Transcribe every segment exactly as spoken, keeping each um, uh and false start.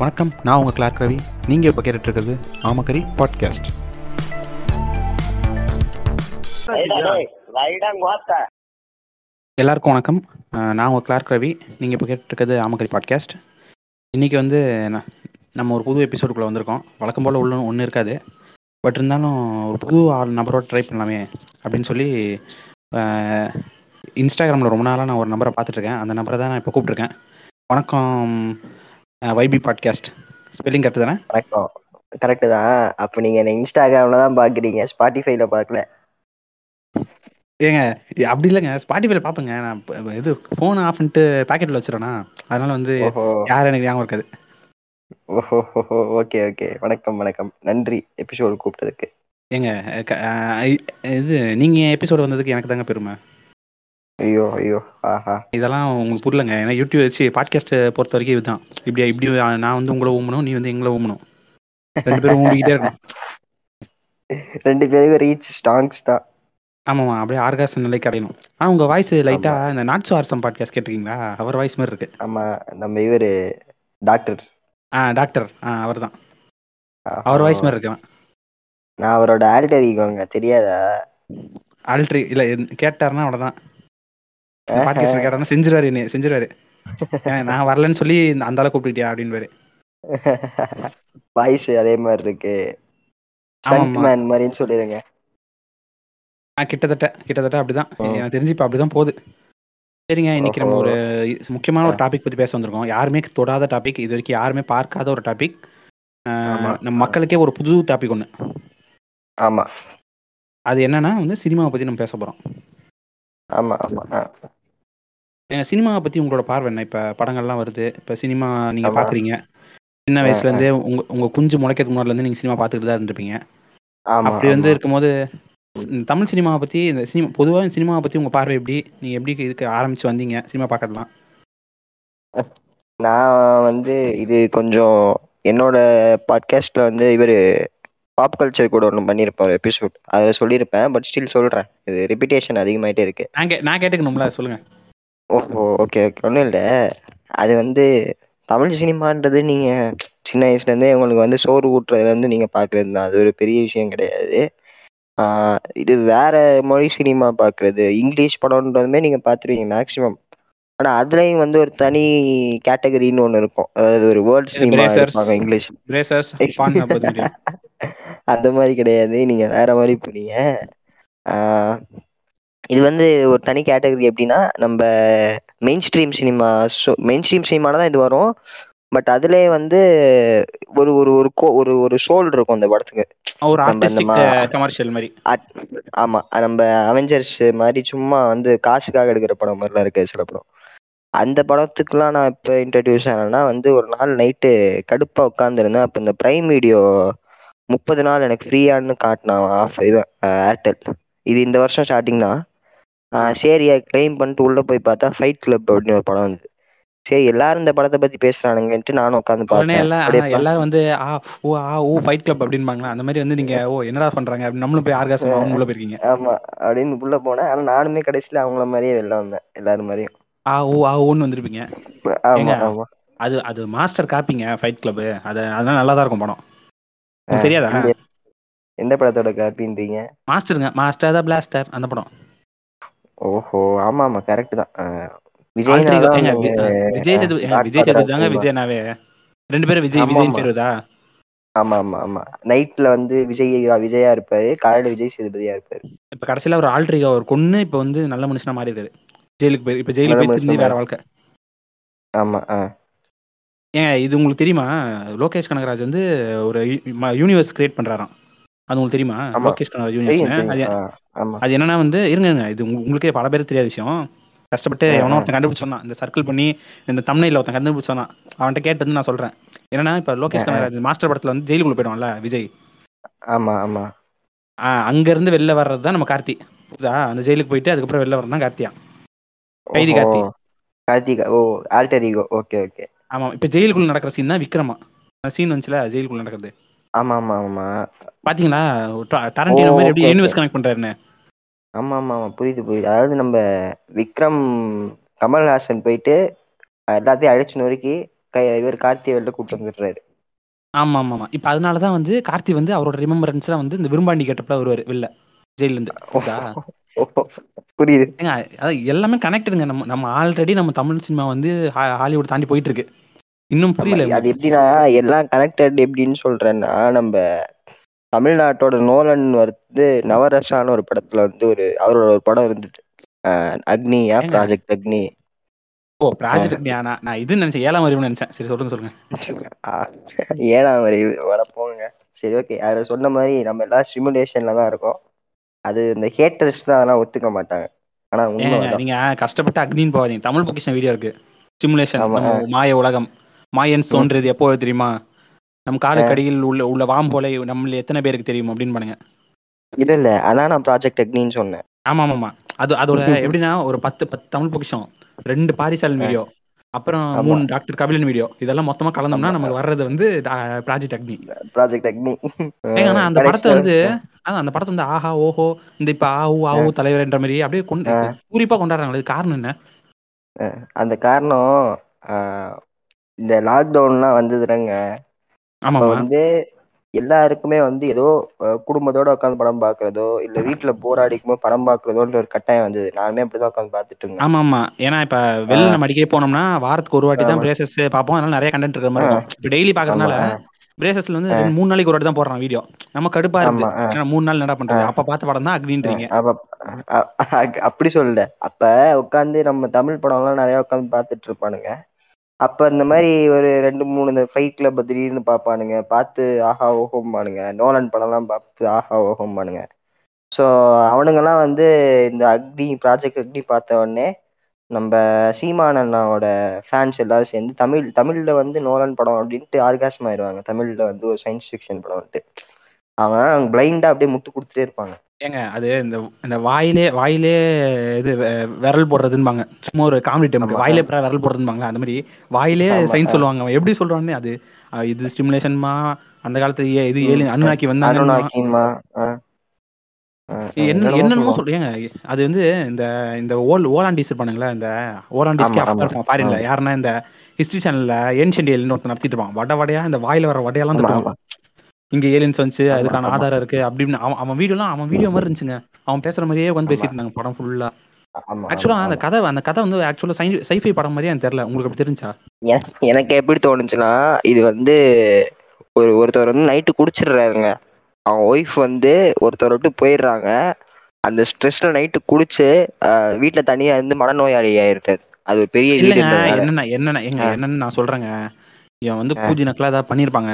வணக்கம், நான் உங்கள் கிளார்க் ரவி. நீங்கள் இப்போ கேட்டுட்ருக்கிறது ஆமக்கரி பாட்காஸ்ட். எல்லாருக்கும் வணக்கம், நான் உங்கள் கிளார்க் ரவி. நீங்கள் இப்போ கேட்டுட்ருக்கிறது ஆமக்கரி பாட்காஸ்ட். இன்றைக்கி வந்து நம்ம ஒரு புது எபிசோடுக்குள்ளே வந்திருக்கோம். வழக்கம் போல் உள்ள ஒன்றும் இருக்காது, பட் இருந்தாலும் ஒரு புது நம்பரோட ட்ரை பண்ணலாமே அப்படின்னு சொல்லி இன்ஸ்டாகிராமில் ரொம்ப நாளாக நான் ஒரு நம்பரை பார்த்துட்ருக்கேன். அந்த நம்பரை தான் நான் இப்போ கூப்பிட்ருக்கேன். வணக்கம் வைபி பாட்காஸ்ட். ஸ்பெல்லிங் கரெக்டு தானே? வணக்கம், கரெக்டு தான். அப்போ நீங்கள் என்ன இன்ஸ்டாகிராமில் தான் பார்க்குறீங்க, ஸ்பாட்டிஃபைல பார்க்கல? ஏங்க அப்படி இல்லைங்க, ஸ்பாட்டிஃபைல பார்ப்பேங்க. நான் இது ஃபோன் ஆஃப் பண்ணிட்டு பாக்கெட்டில் வச்சுருவேண்ணா, அதனால் வந்து யாரும் எனக்கு ஞாபகம் இருக்காது. ஓஹோ, ஓகே ஓகே. வணக்கம் வணக்கம், நன்றி எபிசோடு கூப்பிட்டதுக்கு. ஏங்க இது நீங்கள் எபிசோடு வந்ததுக்கு எனக்கு தாங்க பெருமை. ஐயோ ஐயோ, ஆஹா, இதெல்லாம் உங்களுக்கு புரியலங்க. ஏன்னா யூடியூப் வச்சு பாட்காஸ்ட் பொறுத்த வரைக்கும் இதுதான். இப்படியா இப்படி நான் வந்து உங்களை ஊம்பணும், நீ வந்து எங்களை ஊம்பணும், ரெண்டு பேரும் ஊம்பிக்கிட்டே இருக்கணும். ரெண்டு பேரும் ரீச் ஸ்டாங்ஸ் தான். ஆமாம்மா, அப்படியே ஆர்காசம் நிலை கிடையணும். ஆனால் உங்கள் வாய்ஸ் லைட்டாக இந்த நாட்ஸ் ஆர்சம் பாட்காஸ்ட் கேட்டிருக்கீங்களா? அவர் வாய்ஸ் மாதிரி இருக்கு. ஆமாம், நம்ம இவர் டாக்டர் ஆ டாக்டர் ஆ அவர் தான், அவர் வாய்ஸ் மாதிரி இருக்கலாம். நான் அவரோட ஆல்டர் ஈகோங்க, தெரியாதா? ஆல்டர் இல்லை, கேட்டாருன்னா அவ்வளோதான், பாட்காஸ்ட் கேட்டாருன்னா செஞ்சிருவாரு, என்ன செஞ்சிருவாரு. நான் வரலன்னு சொல்லி அந்த ஆளை கூப்பிட்டுட்டியா அப்படின்னு. வாய்ஸ் அதே மாதிரி இருக்கு, ஸ்டண்ட்மேன் மாதிரின்னு சொல்லிடுங்க. ஆ கிட்டத்தட்ட கிட்டத்தட்ட அப்படிதான் எனக்கு தெரிஞ்சு, இப்போ அப்படிதான் போகுது. சரிங்க, இன்னைக்கு நம்ம ஒரு முக்கியமான ஒரு டாபிக் பற்றி பேச வந்திருக்கோம். யாருமே தொடாத டாபிக், இது வரைக்கும் யாருமே பார்க்காத ஒரு டாபிக், நம்ம மக்களுக்கே ஒரு புது டாபிக் ஒன்று. ஆமாம், அது என்னன்னா வந்து சினிமாவை பற்றி நம்ம பேச போகிறோம். ஆமாம் ஆமாம், சினிமாவை பற்றி உங்களோட பார்வை என்ன? இப்போ படங்கள்லாம் வருது, இப்போ சினிமா நீங்கள் பார்க்குறீங்க, சின்ன வயசுலேருந்தே உங்கள் உங்கள் குஞ்சு முளைக்கிறதுக்கு முன்னாடிலேருந்து நீங்கள் சினிமா பார்த்துக்கிட்டு தான் இருந்துருப்பீங்க. அப்படி வந்து இருக்கும்போது தமிழ் சினிமாவை பற்றி, இந்த சினிமா பொதுவாக சினிமாவை பற்றி உங்கள் பார்வை எப்படி? நீங்கள் எப்படி இதுக்கு ஆரம்பித்து வந்தீங்க சினிமா பார்க்கலாம்? நான் வந்து இது கொஞ்சம் என்னோட பாட்காஸ்ட்டில் வந்து இவர் பாப் கல்ச்சர் கூட ஒன்று பண்ணியிருப்பேன் எபிசோட், அதில் சொல்லியிருப்பேன். பட் ஸ்டில் சொல்கிறேன், இது ரிப்பீட்டேஷன் அதிகமாகிட்டே இருக்கு. நான் கேட்டுக்கணும்ல, சொல்லுங்கள். ஓஹோ, ஓகே ஓகே. ஒன்றும் இல்லை, அது வந்து தமிழ் சினிமான்றது நீங்கள் சின்ன வயசுலேருந்தே உங்களுக்கு வந்து சோறு ஊட்டுறதுலேருந்து நீங்கள் பார்க்குறது தான், அது ஒரு பெரிய விஷயம் கிடையாது. இது வேறு மொழி சினிமா பார்க்குறது, இங்கிலீஷ் படம்ன்றதுமே நீங்கள் பார்த்துருவீங்க மேக்ஸிமம். ஆனால் அதுலேயும் வந்து ஒரு தனி கேட்டகரின்னு ஒன்று இருக்கும், அதாவது ஒரு வேர்ல்ட் சினிமா இருப்பாங்க இங்கிலீஷ். அந்த மாதிரி கிடையாது, நீங்கள் வேற மாதிரி போனீங்க. இது வந்து ஒரு தனி கேட்டகரி. எப்படின்னா நம்ம main stream cinema, so main stream சினிமானா தான் இது வரும். பட் அதுலேயே வந்து ஒரு ஒரு ஒரு கோ ஒரு ஒரு சோல் இருக்கும் அந்த படத்துக்கு. ஆமாம், நம்ம அவெஞ்சர்ஸ் மாதிரி சும்மா வந்து காசுக்காக எடுக்கிற படம் மாதிரிலாம் இருக்கு சில படம். அந்த படத்துக்குலாம் நான் இப்போ இன்ட்ரடியூஸ் ஆனேன்னா வந்து ஒரு நாள் நைட்டு கடுப்பாக உட்காந்துருந்தேன். அப்போ இந்த ப்ரைம் வீடியோ முப்பது நாள் எனக்கு ஃப்ரீயானு காட்டினான் ஆஃப் இது ஏர்டெல். இது இந்த வருஷம் ஸ்டார்டிங் தான். சரியா கிளைம் பண்ணிட்டு உள்ளே போய் பார்த்தா ஃபைட் கிளப் அப்படின்னு ஒரு படம் வந்து, சரி எல்லாரும் இந்த படத்தை பற்றி பேசுகிறானுங்கன்ட்டு நானும் உட்காந்து பார்த்தேன். எல்லாரும் வந்து ஆ ஓ ஆ ஓ ஃபைட் கிளப் அப்படின்பாங்களா? அந்த மாதிரி வந்து நீங்கள் ஓ என்னடா பண்ணுறாங்க அப்படின்னு நம்மளும் போய் ஆர்காசம் உள்ளே போயிருக்கீங்க. ஆமாம், அப்படின்னு உள்ளே போனேன். ஆனால் நானுமே கடைசியில் அவங்கள மாதிரியே வெளில வந்தேன், எல்லாரும் மாதிரியும் ஆ ஓ ஆ ஓன்னு வந்துருப்பீங்க. ஆமாம் ஆமாம், அது அது மாஸ்டர் காப்பிங்க ஃபைட் கிளப்பு. அது அதெல்லாம் நல்லா தான் இருக்கும் படம். தெரியாதா எந்த படத்தோட காப்பின்றீங்க? மாஸ்டருங்க, மாஸ்டர் தி பிளாஸ்டர் அந்த படம். ஓஹோ, ஆமா ஆமா, கரெக்ட் தான். விஜய் விஜய் விஜய் சேதுதாங்க, விஜயனாவே ரெண்டு பேரும் விஜய் விஜய் சேதுதா. ஆமா ஆமா ஆமா, நைட்ல வந்து விஜய் விஜயா இருப்பாரு, காலையில விஜய் சேதுபதியா இருப்பாரு. இப்ப கடைசில ஒரு ஆல்ட்ரிகா ஒரு கொன்னு இப்ப வந்து நல்ல மனுஷனா மாறி இருக்காரு, ஜெயிலுக்கு போய் இப்ப ஜெயிலுக்கு போய் வேற வாழ்க்கை. ஆமா, ஏன் இது உங்களுக்கு தெரியுமா? லோகேஷ் கனகராஜ் வந்து ஒரு யூனிவர்ஸ் கிரியேட் பண்றாராம், அது உங்களுக்கு தெரியுமா? லோகேஷ் கனகராஜ் யூனிவர்ஸ் அது என்னன்னா வந்து இருங்க, இது உங்களுக்கே பல பேர் தெரியாத விஷயம். கஷ்டப்பட்டு எவனோ ஒருத்தன் கண்டுபிடிச்சான், இந்த சர்க்கிள் பண்ணி இந்த தம்ப்நெயில ஒருத்தன் கண்டுபிடிச்சான். அவன்கிட்ட கேட்டது நான் சொல்றேன் என்னன்னா, இப்ப லோகேஷ் கனகராஜ் மாஸ்டர் படத்துல வந்து ஜெயிலுக்குள்ள போயிடுவான்ல விஜய். ஆமா ஆமா, அங்க இருந்து வெளில வர்றதுதான் நம்ம கார்த்தி. புரியுதா? அந்த ஜெயிலுக்கு போயிட்டு அதுக்கப்புறம் வெளில வர்றதுதான் கார்த்தியா, கைதி கார்த்தி. கார்த்திகா, ஓ ஆல்டர் ஈகோ. Okay okay. ஆமா, இப்ப ஜெயிலுக்குள்ள நடக்கிற சீன் தான் விக்ரமா சீன் வந்துச்சுல, ஜெயிலுக்குள்ள நடக்கிறது. ஆமா ஆமா ஆமா, பாத்தீங்களா? டாரன்டினோ மாதிரி எப்படி யூனிவர்ஸ் கனெக்ட் பண்றாருன்னு. ஆமா ஆமா ஆமா, புரியுது புரியுது. அதாவது நம்ம விக்ரம் கமல்ஹாசன் போயிட்டு எல்லாத்தையும் அழிச்சு நொறுக்கி இவர் கார்த்தியை வெளில கூப்பிட்டு வந்துடுறாரு. ஆமா ஆமா ஆமா. இப்ப அதனாலதான் வந்து கார்த்தி வந்து அவரோட ரிமெம்பரன்ஸ் எல்லாம் வந்து இந்த விரும்பாண்டி கேட்டப்பல வருவாரு வெளில ஜெயில இருந்து. புரியுது. அதாவது எல்லாமே கனெக்டுங்க. நம்ம நம்ம ஆல்ரெடி நம்ம தமிழ் சினிமா வந்து ஹாலிவுட் தாண்டி போயிட்டு இருக்கு. இன்னும் புரியல அது எப்படின்னா எல்லாம் கனெக்டட் எப்படின்னு சொல்றேன்னா, நம்ம தமிழ்நாட்டோட நோலன் வந்து நவரசான ஒரு படத்துல வந்து ஒரு அவரோட ஒரு படம் இருந்தது, அக்னியா ப்ராஜெக்ட் அக்னி. ஓ ப்ராஜெக்ட் அக்னியா, நான் இது நினைச்சேன் ஏழாம் அறிவு நினைச்சேன். சரி சொல்லுங்க சொல்லுங்க. ஏழாம் அறிவு வர போங்க. சரி ஓகே. அதை சொன்ன மாதிரி நம்ம எல்லாம் ஸ்டிமுலேஷன்ல தான் இருக்கோம். அது இந்த ஹேட்டர்ஸ் தான் அதெல்லாம் ஒத்துக்க மாட்டாங்க. ஆனா நீங்க கஷ்டப்பட்டு அக்னின்னு போவாதீங்க. தமிழ் பொக்கிஷன் வீடியோ இருக்கு சிமுலேஷன் மாய உலகம். மாயன்னு தோன்றது எப்போ தெரியுமா? நம்ம காலுக்கு அடியில் உள்ள உள்ள வாம் போல நம்மள எத்தனை பேருக்கு தெரியும் அப்படின்னு பண்ணுங்க. இல்ல இல்ல அதான் நான் ப்ராஜெக்ட் அக்னின்னு சொன்னேன். ஆமா ஆமா. அது அதோட எப்படின்னா ஒரு பத்து பத்து தமிழ் பொக்கிஷம், ரெண்டு பாரிசாலன் வீடியோ, அப்புறம் மூணு டாக்டர் கபிலன் வீடியோ, இதெல்லாம் மொத்தமா கலந்தோம்னா நமக்கு வர்றது வந்து ப்ராஜெக்ட் அக்னி. ப்ராஜெக்ட் அக்னி. ஏன்னா அந்த படத்தை வந்து அந்த படத்தை வந்து ஆஹா ஓஹோ இந்த இப்ப ஆ ஊ ஆ ஊ தலைவர் என்ற மாதிரி அப்படியே கொண்டு குறிப்பா கொண்டாடுறாங்களே. காரணம் என்ன? அந்த காரணம் இந்த லாக்டவுன்லாம் வந்ததுனாங்க. அப்ப வந்து எல்லாருக்குமே வந்து ஏதோ குடும்பத்தோட உட்காந்து படம் பாக்குறதோ இல்ல வீட்டுல போராடிக்குமோ படம் பாக்குறதோன்ற ஒரு கட்டாயம் வந்தது. நானுமே அப்படிதான் உட்காந்து பாத்துட்டு இருந்தேன். ஆமா ஆமா. ஏன்னா இப்ப வெளில நம்ம அடிக்கடி போனோம்னா வாரத்துக்கு ஒரு வாட்டி தான் பிரேசஸ் பார்ப்போம். அதனால நிறைய கண்டென்ட் இருக்கிற மாதிரி இப்ப டெய்லி பாக்குறதுனால பிரேசஸ்ல வந்து மூணு நாளைக்கு ஒரு வாட்டி தான் போடுறான் வீடியோ. நம்ம கடுப்பா இருக்கு. ஏன்னா மூணு நாள் என்ன பண்றது? அப்ப பார்த்த படம் தான் அக்னின்றீங்க. அப்படி சொல்லல. அப்ப உட்காந்து நம்ம தமிழ் படம் எல்லாம் நிறைய உட்காந்து பாத்துட்டு இருப்பானுங்க. அப்ப இந்த மாதிரி ஒரு ரெண்டு மூணு இந்த ஃபைட் கிளப் திடீர்னு பாப்பானுங்க, பார்த்து ஆஹா ஓஹோம் பானுங்க. நோலன் படம் எல்லாம் பார்த்து ஆஹா ஓஹோம் பானுங்க. ஸோ அவனுங்கெல்லாம் வந்து இந்த அக்னி ப்ராஜெக்ட் அக்னி பார்த்த உடனே நம்ம சீமான் அண்ணாவோட ஃபேன்ஸ் எல்லாரும் சேர்ந்து தமிழ் தமிழ்ல வந்து நோலன் படம் அப்படின்ட்டு ஆர்காசம் ஆயிடுவாங்க. தமிழ்ல வந்து ஒரு சயின்ஸ் ஃபிக்ஷன் படம் வந்துட்டு அவங்க பிளைண்டா அப்படியே முட்டு கொடுத்துட்டே இருப்பாங்க. ஏங்க அது இந்த இந்த வாயிலே வாயிலே இது விரல் போடுறதுன்னு சும்மா ஒரு காமெடி டைம் வாயிலே விரல் போடுறதுன்னு அந்த மாதிரி வாயிலே சைன்ஸ் சொல்லுவாங்க. எப்படி சொல்றான்னு அது இது ஸ்டிமுலேஷன்மா அந்த காலத்துல இது ஏழு அனுநாக்கி வந்தாங்க என்ன என்னன்னு சொல்றீங்க. அது வந்து இந்த இந்த ஓல் ஓலாண்டிஸ் பண்ணுங்களா இந்த ஓலாண்டிஸ்க்கு பாருங்களா யாருன்னா இந்த ஹிஸ்டரி சேனல்ல ஏன்ஷியன்ட் ஏலியன் ஒருத்தர் நடத்திட்டு இருப்பான். வட வடையா இந்த வாயில வர வடையெல்லாம் நடத்துவான். இங்க ஏலியன்ஸ் வந்துச்சு அதுக்கான ஆதாரம் இருக்கு அப்படின்னு அவன் அவன் வீடியோ எல்லாம் அவன் வீடியோ மாதிரி இருந்துச்சுங்க. அவன் பேசுற மாதிரியே வந்து பேசிட்டு இருந்தாங்க படம் ஃபுல்லா. ஆக்சுவலா அந்த கதை அந்த கதை வந்து ஆக்சுவலா சைஃபை படம் மாதிரியே எனக்கு தெரியல. உங்களுக்கு அப்படி தெரிஞ்சா? எனக்கு எப்படி தோணுச்சுன்னா இது வந்து ஒரு ஒருத்தர் வந்து நைட்டு குடிச்சிடுறாருங்க. அவன் ஒய்ஃப் வந்து ஒருத்தர் விட்டு போயிடுறாங்க. அந்த ஸ்ட்ரெஸ்ல நைட்டு குடிச்சு வீட்டுல தனியா இருந்து மனநோயாளி ஆயிட்டாரு. அது ஒரு பெரிய என்னன்னா என்னன்னா எங்க என்னன்னு நான் சொல்றேங்க. இவன் வந்து பூஜை நக்கலா ஏதாவது பண்ணிருப்பாங்க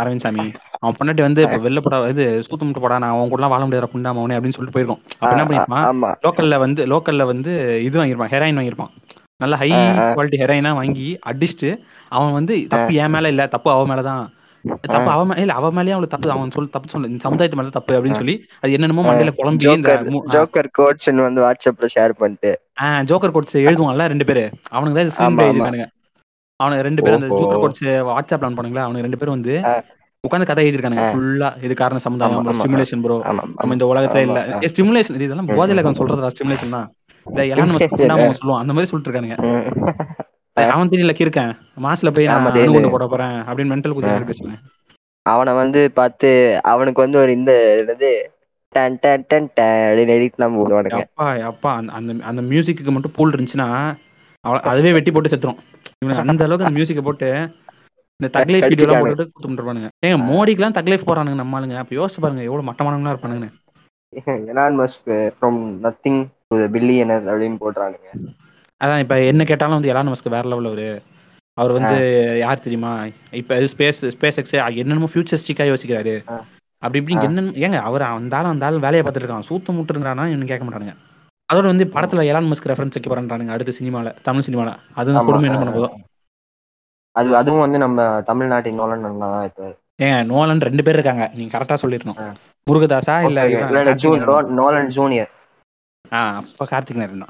அரவிந்த் சாமி. அவன் பொண்ணாட்டி வந்து வெளில போட இது சூத்து முட்டு போடா நான் அவங்க கூட எல்லாம் வாழ முடியாத புண்டா மவுனே அப்படின்னு சொல்லிட்டு போயிருக்கோம். அப்ப என்ன பண்ணிருப்பான் லோக்கல்ல வந்து லோக்கல்ல வந்து இது வாங்கிருப்பான் ஹெராயின் வாங்கிருப்பான். நல்ல ஹை குவாலிட்டி ஹெராயினா வாங்கி அடிச்சுட்டு அவன் வந்து தப்பு என் மேல இல்ல தப்பு அவன் மேலதான் தப்பு அவன் மேல இல்ல அவ மேலேயே அவளை தப்பு அவன் சொல்லு தப்பு சொல்லு சமுதாயத்து மேல தப்பு அப்படின்னு சொல்லி அது என்னென்னமோ மண்டையில குழம்பி ஜோக்கர் கோட்ஸ் வந்து வாட்ஸ்அப்ல ஷேர் பண்ணிட்டு ஆஹ் ஜோக்கர் கோட்ஸ் எழுதுவாங்கல்ல ரெண்டு பேரு அவனுக்கு தான் ஸ்கிரீன் பிளே எழுதிருக்கானுங்க. அவனுக்கு ரெண்டு பேரும் அந்த ஜோக்கர் கோட்ஸ் வாட்ஸ்அப் பிளான் பண்ணுங்களா அவனுக்கு ரெண்டு பேரும் வந்து உட்காந்து கதை எழுதிருக்கானுங்க ஃபுல்லா. இது காரண சமுதாயம் ஸ்டிமுலேஷன் ப்ரோ நம்ம இந்த உலகத்துல இல்ல ஸ்டிமுலேஷன் இதெல்லாம் போதையில சொல்றதா ஸ்டிமுலேஷன் தான் சொல்லுவோம் அந்த மாதிரி சொல்லிட்டு இருக்கானுங்க. அவன் தெரியல இருக்கேன் மாசுல போய் நான் போட போறேன் அப்படின்னு மென்டல் குதிரை பேசுவேன். அவனை வந்து பார்த்து அவனுக்கு வந்து ஒரு இந்த என்னது அப்பா அப்பா அந்த அந்த மியூசிக்கு மட்டும் பூல் இருந்துச்சுன்னா அதுவே வெட்டி போட்டு செத்துரும். அந்த அளவுக்கு அந்த மியூசிக்க போட்டு இந்த தக்லைஃப் வீடியோ எல்லாம் போட்டு கொடுத்துருப்பானுங்க. ஏங்க மோடிக்கு எல்லாம் தக்லைஃப் போறானுங்க நம்ம ஆளுங்க. அப்ப யோசிச்சு பாருங்க எவ்வளவு மட்டமானவங்களா இருப்பானுங்க. Elon Musk from nothing to the billionaire அப்படின்னு போடுறானுங்க. அதான் இப்ப என்ன கேட்டாலும் வந்து எலான் மஸ்க் வேற லெவல்ல ஒரு அவர் வந்து யார் தெரியுமா இப்ப ஸ்பேஸ் ஸ்பேஸ் எக்ஸ் என்னென்னமோ ஃபியூச்சரிஸ்டிக்கா யோசிக்கிறாரு அப்படி இப்படி என்ன. ஏங்க அவர் வந்தாலும் வந்தாலும் வேலையை பார்த்துட்டு இருக்கான் சூத்த முட்டுங்கிறானா இன்னும் கேட்க மாட்டானுங்க. அதோட வந்து படத்துல எலான் மஸ்க் ரெஃபரன்ஸ் வைக்க போறானுங்க அடுத்த சினிமால தமிழ் சினிமால. அது கொடுமை என்ன பண்ண போதும். அது அதுவும் வந்து நம்ம தமிழ்நாட்டின் நோலன் தான் இப்போ. ஏன் நோலன் ரெண்டு பேர் இருக்காங்க நீங்க கரெக்டா சொல்லிடணும். முருகதாசா இல்ல நோலன் ஜூனியர். ஆ அப்ப கார்த்திக் நாராயண்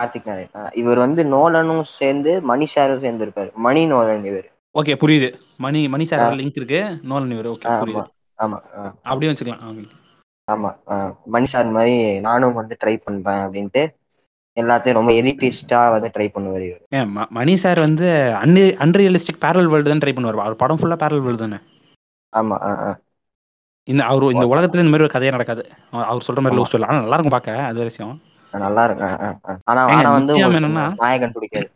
கார்த்திக் நாராயண் இவர் வந்து நோலனும் சேர்ந்து மணி சாரும் சேர்ந்து இருக்காரு. மணி நோலன் இவர் ஓகே புரியுது. மணி மணி சாரோட லிங்க் இருக்கு நோலன் இவர் ஓகே புரியுது. ஆமா அப்படியே வச்சுக்கலாம். ஆமா மணி சார் மாதிரி நானும் வந்து ட்ரை பண்றேன் அப்படின்ட்டு எல்லாத்தையும் ரொம்ப எலிபிஸ்டா வந்து ட்ரை பண்ணுவார் இவர். மணி சார் வந்து அன் அன்ரியலிஸ்டிக் பேரல் வேர்ல்டு தான் ட்ரை பண்ணுவார். அவர் படம் ஃபுல்லா பேரல் வேர்ல்டு தானே. ஆமா, இந்த அவர் இந்த உலகத்துல இந்த மாதிரி ஒரு கதையே நடக்காது. அவர் சொல்ற மாதிரி லவ் ஸ்டோரி, ஆனா நல்லா இருக்கும் பாக்க. அது விஷயம் நல்லா இருக்கும். ஆனா ஆனா வந்து என்னன்னா நாயகன் பிடிக்காது.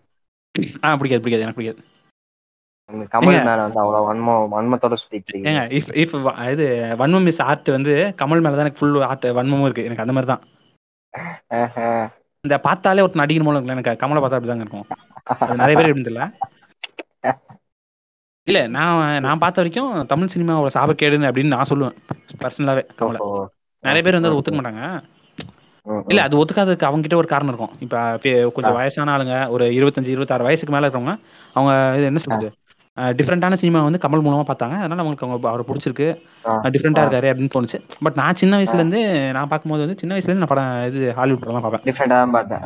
ஆ பிடிக்காது பிடிக்காது எனக்கு பிடிக்காது. கமல் மேல வந்து அவ்வளவு வன்மம் வன்மத்தோட சுத்திட்டு இருக்கீங்க. இஃப் இஃப் இது வன்மம் மிஸ் ஆர்ட் வந்து கமல் மேல தான் எனக்கு ஃபுல் ஆர்ட் வன்மமும் இருக்கு எனக்கு. அந்த மாதிரி தான் இந்த பார்த்தாலே ஒரு நடிகர் மூலம் இருக்குல்ல, எனக்கு கமலை பார்த்தா அப்படிதாங்க இருக்கும். நிறைய பேர் எப்படி தெரியல. இல்ல நான் நான் பார்த்த வரைக்கும் தமிழ் சினிமாவோட சாபக்கேடுன்னு அப்படின்னு நான் சொல்லுவேன் பர்சனலாவே. கமலை நிறைய பேர் வந்து அதை ஒத்துக்க மாட்டாங்க. இல்ல அது ஒத்துக்காததுக்கு அவங்க கிட்ட ஒரு காரணம் இருக்கும். இப்ப கொஞ்சம் வயசான ஆளுங்க, ஒரு இருபத்தஞ்சு இருபத்தாறு வயசுக்கு மேல இருக்கிறவங்க, அவங்க இது என்ன சொல்றது, டிஃப்ரெண்டான சினிமா வந்து கமல் மூலமா பார்த்தாங்க. அதனால அவங்களுக்கு அவங்க அவரை பிடிச்சிருக்கு, டிஃப்ரெண்டா இருக்காரு அப்படின்னு தோணுச்சு. பட் நான் சின்ன வயசுல இருந்து நான் பார்க்கும்போது வந்து சின்ன வயசுல இருந்து நான் படம் இது ஹாலிவுட் படம் பார்ப்பேன், டிஃப்ரெண்டா பார்த்தேன்.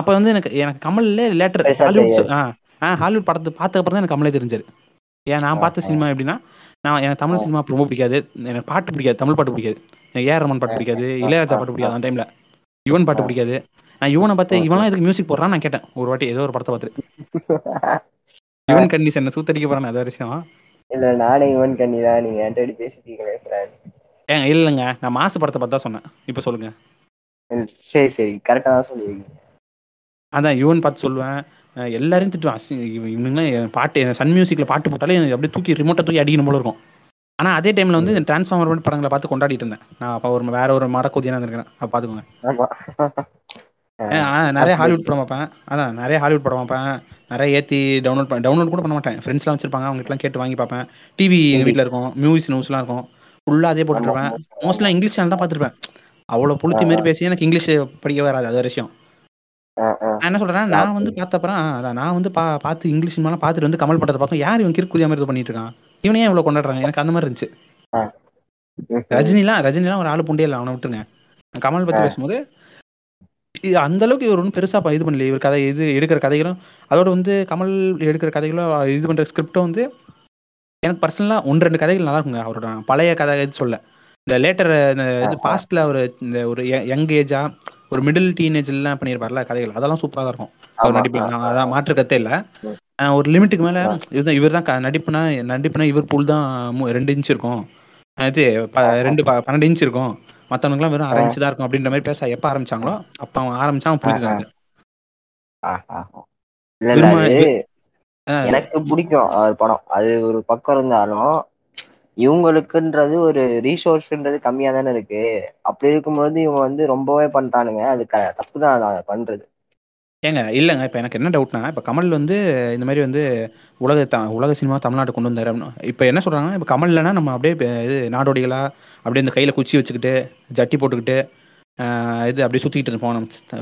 அப்ப வந்து எனக்கு எனக்கு கமல்ல லேட்டர் ஹாலிவுட் ஹாலிவுட் படத்தை பார்த்ததுக்கப்புறம் தான் எனக்கு கமலே தெரிஞ்சாரு. ஏன் நான் பார்த்த சினிமா எப்படின்னா, நான் எனக்கு தமிழ் சினிமா ரொம்ப பிடிக்காது, எனக்கு பாட்டு பிடிக்காது, தமிழ் பாட்டு பிடிக்காது, ஏ ஆர் ரமன் பாட்டு பிடிக்காது, இளையராஜா பாட்டு பிடிக்காது, அந்த டைம்ல யுவன் பாட்டு பிடிக்காது. நான் யுவனை பார்த்து இவனா இதுக்கு மியூசிக் போடுறான்னு நான் கேட்டேன் ஒரு வாட்டி, ஏதோ ஒரு படத்தை பார்த்துட்டு. யுவன் கண்ணிஸ் என்ன சூத்தடிக்க போறானே அது விஷயம். இல்ல நானே யுவன் கண்ணி தான். நீங்க ஆல்ரெடி பேசிட்டீங்களே. ஏங்க இல்லங்க, நான் மாசு படத்தை பார்த்தா சொன்னேன். இப்ப சொல்லுங்க. சரி சரி கரெக்ட்டா தான் சொல்லுவீங்க. அதான் யுவன் பார்த்து சொல்லுவேன், எல்லாரும் திட்டுவான் இவனுங்களாம். பாட்டு சன் மியூசிக்ல பாட்டு போட்டாலே அப்படியே தூக்கி ரிமோட்டை தூக்கி அடிக்கணும் போல இருக்கும். ஆனா அதே டைம்ல வந்து டிரான்ஸ்ஃபார்மர் படங்களை பார்த்து கொண்டாடிட்டு இருந்தேன் நான். அப்ப ஒரு வேற ஒரு மடக்கோதியான இருக்கிறேன். அப்ப பாத்துக்கோங்க. நிறைய ஹாலிவுட் படம் பார்ப்பேன். அதான் நிறைய ஹாலிவுட் படம் பார்ப்பேன். நிறைய ஏற்றி டவுன்லோட் பண்ண டவுன்லோட் கூட பண்ண மாட்டேன். ஃப்ரெண்ட்ஸ்லாம் வச்சிருப்பாங்க, அவங்களுக்குலாம் கேட்டு வாங்கி பார்ப்பேன். டிவி எங்கள் வீட்டில் இருக்கும், மூவிஸ் நியூஸ்லாம் இருக்கும், ஃபுல்லாக அதே போட்டுருப்பேன். மோஸ்ட்லாம் இங்கிலீஷ் சேனல் தான் பார்த்துருப்பேன். அவ்வளோ புழுத்தி மாரி பேசி எனக்கு இங்கிலீஷ் படிக்க வராது. அது விஷயம் நான் என்ன சொல்கிறேன், நான் வந்து பார்த்தப்பறம் அதான் நான் வந்து பா பார்த்து இங்கிலீஷ் சினிமாலாம் பார்த்துட்டு வந்து கமல் படத்தை பார்க்கும், யார் இவன் கிறுக்குதியா மாதிரி பண்ணிட்டு இருக்கான், இவனையே இவ்வளோ கொண்டாடுறாங்க, எனக்கு அந்த மாதிரி இருந்துச்சு. ரஜினிலாம் ரஜினிலாம் ஒரு ஆளு புண்டே இல்லை, அவனை விட்டுருங்க. கமல் பற்றி பேசும்போது அந்த அளவுக்கு இவர் ஒன்றும் பெருசாக இது பண்ணல. இவர் கதை இது எடுக்கிற கதைகளும் அதோட வந்து கமல் எடுக்கிற கதைகளோ இது பண்ணுற ஸ்கிரிப்டும் வந்து எனக்கு பர்சனலாக ஒன்று ரெண்டு கதைகள் நல்லா இருக்குங்க. அவரோட பழைய கதை இது சொல்ல இந்த லேட்டர் இது பாஸ்ட்ல அவர் இந்த ஒரு யங் ஏஜா ஒரு மிடில் டீனேஜ்லாம் பண்ணியிருப்பார்ல கதைகள், அதெல்லாம் சூப்பராக தான் இருக்கும் அவர் நடிப்பு. அதான் மாற்று கதை இல்லை, ஒரு லிமிட்டுக்கு மேலே இதுதான். இவர் தான் நடிப்புனா நடிப்புனா இவர் புல் தான் ரெண்டு இன்ச்சு இருக்கும், இது ரெண்டு பன்னெண்டு இன்ச்சு இருக்கும், மற்றவனுக்குலாம் வெறும் அரைஞ்சு தான் இருக்கும் அப்படின்ற மாதிரி பேச எப்போ ஆரம்பிச்சாங்களோ அப்போ அவன் ஆரம்பிச்சான் புரிஞ்சுதாங்க. எனக்கு பிடிக்கும் அவர் படம். அது ஒரு பக்கம் இருந்தாலும் இவங்களுக்குன்றது ஒரு ரீசோர்ஸ்ன்றது கம்மியா தானே இருக்கு. அப்படி இருக்கும்போது இவங்க வந்து ரொம்பவே பண்ணிட்டானுங்க. அது தப்பு தான் அதை பண்றது. ஏங்க இல்லைங்க, இப்போ எனக்கு என்ன டவுட்னா, இப்போ கமல் வந்து இந்த மாதிரி வந்து உலக த உலக சினிமா தமிழ்நாட்டு கொண்டு வந்தார் அப்படின்னா இப்போ என்ன சொல்கிறாங்கன்னா, இப்போ கமல் இல்லைன்னா நம்ம அப்படியே இது நாடோடிகளா அப்படியே இந்த கையில் குச்சி வச்சுக்கிட்டு ஜட்டி போட்டுக்கிட்டு இது அப்படியே சுற்றிக்கிட்டு இருப்போம்,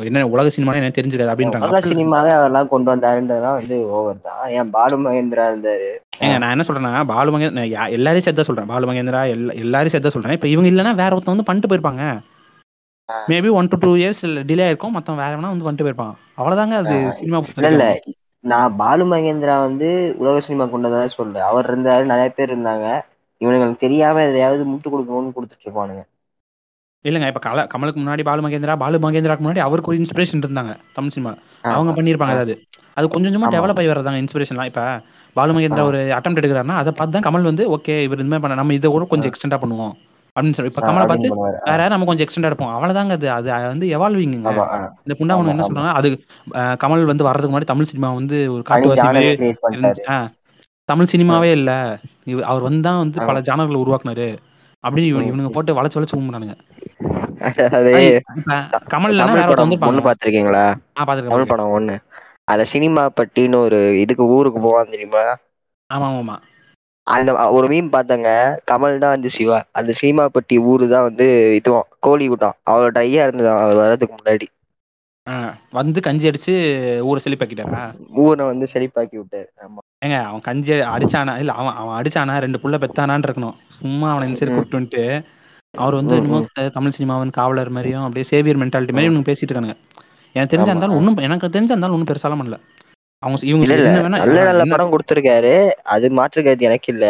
என்ன உலக சினிமானே என்ன தெரிஞ்சுக்காது அப்படின்றாங்க. உலக சினிமாவே அவரெல்லாம் கொண்டு வந்தாருன்றதுலாம் வந்து ஓவர் தான். ஏன் பாலு மகேந்திரா இருந்தார். ஏங்க நான் என்ன சொல்கிறேன்னா, பாலு மகேந்திரா எல்லாரையும் சேர்த்தா சொல்கிறேன், பாலு மகேந்திரா எல்லா எல்லாரையும் சேர்த்தா சொல்கிறேன். இப்போ இவங்க இல்லைன்னா வேற ஒருத்தன் வந்து பண்ணிட்டு போயிருப்பாங்க. Maybe one to two years delay ஆயிருக்கும், மொத்தம் வேற வேணா வந்து வந்துட்டு போயிருப்பான், அவ்வளவுதாங்க. அது சினிமா இல்ல. நான் பாலு மகேந்திரா வந்து உலக சினிமா கொண்டதாக சொல்றேன். அவர் இருந்தாரு, நிறைய பேர் இருந்தாங்க, இவனுங்களுக்கு தெரியாம எதையாவது முட்டு கொடுக்கணும்னு கொடுத்துட்டு இருப்பானுங்க. இல்லைங்க, இப்ப கல கமலுக்கு முன்னாடி பாலு மகேந்திரா பாலு மகேந்திராக்கு முன்னாடி அவருக்கு ஒரு இன்ஸ்பிரேஷன் இருந்தாங்க தமிழ் சினிமா, அவங்க பண்ணியிருப்பாங்க. அதாவது அது கொஞ்சம் கொஞ்சமா டெவலப் ஆகி வரதாங்க இன்ஸ்பிரேஷன்லாம். இப்ப பாலு மகேந்திரா ஒரு அட்டெம்ப்ட் எடுக்கிறாருன்னா அதை பார்த்து தான் கமல் வந்து ஓகே இவர் இந்த மாதிரி பண்ண, நம்ம இதை கூட கொஞ்சம் எக்ஸ்டெண்டா பண்ணுவோம் அப்படின்னு சொல்லி இப்ப கமலை பார்த்து வேற யாரும் நம்ம கொஞ்சம் எக்ஸ்டெண்டா இருப்போம், அவ்வளவுதாங்க. அது அது வந்து எவால்விங்குங்க. இந்த புண்டாவன் என்ன சொல்றாங்க, அது கமல் வந்து வர்றதுக்கு முன்னாடி தமிழ் சினிமா வந்து ஒரு காட்டுவாசி தமிழ் சினிமாவே இல்ல, அவர் வந்து தான் வந்து பல ஜானர்களை உருவாக்குனாரு அப்படின்னு இவன் இவனுங்க போட்டு வளைச்சு வளைச்சு கும்பிட்டானுங்க. கமல் பாத்துருக்கீங்களா தமிழ் படம் ஒண்ணு, அதுல சினிமா பட்டின்னு ஒரு இதுக்கு ஊருக்கு போவான் தெரியுமா? ஆமா ஆமா, அந்த ஒரு மீன் பார்த்தங்க, கமல் தான் வந்து சிவா, அந்த சீமாப்பட்டி ஊரு தான் வந்து இதுவும் கோழிவிட்டான். அவ்வளோ ட்ரையா இருந்ததான் அவர் வர்றதுக்கு முன்னாடி வந்து கஞ்சி அடிச்சு ஊரை செழிப்பாக்கிட்டாங்க, ஊரை வந்து செழிப்பாக்கி விட்டாரு. ஆமா ஏங்க, அவன் கஞ்சி அடிச்சானா இல்ல, அவன் அவன் அடிச்சானா ரெண்டு புள்ள பெத்தானான்னு இருக்கணும். சும்மா அவனை இந்த சரி கூப்பிட்டு வந்துட்டு அவர் வந்து இன்னும் தமிழ் சினிமாவின் காவலர் மாதிரியும் அப்படியே சேவியர் மென்டாலிட்டி மாதிரி இவனுக்கு பேசிட்டு இருக்கானுங்க. எனக்கு தெரிஞ்சா இருந்தாலும் ஒன்றும் எனக்கு தெரிஞ்சா இருந்தாலும் ஒன்றும் பெருசாலாம் பண்ணல. நல்ல நல்ல படம் கொடுத்திருக்காரு, அது மாற்றுகிறது எனக்கு இல்ல.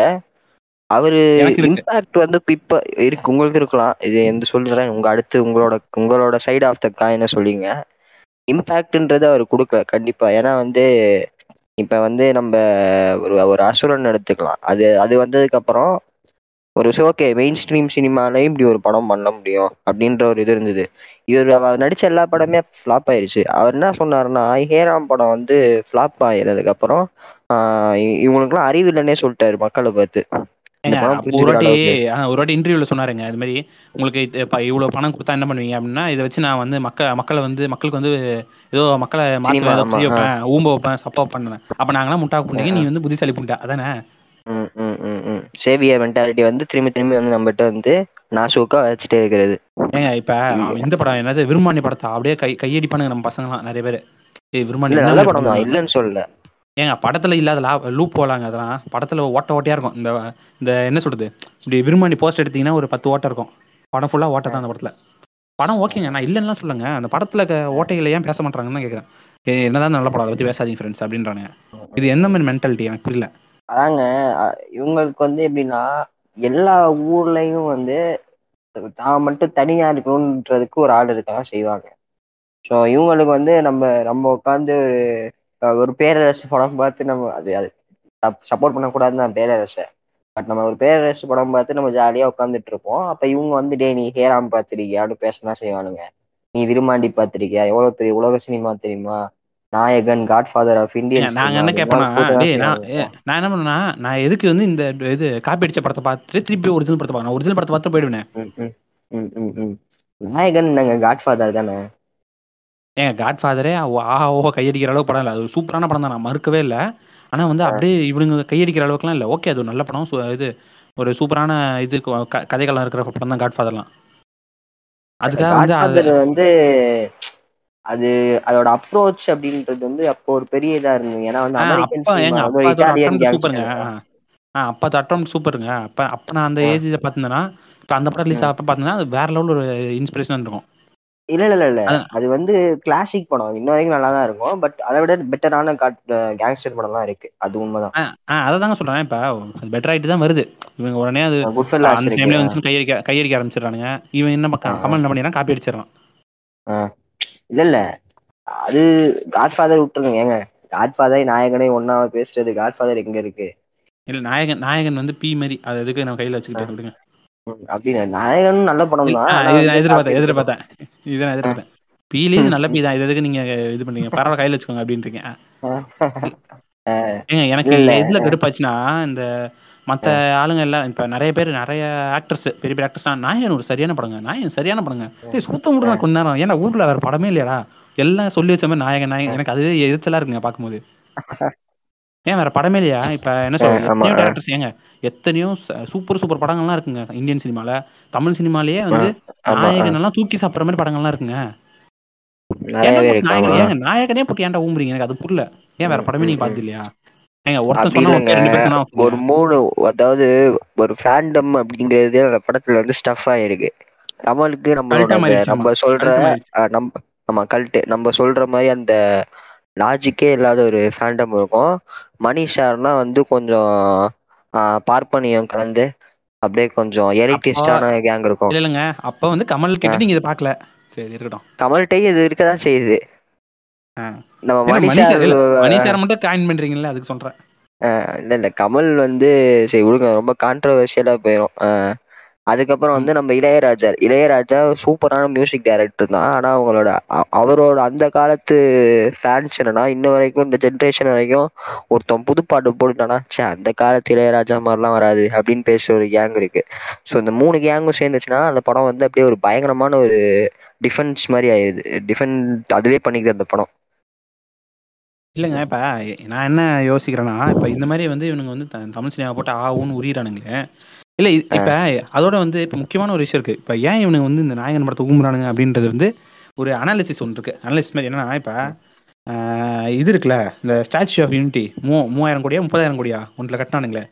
அவரு இம்பாக்ட் வந்து இப்ப இருக்கு, உங்களுக்கு இருக்கலாம். இது எந்த சொல்றேன், உங்க அடுத்து உங்களோட உங்களோட சைட் ஆஃப் த காயின சொல்லிங்க. இம்பேக்ட்ன்றது அவர் கொடுக்கல கண்டிப்பா. ஏன்னா வந்து இப்ப வந்து நம்ம ஒரு ஒரு அசுரன் எடுத்துக்கலாம். அது அது வந்ததுக்கு அப்புறம் ஒரு ஓகே மெயின் ஸ்ட்ரீம் சினிமாலையும் இப்படி ஒரு படம் பண்ண முடியும் அப்படின்ற ஒரு இது இருந்தது. இவர் நடிச்ச எல்லா படமே ஃபிளாப் ஆயிடுச்சு. அவர் என்ன சொன்னாருன்னா, ஹேராம் படம் வந்து ஃபிளாப் ஆயிடுறதுக்கு அப்புறம் ஆஹ் இவங்களுக்குலாம் அறிவு இல்லைன்னே சொல்லிட்டாரு மக்களை பார்த்து. ஒரு வாட்டி ஒரு வாட்டி இன்டர்வியூல சொன்னாருங்க, அது மாதிரி உங்களுக்கு இவ்வளவு பணம் கொடுத்தா என்ன பண்ணுவீங்க அப்படின்னா, இதை வச்சு நான் வந்து மக்க மக்களை வந்து மக்களுக்கு வந்து ஏதோ மக்களை மாற்றுவேன், ஊம்ப வைப்பேன், சப்போர்ட் பண்ணுவேன். அப்ப நாங்களாம் முட்டாக்கு பண்ணிக்க, நீ வந்து புத்திசாலி புண்டா அதானே. ம் ம் ம் ம் சேவியர் மென்டாலிட்டி வந்து திரும்பி திரும்பி வந்து நம்மகிட்ட வந்து நாசூக்கா வச்சுட்டே இருக்கிறது. ஏங்க இப்ப இந்த படம் என்னது விரும்பாண்டி படத்தை அப்படியே கை கையடி பண்ணுங்க நம்ம பசங்களாம் நிறைய பேரு. விரும்பாண்டி நல்ல படம் தான் இல்லைன்னு சொல்லல. ஏங்க படத்துல இல்லாத லா லூப் போலாங்க, அதெல்லாம் படத்துல ஓட்ட ஓட்டையா இருக்கும். இந்த இந்த என்ன சொல்றது, இப்படி விரும்பாண்டி போஸ்ட் எடுத்தீங்கன்னா ஒரு பத்து ஓட்டை இருக்கும், படம் ஃபுல்லா ஓட்டை தான் அந்த படத்துல. படம் ஓகேங்க, நான் இல்லைன்னா சொல்லுங்க. அந்த படத்துல ஓட்டைகளை ஏன் பேச மாட்டாங்கன்னு தான் கேட்குறேன். என்னதான் நல்ல படம் அதை பத்தி பேசாதீங்க ஃப்ரெண்ட்ஸ் அப்படின்றாங்க. இது எந்த மாதிரி மென்டாலிட்டி எனக்கு புரியல. அதாங்க இவங்களுக்கு வந்து எப்படின்னா, எல்லா ஊர்லயும் வந்து தான் மட்டும் தனியா இருக்கணும்ன்றதுக்கு ஒரு ஆள் இருக்கலாம் செய்வாங்க. ஸோ இவங்களுக்கு வந்து நம்ம நம்ம உட்காந்து ஒரு ஒரு பேரரசு படம் பார்த்து நம்ம அது அது சப்போர்ட் பண்ணக்கூடாதுன்னு தான் பேரரசை. பட் நம்ம ஒரு பேரரசு படம் பார்த்து நம்ம ஜாலியா உட்காந்துட்டு இருப்போம். அப்ப இவங்க வந்து டே நீ ஹேராம் பார்த்திருக்கியான்னு பேசதான் செய்வானுங்க. நீ விரும்பாண்டி பார்த்திருக்கியா, எவ்வளவு பெரிய உலக சினிமா தெரியுமா, நாயகன், காட்ஃபாதர் ஆஃப் இந்தியன். நாங்க என்ன கேட்பேன், நான் என்ன பண்ணா, நான் எதுக்கு வந்து இந்த இது காப்பி அடிச்ச படத்தை பார்த்துட்டு திருப்பி ஒரிஜினல் படத்தை பார்க்கணும், ஒரிஜினல் படத்தை பார்த்து போயிடுவேன். நாயகன் நாங்க காட்ஃபாதர் தானே. ஏங்க காட்ஃபாதரே ஆஹா ஓஹோ கையடிக்கிற அளவுக்கு படம் இல்லை, அது சூப்பரான படம் தான், நான் மறுக்கவே இல்லை. ஆனால் வந்து அப்படியே இவனுங்க கையடிக்கிற அளவுக்குலாம் இல்லை. ஓகே, அது நல்ல படம், இது ஒரு சூப்பரான இது கதைகள்லாம் இருக்கிற படம் தான் காட்ஃபாதர்லாம். அதுக்காக வந்து அது அதோட அப்ரோச் அப்படின்றது வந்து அப்போ ஒரு பெரிய இதா இருந்தது. ஏன்னா வந்து அமெரிக்கன் அப்ப தட்டம் சூப்பருங்க. அப்ப அப்ப நான் அந்த ஏஜ் பார்த்தேன்னா, இப்ப அந்த படம் ரிலீஸ் அப்ப பார்த்தேன்னா அது வேற லெவல் ஒரு இன்ஸ்பிரேஷனா இருக்கும். இல்ல இல்ல இல்ல அது வந்து கிளாசிக் படம், இன்ன வரைக்கும் நல்லா தான் இருக்கும். பட் அதை விட பெட்டரான கேங்ஸ்டர் படம் தான் இருக்கு, அது உண்மைதான். அதாங்க சொல்றேன், இப்ப பெட்டர் ஆயிட்டு தான் வருது. இவங்க உடனே அது கையடிக்க கையடிக்க ஆரம்பிச்சிடறானுங்க. இவன் என்ன கமெண்ட் என்ன பண்ணினா காப்பி அடிச்சிடறான். இல்ல இல்ல அது காட்ஃபாதர் விட்டுருங்க. ஏங்க காட்ஃபாதர் நாயகனை ஒன்னா பேசுறது, காட்ஃபாதர் எங்க இருக்கு? இல்ல நாயகன் நாயகன் வந்து பி மாதிரி, அது எதுக்கு நம்ம கையில வச்சுக்கிட்டு சொல்லுங்க அப்படின்னு. நாயகன் நல்ல படம் தான், எதிர்பார்த்தேன் எதிர்பார்த்தேன் இதுதான் எதிர்பார்த்தேன். பீலேயும் நல்ல பீ தான், இது எதுக்கு நீங்க இது பண்ணீங்க, பரவாயில்ல கையில வச்சுக்கோங்க அப்படின்னு இருக்கேன். எனக்கு எதுல கடுப்பாச்சுன்னா, இந்த மற்ற ஆளுங்க எல்லாம் இப்ப நிறைய பேர் நிறைய ஆக்டர்ஸ் பெரிய பெரிய ஆக்டர்ஸ். நாயகன் ஒரு சரியான படங்க, நாயகன் சரியான படங்க. சுத்த முடியாது கொஞ்ச நேரம், ஏன்னா ஊர்ல வேற படமே இல்லையா, எல்லாம் சொல்லி வச்ச மாதிரி நாயகன் நாயகன். எனக்கு அது எதிர்த்தலா இருக்குங்க பாக்கும்போது. ஏன் வேற படமே இல்லையா? இப்ப என்ன சொல்றேன் டேரக்டர்ஸ், ஏங்க எத்தனையோ சூப்பர் சூப்பர் படங்கள்லாம் இருக்குங்க இந்தியன் சினிமால. தமிழ் சினிமாலேயே வந்து நாயகன் எல்லாம் தூக்கி சாப்பிட்ற மாதிரி படங்கள்லாம் இருக்குங்க. ஏங்க நாயகனே போட்டு ஏன்டா ஊம்புறீங்க, எனக்கு அது புரியல. ஏன் வேற படமே நீங்க பாத்து இல்லையா? ஒரு மூணு அதாவது ஒரு ஃபேண்டம் அப்படிங்கறதே அந்த படத்துல வந்து ஸ்டஃப் ஆயிருக்கு. தமிழுக்கு நம்மளோட நம்ம சொல்ற நம்ம நம்ம கல்ட்டு நம்ம சொல்ற மாதிரி அந்த லாஜிக்கே இல்லாத ஒரு ஃபேண்டம் இருக்கும். மணி சார்னா வந்து கொஞ்சம் பார்ப்பனியம் கலந்து அப்படியே கொஞ்சம் எலிட்டிஸ்டான கேங் இருக்கும். இல்லைங்க அப்ப வந்து கமல் கிட்ட நீங்க இத பார்க்கல, சரி இருக்கட்டும். கமல்டே இது இருக்கதான் செய்யுது. நம்ம மணி சார் மணி சார் மட்டும் காயின் பண்றீங்கல்ல, அதுக்கு சொல்றேன். இல்ல இல்ல கமல் வந்து சரி விடுங்க, ரொம்ப கான்ட்ரோவர்ஷியலா போயிடும். அதுக்கப்புறம் வந்து நம்ம இளையராஜா இளையராஜா சூப்பரான மியூசிக் டைரக்டர் தான். ஆனா அவங்களோட அவரோட அந்த காலத்து ஃபேன்ஸ் என்னன்னா, இன்ன வரைக்கும் இந்த ஜென்ரேஷன் வரைக்கும் ஒருத்தன் புதுப்பாட்டு போட்டுட்டானா சே அந்த காலத்து இளையராஜா மாதிரிலாம் வராது அப்படின்னு பேசுற ஒரு கேங் இருக்கு. ஸோ இந்த மூணு கேங்கும் சேர்ந்துச்சுன்னா அந்த படம் வந்து அப்படியே ஒரு பயங்கரமான ஒரு டிஃபென்ஸ் மாதிரி ஆயிடுது. டிஃபென்ஸ் அதுவே பண்ணிக்கிது அந்த படம். இல்லைங்க இப்போ நான் என்ன யோசிக்கிறேன்னா, இப்போ இந்த மாதிரி வந்து இவனுங்க வந்து தமிழ் சினிமா போட்டு ஆகும்னு உரியிறானுங்களே. இல்லை இப்போ அதோட வந்து இப்போ முக்கியமான ஒரு விஷயம் இருக்குது. இப்போ ஏன் இவனுங்க வந்து இந்த நாயகன் படத்தை ஊம்புறானுங்க அப்படின்றது வந்து ஒரு அனாலிசிஸ் ஒன்று இருக்குது. அனாலிசிஸ் மாதிரி என்னன்னா, இப்போ இது இருக்குல்ல இந்த ஸ்டாச்சு ஆஃப் யூனிட்டி மூ மூவாயிரம் கோடியா முப்பதாயிரம் கோடியா ஒன்றில் கட்டினானுங்களே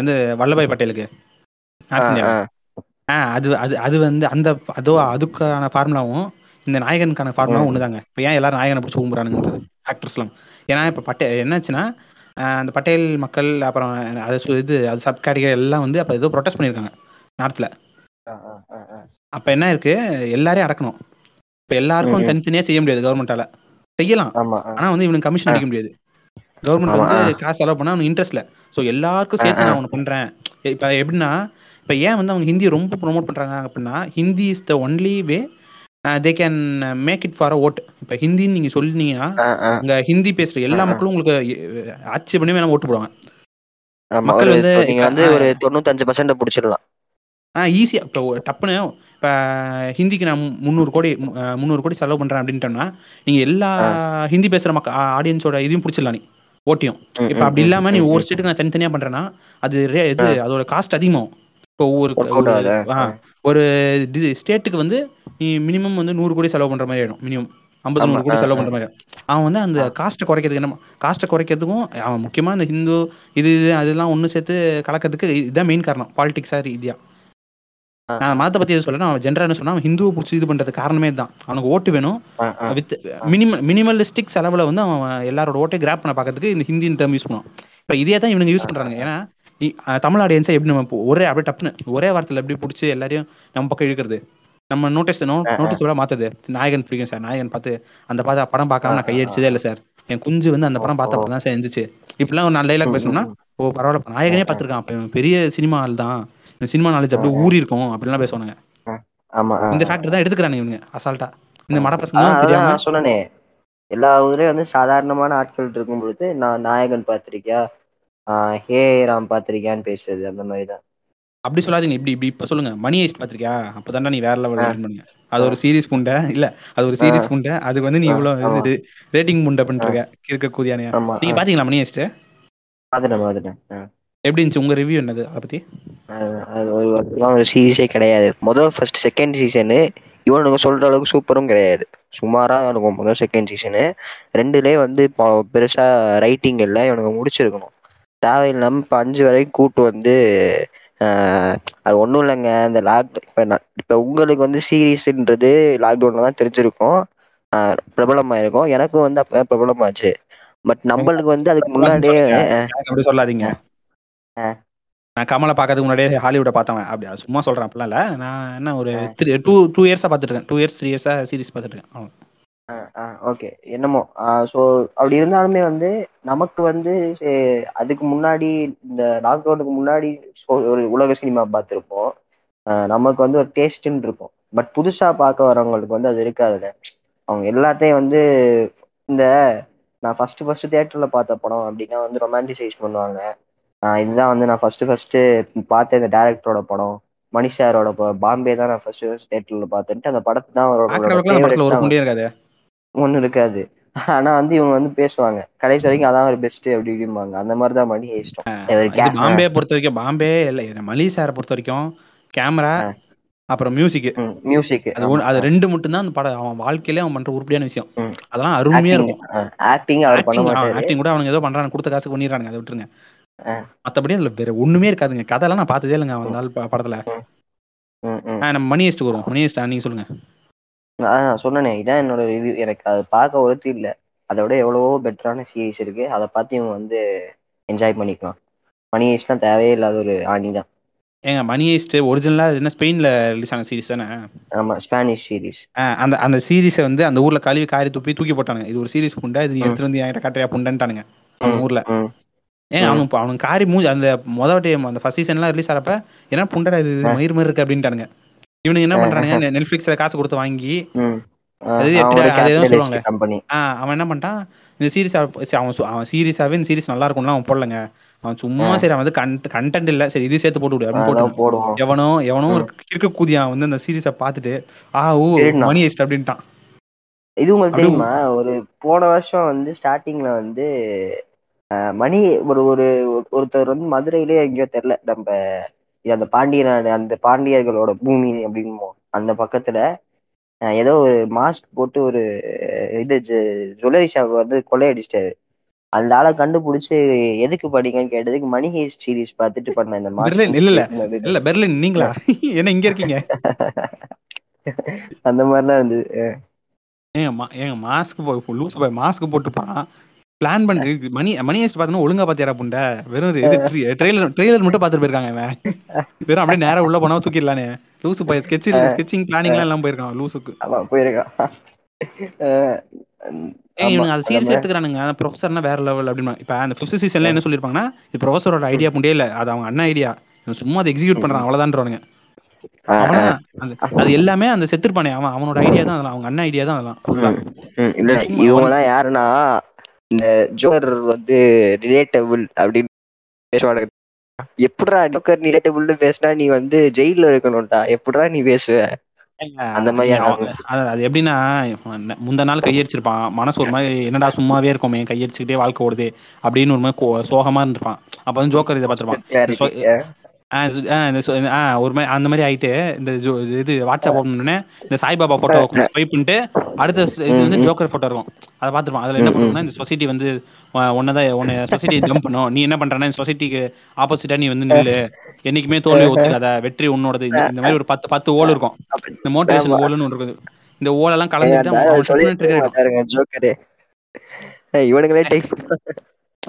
வந்து வல்லபாய் பட்டேலுக்கு. ஆ அது அது அது வந்து அந்த அதோ அதுக்கான ஃபார்முலாவும் இந்த நாயகனுக்கான ஃபார்முலாவும் ஒன்று தாங்க. இப்போ ஏன் எல்லாரும் நாயகனை பிடிச்சி ஊம்புறானுங்கிறது ஆக்டர்ஸ்லாம். ஏன்னா இப்போ பட்டே என்னாச்சுன்னா அந்த பட்டேல் மக்கள் அப்புறம் அதை இது அது சப் கேட்டகரி எல்லாம் வந்து அப்போ ஏதோ ப்ரொடெஸ்ட் பண்ணியிருக்காங்க நார்த்தில். அப்போ என்ன இருக்குது, எல்லாரையும் அடக்கணும். இப்போ எல்லாருக்கும் தனித்தனியாக செய்ய முடியாது கவர்மெண்ட்டால். செய்யலாம். ஆனா வந்து இவனுக்கு கமிஷன் அடிக்க முடியாது. கவர்மெண்ட் வந்து காசு அலோவ் பண்ணா அவனுக்கு இன்ட்ரெஸ்ட்ல. ஸோ எல்லாருக்கும் சேர்த்து நான் அவனு பண்றேன். இப்ப எப்படின்னா இப்ப ஏன் வந்து அவங்க ஹிந்தியை ரொம்ப ப்ரொமோட் பண்றாங்க அப்படின்னா, Hindi is the only way they can make it for a vote. இப்ப ஹிந்தின்னு நீங்க சொல்லினீங்கன்னா இந்த ஹிந்தி பேசுற எல்லா மக்களும் உங்களுக்கு ஆட்சி பண்ணி வேணா ஓட்டு போடுவாங்க. மக்கள் வந்து நீங்க வந்து ஒரு தொண்ணூத்தஞ்சு சதவீதம் புடிச்சிடலாம் ஈஸியா. இப்போ டப்புன்னு இப்போ ஹிந்திக்கு நான் முந்நூறு கோடி முந்நூறு கோடி செலவு பண்றேன் அப்படின்ட்டோம்னா நீங்க எல்லா ஹிந்தி பேசுற மக்க ஆடியன்ஸோட இதையும் பிடிச்சிடலாம், நீ ஓட்டியும். இப்போ அப்படி இல்லாம நீ ஒவ்வொரு ஸ்டேட்டுக்கு நான் தனித்தனியா பண்றேன்னா அது இது அதோட காஸ்ட் அதிகமாகும். இப்போ ஒவ்வொரு ஒரு ஸ்டேட்டுக்கு வந்து நீ மினிமம் வந்து நூறு கோடி செலவு பண்ற மாதிரி ஆயிடும், மினிமம் ஐம்பது நூறு கோடி செலவு பண்ற மாதிரி. அவன் வந்து அந்த காஸ்ட்டை குறைக்கிறதுக்கு என்ன காஸ்ட்டை குறைக்கிறதுக்கும் அவன் முக்கியமா இந்த ஹிந்து இது இது அதெல்லாம் ஒன்று சேர்த்து கலக்கிறதுக்கு இதுதான் மெயின் காரணம். பாலிடிக்ஸா ரீதியா நான் மதத்தை பத்தி சொல்றேன், அவன் ஜென்ரா சொன்னா அவன் ஹிந்துவை பிடிச்சி இது பண்றது காரணமே தான். அவனுக்கு ஓட்டு வேணும் வித் மினிம மினிமலிஸ்டிக் செலவுல வந்து அவன் எல்லாரோட ஓட்டையும் கிராப் பண்ண பாக்கிறதுக்கு இந்த ஹிந்தி டேர்ம் யூஸ் பண்ணுவான். இப்போ இதே தான் இவனுக்கு யூஸ் பண்றாங்க. ஏன்னா தமிழ் ஆடியன்ஸா எப்படி நம்ம ஒரே அப்படியே டப்புன்னு ஒரே வார்த்தையில எப்படி பிடிச்சி எல்லாரையும் நம்ம பக்கம் இழுக்கிறது, நம்ம நோட்டீஸ் நோ நோட்டீஸோட மாத்தது. நாயகன் பிடிக்கும் சார், நாயகன் பார்த்து அந்த பார்த்து படம் பார்க்காம நான் கையடிச்சதே இல்லை சார், என் குஞ்சு வந்து அந்த படம் பார்த்த அப்பதான் சார் இருந்துச்சு. இப்பெல்லாம் ஒரு நல்ல டைலாக் பேசணும்னா ஓ பரவாயில்ல நாயகனே பார்த்துருக்கான், அப்ப பெரிய சினிமா ஆள் தான், சினிமா நாலேஜ் அப்படி ஊறி இருக்கும் அப்படின்லாம் பேசுவானுங்க. இந்த ஃபேக்டர் தான் எடுத்துக்கிறானுங்க இவங்க அசால்ட்டா. இந்த மட பசங்க சொன்னே எல்லா ஊர்லயும் வந்து சாதாரணமான ஆட்கள் இருக்கும் பொழுது நான் நாயகன் பார்த்திருக்கியா, ஹே ராம் பார்த்திருக்கியான்னு பேசுறது அந்த மாதிரி தான். அப்படி சொல்லாதீங்க, இப்படி இப்படி இப்ப சொல்லுங்க மணி ஐஸ்ட் பாத்திருக்கியா, அப்பதான் நீ வேற லெவல் ரேட் பண்ணுங்க. அது ஒரு சீரீஸ் புண்டை இல்ல, அது ஒரு சீரீஸ் புண்டை, அது வந்து நீ இவ்வளவு ரேட்டிங் புண்டை பண்ணிருக்க இருக்க கூதியானே. நீங்க பாத்தீங்களா மணி ஐஸ்ட்? எப்படி இருந்துச்சு உங்க ரிவ்யூ என்னது அதை பத்தி? ஒரு சீரீஸே கிடையாது. முதல் ஃபர்ஸ்ட் செகண்ட் சீசனு இவனுக்கு சொல்ற அளவுக்கு சூப்பரும் கிடையாது, சுமாரா இருக்கும் முதல் செகண்ட் சீசனு. ரெண்டுலயே வந்து பெருசா ரைட்டிங் இல்லை, இவனுக்கு முடிச்சிருக்கணும். தேவையில்லாம இப்ப அஞ்சு வரைக்கும் கூட்டு வந்து அது ஒன்றும் இல்லைங்க. இந்த லாக்டவுன் இப்போ நான் இப்போ உங்களுக்கு வந்து சீரீஸுன்றது லாக்டவுனில் தான் தெரிஞ்சிருக்கும், பிரபலமாயிருக்கும். எனக்கும் வந்து அப்போ தான் பிரபலமாச்சு. பட் நம்மளுக்கு வந்து அதுக்கு முன்னாடியே சொல்லாதீங்க, நான் கமலை பார்க்கறதுக்கு முன்னாடியே ஹாலிவுட்டை பார்த்தவன், அப்படி அது சும்மா சொல்கிறேன் அப்படிலாம் இல்லை. நான் என்ன ஒரு த்ரீ டூ டூ இயர்ஸாக பார்த்துட்டு இருக்கேன், டூ இயர்ஸ் த்ரீ இயர்ஸாக சீரீஸ் பார்த்துட்டு இருக்கேன். ஓகே என்னமோ. ஸோ அப்படி இருந்தாலுமே வந்து நமக்கு வந்து அதுக்கு முன்னாடி இந்த லாக்டவுனுக்கு முன்னாடி ஒரு உலக சினிமா பார்த்துருப்போம், நமக்கு வந்து ஒரு டேஸ்ட்டுன்னு இருக்கும். பட் புதுசாக பார்க்க வரவங்களுக்கு வந்து அது இருக்காதுல்ல. அவங்க எல்லாத்தையும் வந்து இந்த நான் ஃபஸ்ட்டு ஃபஸ்ட்டு தியேட்டரில் பார்த்த படம் அப்படின்னா வந்து ரொமான்டிசைஸ் பண்ணுவாங்க. இதுதான் வந்து நான் ஃபஸ்ட்டு ஃபஸ்ட்டு பார்த்த இந்த டேரக்டரோட படம் மணிஷாரோட பாம்பே தான் நான் ஃபஸ்ட்டு ஃபஸ்ட் தியேட்டரில் பார்த்துட்டு அந்த படத்தை தான் ஒன்றும் இருக்காது. ஆனால் வந்து இவங்க வந்து பேசுவாங்க கடைசி வரைக்கும் அதான் ஒரு பெஸ்ட்டு அப்படி இப்படிம்பாங்க. அந்த மாதிரி தான் மணி இஷ்டம். பாம்பே பொறுத்த வரைக்கும் பாம்பே இல்லை மணி சாரை பொறுத்த வரைக்கும் கேமரா அப்புறம் மியூசிக்கு மியூசிக்கு அது ரெண்டு மட்டும்தான் அந்த படம் அவன் வாழ்க்கையிலே அவன் பண்ணுற உருப்படியான விஷயம். அதெல்லாம் அருமையாக இருக்கும். ஆக்டிங் அவர் பண்ணுவாங்க, ஆக்டிங் கூட அவனுக்கு ஏதோ பண்ணுறாங்க, கொடுத்த காசுக்கு பண்ணிடுறாங்க, அதை விட்டுருங்க. மற்றபடி அதில் வேற ஒன்றுமே இருக்காதுங்க. கதையெல்லாம் நான் பார்த்ததே இல்லைங்க அவன் நாள் படத்தில். நம்ம மணி ஹெஸ்ட்டுக்கு வருவோம். மணி ஹெஸ்ட் நீங்கள் சொல்லுங்கள். நான் சொன்னேனே இதான் என்னோட ரிவ்யூ. எனக்கு அது பார்க்க ஒருத்தி இல்லை, அதை விட எவ்வளவோ பெட்டரான சீரீஸ் இருக்கு, அதை பார்த்து இவங்க வந்து என்ஜாய் பண்ணிக்கலாம். மணி ஹெய்ஸ்ட்லாம் தேவையே இல்லாத ஒரு ஆணி தான். ஏங்க மணி ஹெய்ஸ்ட் ஒரிஜினலா என்ன ஸ்பெயின்ல ரிலீஸ் ஆன சீரீஸ் தானே? ஆமா ஸ்பானிஷ் சீரீஸ். அந்த அந்த சீரீஸை வந்து அந்த ஊர்ல கழுவி காரி துப்பி தூக்கி போட்டானுங்க. இது ஒரு சீரீஸ் புண்டா, இது எடுத்துட்டு வந்து என்கிட்ட காட்டையா புண்டானுங்க அவங்க ஊர்ல. ஏன் அவனுக்கு அவனுக்கு காரி மூஞ்சி அந்த முதல் டைம் அந்த ஃபர்ஸ்ட் சீசன்லாம் ரிலீஸ் ஆறப்ப ஏன்னா புண்டா இது மயிர் மயிர் இருக்கு அப்படின்ட்டானுங்க. இவனுக்கு என்ன பண்றானுங்க நெட்ஃபிளிக்ஸ்ல காசு கொடுத்து வாங்கி கம்பெனி அவன் என்ன பண்ணிட்டான் இந்த சீரீஸ் அவன் சீரீஸாவே இந்த சீரீஸ் நல்லா இருக்கும்லாம் அவன் போடலங்க. அவன் சும்மா சரி அவன் வந்து கண்டென்ட் இல்ல சரி இது சேர்த்து போட்டு விடு போடுவான். எவனோ எவனோ ஒரு கிறுக்கு கூதியான் வந்து அந்த சீரீஸை பார்த்துட்டு ஆ ஓ மணி ஹெய்ஸ்ட் அப்படின்ட்டான். இது உங்களுக்கு தெரியுமா ஒரு போன வருஷம் வந்து ஸ்டார்டிங்ல வந்து மணி ஒரு ஒரு ஒருத்தர் வந்து மதுரையிலேயே எங்கேயோ தெரியல நம்ம அந்த பாண்டிய அந்த பாண்டியர்களோட பூமி அப்படின்னு அந்த பக்கத்துல ஏதோ ஒரு மாஸ்க் போட்டு ஒரு இது ஜுவல்லரி ஷாப் வந்து கொள்ளையடிச்சிட்டாரு. அந்த ஆளை கண்டுபிடிச்சு எதுக்கு பண்ணீங்கன்னு கேட்டதுக்கு மணி ஹெய்ஸ்ட் சீரீஸ் பார்த்துட்டு பண்ண இந்த மாஸ்க் பெர்லின் நீங்களா என்ன இங்க இருக்கீங்க அந்த மாதிரிலாம் இருந்தது. ஏங்க மாஸ்க் மாஸ்க் போட்டுப்பான் பிளான் பண்ணி மணி மணி ஹெய்ஸ்ட் பார்த்தோன்னா ஒழுங்கா பாத்தியா புண்டை வெறும் ட்ரெய்லர் ட்ரெய்லர் மட்டும் பார்த்துட்டு போயிருக்காங்க. இவன் வெறும் அப்படியே நேரம் உள்ள போனா தூக்கிடலானே லூசு போய் ஸ்கெட்சிங் ஸ்கெட்சிங் பிளானிங் எல்லாம் போயிருக்கான் லூசுக்கு போயிருக்கான். அதை சீரியஸ் எடுத்துக்கிறானுங்க. ப்ரொஃபஸர்னா வேற லெவல் அப்படின்னா. இப்போ அந்த ஃபிஃப்த் சீசன்ல என்ன சொல்லியிருப்பாங்கன்னா, இது ப்ரொஃபஸரோட ஐடியா புண்டே இல்லை, அது அவங்க அண்ணன் ஐடியா, சும்மா அதை எக்ஸிக்யூட் பண்றான் அவ்வளவுதான்றானுங்க. அது எல்லாமே அந்த செத்துருப்பானே அவன், அவனோட ஐடியா தான் அதெல்லாம், அவங்க அண்ணன் ஐடியா தான் அதெல்லாம். இல்ல இவங்கெல்லாம் யாருன்னா இந்த ஜோக்கர் வந்து ரிலேட்டபிள் அப்படின்னு பேசுவாங்க. எப்படா ஜோக்கர் ரிலேட்டபிள்னு பேசினா நீ வந்து ஜெயில இருக்கணும்டா, எப்படா நீ பேசுவ அந்த மாதிரி. அது எப்படின்னா, முந்த நாள் கையடிச்சிருப்பான், மனசு ஒரு மாதிரி என்னடா சும்மாவே இருக்கோமே கையடிச்சுக்கிட்டே வாழ்க்கை ஓடுது அப்படின்னு ஒரு மாதிரி சோகமா இருந்திருப்பான். அப்ப வந்து ஜோக்கர் இதை பார்த்திருப்பான் ஒரு மாதிரி, அந்த மாதிரி ஆயிட்டு இந்த இது வாட்ஸ்அப் ஓப்பன் இந்த சாய்பாபா போட்டோ ஸ்வைப் பண்ணிட்டு அடுத்த இது வந்து ஜோக்கர் போட்டோ இருக்கும், அதை பார்த்துருப்போம். அதில் என்ன பண்ணுவோம்னா, இந்த சொசைட்டி வந்து ஒன்னதான் ஒன்னு சொசைட்டி ஜம்ப் பண்ணும், நீ என்ன பண்றனா இந்த சொசைட்டிக்கு ஆப்போசிட்டா நீ வந்து நில்லு, என்னைக்குமே தோல்வி ஒத்துக்காத, வெற்றி உன்னோடது. இந்த மாதிரி ஒரு பத்து பத்து ஓல் இருக்கும், இந்த மோட்டிவேஷன் ஓல்னு ஒன்று இருக்குது. இந்த ஓலெல்லாம் கலந்துட்டு இவனுங்களே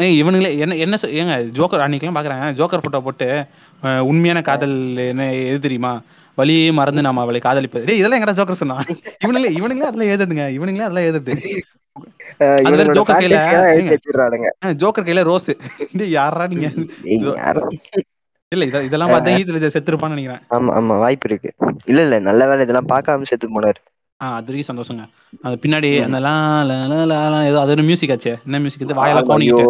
ஏய் இவனுங்களே என்ன என்ன ஏங்க ஜோக்கர் அன்னைக்கெல்லாம் பார்க்குறாங்க. ஜோக்கர் ஃபோட்டோ போட்டு உண்மையான காதல் என்ன எது தெரியுமா, வழியே மறந்து நாம அவளை காதலிப்பது, இதெல்லாம் எங்கடா ஜோக்கர் சொன்னா. இவனுங்களே இவனுங்களே அதெல்லாம் எழுதுதுங்க, இவனுங்களே அதெல்லாம் எழுதுது. ஜோக்கர் கையில ஜோக்கர் கையில ரோஸ் யாரா நீங்க இல்ல இத இதெல்லாம் பார்த்தா இதுல செத்துருப்பான்னு நினைக்கிறேன். ஆமா ஆமா வாய்ப்பு இருக்கு. இல்ல இல்ல நல்ல வேலை இதெல்லாம் பார்க்காம செத்து போனாரு. ஆஹ் அது வரைக்கும் சந்தோஷங்க. அது பின்னாடி அதெல்லாம் ஏதோ அது மியூசிக் ஆச்சு, என்ன மியூசிக் இது வாயில கோணிட்டு.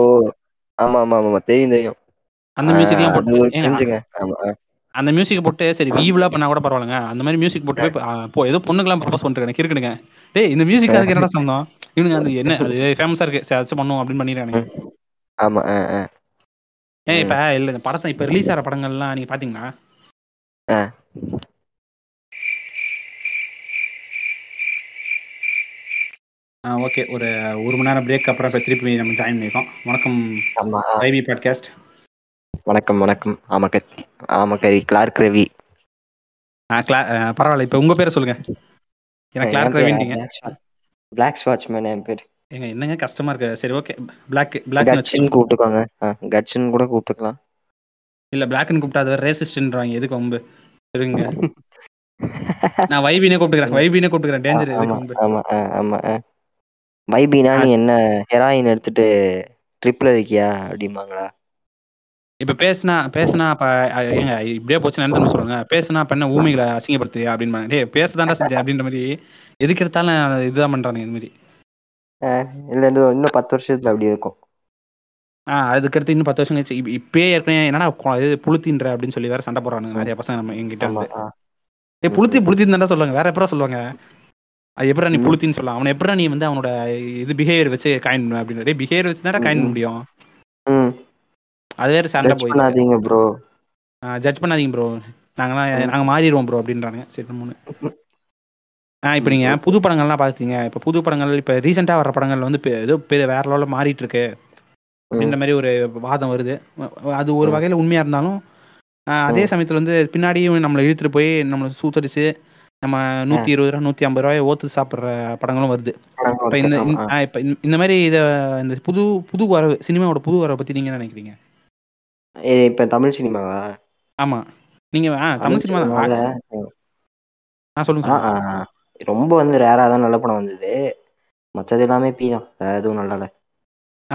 ஆமா ஆமா ஆமா தெரியும் தெரியும். அந்த மியூசிக்லாம் போட்டு அந்த மியூசிக் போட்டு சரி வீவ்லா பண்ணா கூட பரவாயில்லங்க, அந்த மாதிரி மியூசிக் போட்டு போய் ஏதோ பொண்ணுக்கெல்லாம் ப்ரப்போஸ் பண்றேன் கிருக்குங்க. டேய் இந்த மியூசிக் அதுக்கு என்னடா சொந்தம், இவனுங்க அது என்ன அது ஃபேமஸா இருக்கு சர்ச் பண்ணுவோம் அப்படின்னு பண்ணிடுறானுங்க. ஆமா ஏன் இப்ப இல்ல இந்த படத்தை இப்ப ரிலீஸ் ஆகிற படங்கள்லாம் நீங்க பாத்தீங்கன்னா ஓகே ஒரு ஒரு மணி நேரம் பிரேக் அப்புறம் இப்போ திருப்பி நம்ம ஜாயின் பண்ணியிருக்கோம். வணக்கம் ரவி பாட்காஸ்ட். வணக்கம் வணக்கம். ஆமாக்கர் ஆமாக்கரி கிளார்க் ரவி. ஆ கிளா பரவாயில்ல. இப்போ உங்கள் பேரை சொல்லுங்கள். ஏன்னா கிளார்க் ரவிங்க. பிளாக் வாட்ச்மேன் என் பேர். ஏங்க என்னங்க கஷ்டமாக இருக்குது. சரி ஓகே பிளாக் பிளாக் கட்ஸ்ன்னு கூப்பிட்டுக்கோங்க. ஆ கட்ஸ்ன்னு கூட கூப்பிட்டுக்கலாம். இல்லை பிளாக்னு கூப்பிட்டா அது ரேசிஸ்டன்றாங்க, எதுக்கு வம்பு இருங்க. நான் வைபினே கூப்பிட்டுக்கிறேன், வைபினே கூப்பிட்டுக்கிறேன், டேஞ்சர் எதுக்கு வம்பு. ஆமாம் ஆமாம் வைபினா நீ என்ன ஹெராயின் எடுத்துட்டு ட்ரிப்ல இருக்கியா அப்படிமாங்களா. இப்ப பேசுனா பேசுனா அப்ப ஏங்க இப்படியே போச்சு நினைச்சு சொல்லுங்க. பேசுனா அப்ப என்ன ஊமைகளை அசிங்கப்படுத்தியா அப்படின்பாங்க. டே பேசதான்டா செஞ்சு அப்படின்ற மாதிரி எதுக்கு எடுத்தாலும் இதுதான் பண்றாங்க. இந்த மாதிரி இல்ல இன்னும் பத்து வருஷத்துல அப்படி இருக்கும். ஆஹ் அதுக்கடுத்து இன்னும் பத்து வருஷம் கழிச்சு இப்பயே ஏற்கனவே என்னன்னா இது புளுத்தின்ற அப்படின்னு சொல்லி வேற சண்டை போடுறானுங்க நிறைய பசங்க நம்ம எங்கிட்ட வந்து. ஏ புளுத்தி புளுத்தின்னு சொல்லுவாங்க, வேற எப்பறம் சொல்லுவாங்க அது எப்படா நீ புளுத்தின்னு சொல்லலாம். அவனை எப்படா நீ வந்து அவனோட இது பிஹேவியர் வச்சு காயின் பண்ணுவேன் அப்படின்ற பிஹேவியர் வச்சு தான் காயின் பண்ண முடியும். அது வேற சண்டை போய் பண்ணாதீங்க ப்ரோ, ஜட்ஜ் பண்ணாதீங்க ப்ரோ, நாங்களாம் நாங்கள் மாறிடுவோம் ப்ரோ அப்படின்றாங்க. சரி மூணு ஆ இப்போ நீங்கள் புது படங்கள்லாம் பார்த்துங்க. இப்போ புது படங்கள் இப்போ ரீசெண்டாக வர படங்கள் வந்து ஏதோ வேற லெவலில் மாறிட்டு இருக்கு அப்படின்ற மாதிரி ஒரு வாதம் வருது. அது ஒரு வகையில் உண்மையாக இருந்தாலும் அதே சமயத்தில் வந்து பின்னாடியும் நம்மளை இழுத்துட்டு போய் நம்மளை சூத்தரிச்சு நம்ம நூற்றி இருபது ரூபா நூற்றி ஐம்பது ரூபாய் ஓத்து சாப்பிட்ற படங்களும் வருது. இப்போ இந்த இப்போ இந்த மாதிரி இதை இந்த புது புது வரவு சினிமாவோட புது வரவை பற்றி நீங்கள் நினைக்கிறீங்க? இப்போ தமிழ் சினிமாவா? ஆமாம் நீங்கள் ஆ தமிழ் சினிமா ஆ சொல்லுங்க. ரொம்ப வந்து ரேராக தான் நல்ல படம் வந்தது, மற்றது எல்லாமே பீ தான், வேற எதுவும் நல்லா இல்லை.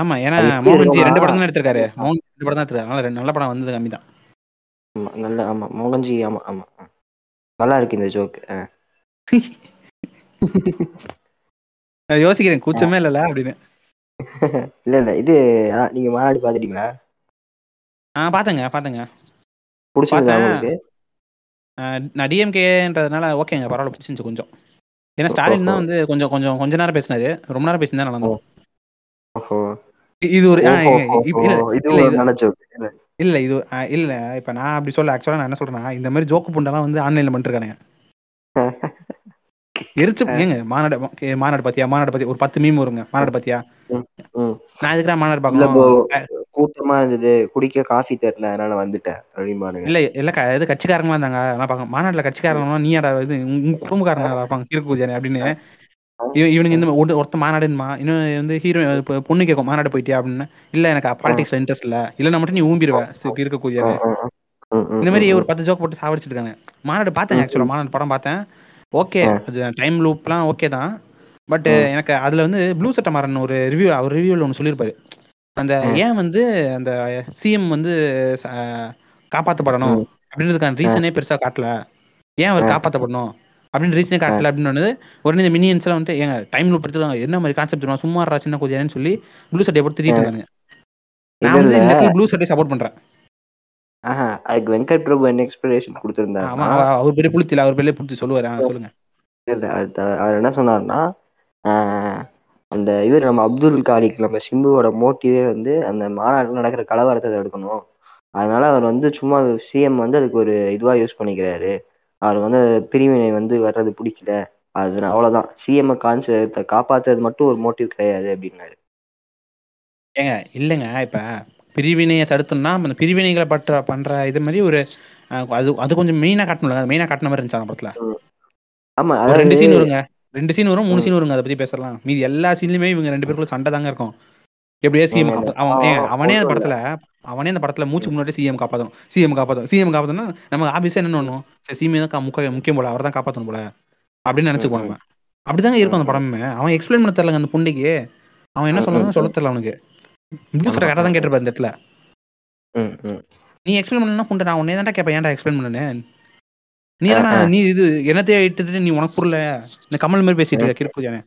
ஆமாம் ஏன்னா மோகன்ஜி ரெண்டு படம் தான் எடுத்திருக்காரு, மோகன்ஜி ரெண்டு படம் தான் எடுத்திருக்காரு, அதனால ரெண்டு நல்ல படம் வந்தது கம்மி தான். ஆமாம் நல்ல ஆமாம் மோகன்ஜி ஆமாம் ஆமாம் நல்லா இருக்கு இந்த ஜோக். நான் யோசிக்கிறேன் கூச்சமே இல்லல அப்படின்னு. இல்ல இல்ல இது நீங்க மாநாடு பாத்துட்டீங்களா? ஆ பாத்தங்க பாத்தங்க புடிச்சிருந்தா உங்களுக்கு. நான் டிஎம்கேன்றதுனால ஓகேங்க பரவாயில்ல புடிச்சிருந்துச்சு கொஞ்சம். ஏன்னா ஸ்டாலின் தான் வந்து கொஞ்சம் கொஞ்சம் கொஞ்ச நேரம் பேசினாரு, ரொம்ப நேரம் பேசினா நல்லா இருக்கும். ஓஹோ இது ஒரு இது ஒரு நல்ல ஜோக் இல்ல இது இல்ல. இப்ப நான் அப்படி சொல்ல ஆக்சுவலா நான் என்ன சொல்றேன்னா, இந்த மாதிரி ஜோக்கு புண்டெல்லாம் வந்து ஆன்லைன்ல பண்ணிருக்கானுங்க எரிச்சு. ஏங்க மாநாடு மாநாடு பாத்தியா மாநாடு பாத்தியா ஒரு பத்து மீம் வருங்க, மாநாடு பாத்தியா நான் எதுக்குறேன் மாநாடு பாக்கலாம், கூட்டமா இருந்தது குடிக்க காஃபி தரல அதனால வந்துட்டேன் அப்படிமானுங்க. இல்ல இல்ல இது கட்சிக்காரங்களா இருந்தாங்க அதெல்லாம் பாக்க மாநாடுல கட்சிக்காரங்களா நீ யாரா இது உங்க குடும்பக்காரங்களா பாப்பாங்க கிறுக்கு பூஜை அப்படின்னு. இவனுக்கு இந்த ஒருத்த மாநாடுமா இன்னும் வந்து ஹீரோ பொண்ணு கேட்கும் மாநாடு போயிட்டியா அப்படின்னு. இல்ல எனக்கு பாலிடிக்ஸ்ல இன்ட்ரெஸ்ட் இல்ல இல்ல மட்டும் நீ ஊம்பிடுவேன் இருக்கக்கூடிய இந்த மாதிரி ஒரு பத்து ஜோக் போட்டு சாவடிச்சிருக்காங்க. மாநாடு பார்த்தேன் ஆக்சுவலா மாநாடு படம் பார்த்தேன். ஓகே டைம் லூப்லாம் ஓகே தான், பட் எனக்கு அதுல வந்து ப்ளூ சட்டை மாறன் ஒரு ரிவ்யூ அவர் ரிவ்யூல ஒன்று சொல்லியிருப்பாரு, அந்த ஏன் வந்து அந்த சிஎம் வந்து காப்பாற்றப்படணும் அப்படின்றதுக்கான ரீசனே பெருசா காட்டல, ஏன் அவர் காப்பாற்றப்படணும் அப்படின்னு ரீசனே காட்டல அப்படின்னு உடனே இந்த மினியன்ஸ் எல்லாம் வந்துட்டு எங்க டைம் லூப் எடுத்துருவாங்க, என்ன மாதிரி கான்செப்ட் சும்மா சின்ன கொஞ்சம் சொல்லி ப்ளூ சட்டையை போட்டு திரிட்டு இருக்காங்க. நான் வந்து எனக்கு ப்ளூ சட்டையை சப்போர்ட் பண்றேன். ஆஹா, அதுக்கு வெங்கட் பிரபு என்ன எக்ஸ்பிளனேஷன் கொடுத்திருந்தாரு? ஆமா, அவர் பெரிய புளுத்தி இல்ல, அவர் பெரிய புளுத்தி சொல்லுவாரு. சொல்லுங்க. அவர் என்ன சொன்னார்னா, அந்த இவர் நம்ம அப்துல் காலிக் நம்ம சிம்புவோட மோட்டிவே வந்து அந்த மாநாட்டில் நடக்கிற கலவரத்தை எடுக்கணும், அதனால அவர் வந்து சும்மா சிஎம் வந்து அதுக்கு ஒரு இதுவாக யூஸ் பண்ணிக்கிறாரு, அவர் வந்து பிரிவினை வந்து வர்றது பிடிக்கல, அது அவ்வளோதான், சிஎம்ஐ கான்செப்டை காப்பாற்றுறது மட்டும் ஒரு மோட்டிவ் கிடையாது அப்படின்னாரு. ஏங்க இல்லைங்க, இப்போ பிரிவினையை தடுத்தோம்னா அந்த பிரிவினைகளை பற்ற பண்ணுற இது மாதிரி ஒரு அது அது கொஞ்சம் மெயினாக காட்டணும், அது மெயினாக காட்டின மாதிரி இருந்துச்சு அந்த படத்தில். ஆமாம், அதாவது ரெண்டு சீன் வருங்க, ரெண்டு சீன் வரும், மூணு சீன் வருங்க, அதை பத்தி பேசலாம். மீதி எல்லா சீன்லயுமே இவங்க ரெண்டு பேருக்குள்ள சண்டை தாங்க இருக்கும். எப்படியா சிஎம் அவனே அந்த படத்துல அவனே அந்த படத்துல மூச்சு முன்னாடி சிஎம் காப்பாத்தும் சிஎம் காப்பாத்தும் சிஎம் காப்பாத்தோம்னா நமக்கு ஆபீஸா என்ன ஒண்ணும் சிஎம் தான் முக்கியம் போல, அவர் தான் காப்பாத்தணும் போல அப்படின்னு நினைச்சுக்குவாங்க. அப்படிதாங்க இருக்கும் அந்த படமே. அவன் எக்ஸ்பிளைன் பண்ண தெரியலங்க அந்த பொண்ணுக்கு, அவன் என்ன சொல்லணும் சொல்ல தெரியல அவனுக்கு. ப்ளூஸ்டர் கரெக்டா தான் கேட்டிருப்பாரு இந்த இடத்துல, நீ எக்ஸ்பிளைன் பண்ணா புண்டை நான் உன்னே தான்டா கேட்பேன், ஏன்டா எக்ஸ்பிளைன் பண்ணேன், நீ நீ இது என்னத்தையே இட்டு நீ உனக்கு புரியல, இந்த கமல் மாதிரி பேசிட்டு கிருப்பூஜானே.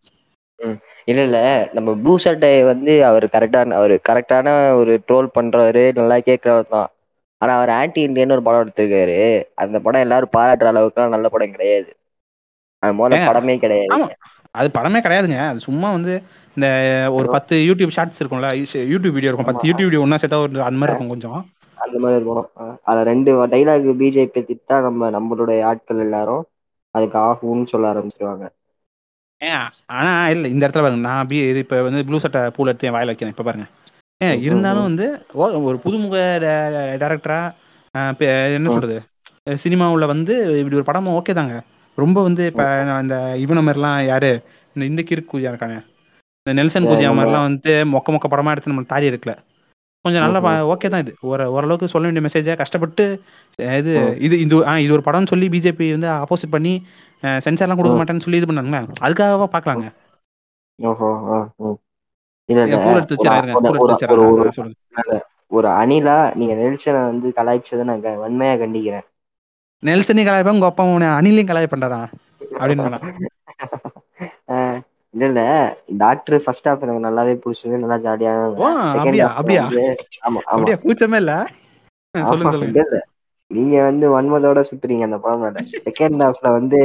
இல்ல இல்ல நம்ம ப்ளூ சட்டையை வந்து அவர் கரெக்டான அவர் கரெக்டான ஒரு ட்ரோல் பண்றவரு, நல்லா கேட்கறவர் தான். ஆனா அவர் ஆன்டி இண்டியன் ஒரு படம் எடுத்திருக்காரு, அந்த படம் எல்லாரும் பாராட்டுற அளவுக்குலாம் நல்ல படம் கிடையாது, அது முதல்ல படமே கிடையாது. அது படமே கிடையாதுங்க, அது சும்மா வந்து இந்த ஒரு பத்து யூடியூப் ஷார்ட்ஸ் இருக்கும்ல, யூடியூப் வீடியோ இருக்கும், பத்து யூடியூப் வீடியோ ஒன்னா செட்டா ஒரு அந்த மாதிரி இருக்கும் கொஞ்சம் அந்த மாதிரி இருக்கணும். அதை ரெண்டு டைலாக் பிஜேபி திட்டா நம்ம நம்மளுடைய ஆட்கள் எல்லாரும் அதுக்கு ஆகும்னு சொல்ல ஆரம்பிச்சிருவாங்க. ஏன் ஆனா இல்ல இந்த இடத்துல பாருங்க, நான் இது இப்ப வந்து ப்ளூ சட்டை பூல எடுத்து என் வாயில வைக்கிறேன் இப்ப பாருங்க. ஏன் இருந்தாலும் வந்து ஒரு புதுமுக டைரக்டரா என்ன சொல்றது சினிமாவுல வந்து இப்படி ஒரு படமும் ஓகே தாங்க. ரொம்ப வந்து இப்ப இந்த இவன மாதிரிலாம் யாரு இந்த இந்த கிறுக்கு கூஜா இருக்காங்க, இந்த நெல்சன் கூஜா மாதிரிலாம் வந்து மொக்க மொக்க படமா எடுத்து நம்ம தாடி இருக்குல்ல, கொஞ்சம் நல்லா ஓகே தான் இது, ஒரு ஓரளவுக்கு சொல்ல வேண்டிய மெசேஜா கஷ்டப்பட்டு இது இது இது ஒரு படம்னு சொல்லி பிஜேபி வந்து ஆப்போசிட் பண்ணி சென்சார்லாம் கொடுக்க மாட்டேன்னு சொல்லி இது பண்ணாங்களே, அதுக்காகவா பாக்கலாங்க. ஒரு அணிலா நீங்க நெல்சனை வந்து கலாய்ச்சதை நாங்க வன்மையா கண்டிக்கிறேன். நெல்சனையும் கலாய்ப்பா உங்க அப்பா அணிலையும் கலாய் பண்றதா அப்படின்னு இல்ல இல்ல டாக்டர் ஃபர்ஸ்ட் ஹாஃப் எனக்கு நல்லாவே பிடிச்சது, நல்லா ஜாலியா இருந்தது. நீங்க வந்து வன்மதோட சுத்துறீங்க அந்த படம் மேல. செகண்ட் ஹாஃப்ல வந்து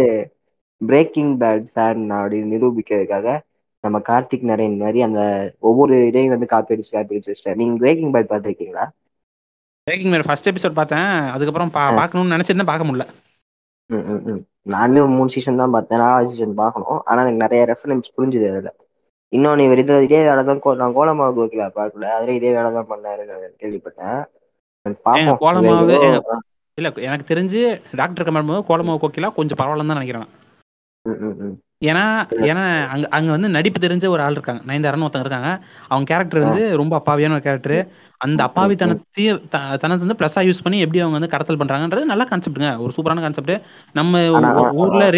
பிரேக்கிங் பேட் ஃபேன் அப்படின்னு நிரூபிக்கிறதுக்காக நம்ம கார்த்திக் நரேன் மாதிரி அந்த ஒவ்வொரு இதையும் வந்து காப்பி அடிச்சு காப்பி அடிச்சு வச்சிட்டேன். நீங்க பிரேக்கிங் பேட் பாத்துருக்கீங்களா? பிரேக்கிங் பேட் ஃபர்ஸ்ட் எபிசோட் பார்த்தேன், அதுக்கப்புறம் பாக்கணும்னு நினைச்சிருந்தா பாக்க முடியல. நானுமே மூணு சீசன் தான் பார்த்தேன், நாலாவது சீசன் பார்க்கணும். ஆனால் எனக்கு நிறைய ரெஃபரன்ஸ் புரிஞ்சுது அதில். இன்னொன்று இவர் இதில் இதே வேலை தான், நான் கோலமாவு கோகிலா பார்க்கல, அதில் இதே வேலை தான் பண்ணாரு கேள்விப்பட்டேன். கோலமாவு இல்லை, எனக்கு தெரிஞ்சு டாக்டர் கமல் கோலமாவு கோகிலா கொஞ்சம் பரவாயில்லன்னு தான் நினைக்கிறேன். ஏன்னா ஏன்னா அங்கே அங்கே வந்து நடிப்பு தெரிஞ்ச ஒரு ஆள் இருக்காங்க, நயன்தாரான்னு ஒருத்தங்க இருக்காங்க. அவங்க கேரக்டர் வந்து ரொம்ப அப்பாவியான ஒரு கேரக்டரு. அந்த அப்பாவி தனத்தையும் தனத்தை வந்து ப்ளஸ்ஸாக யூஸ் பண்ணி எப்படி அவங்க வந்து கடத்தல் பண்ணுறாங்கன்றது நல்லா கான்செப்டுங்க, ஒரு சூப்பரான கான்செப்ட், நம்ம ஊரில்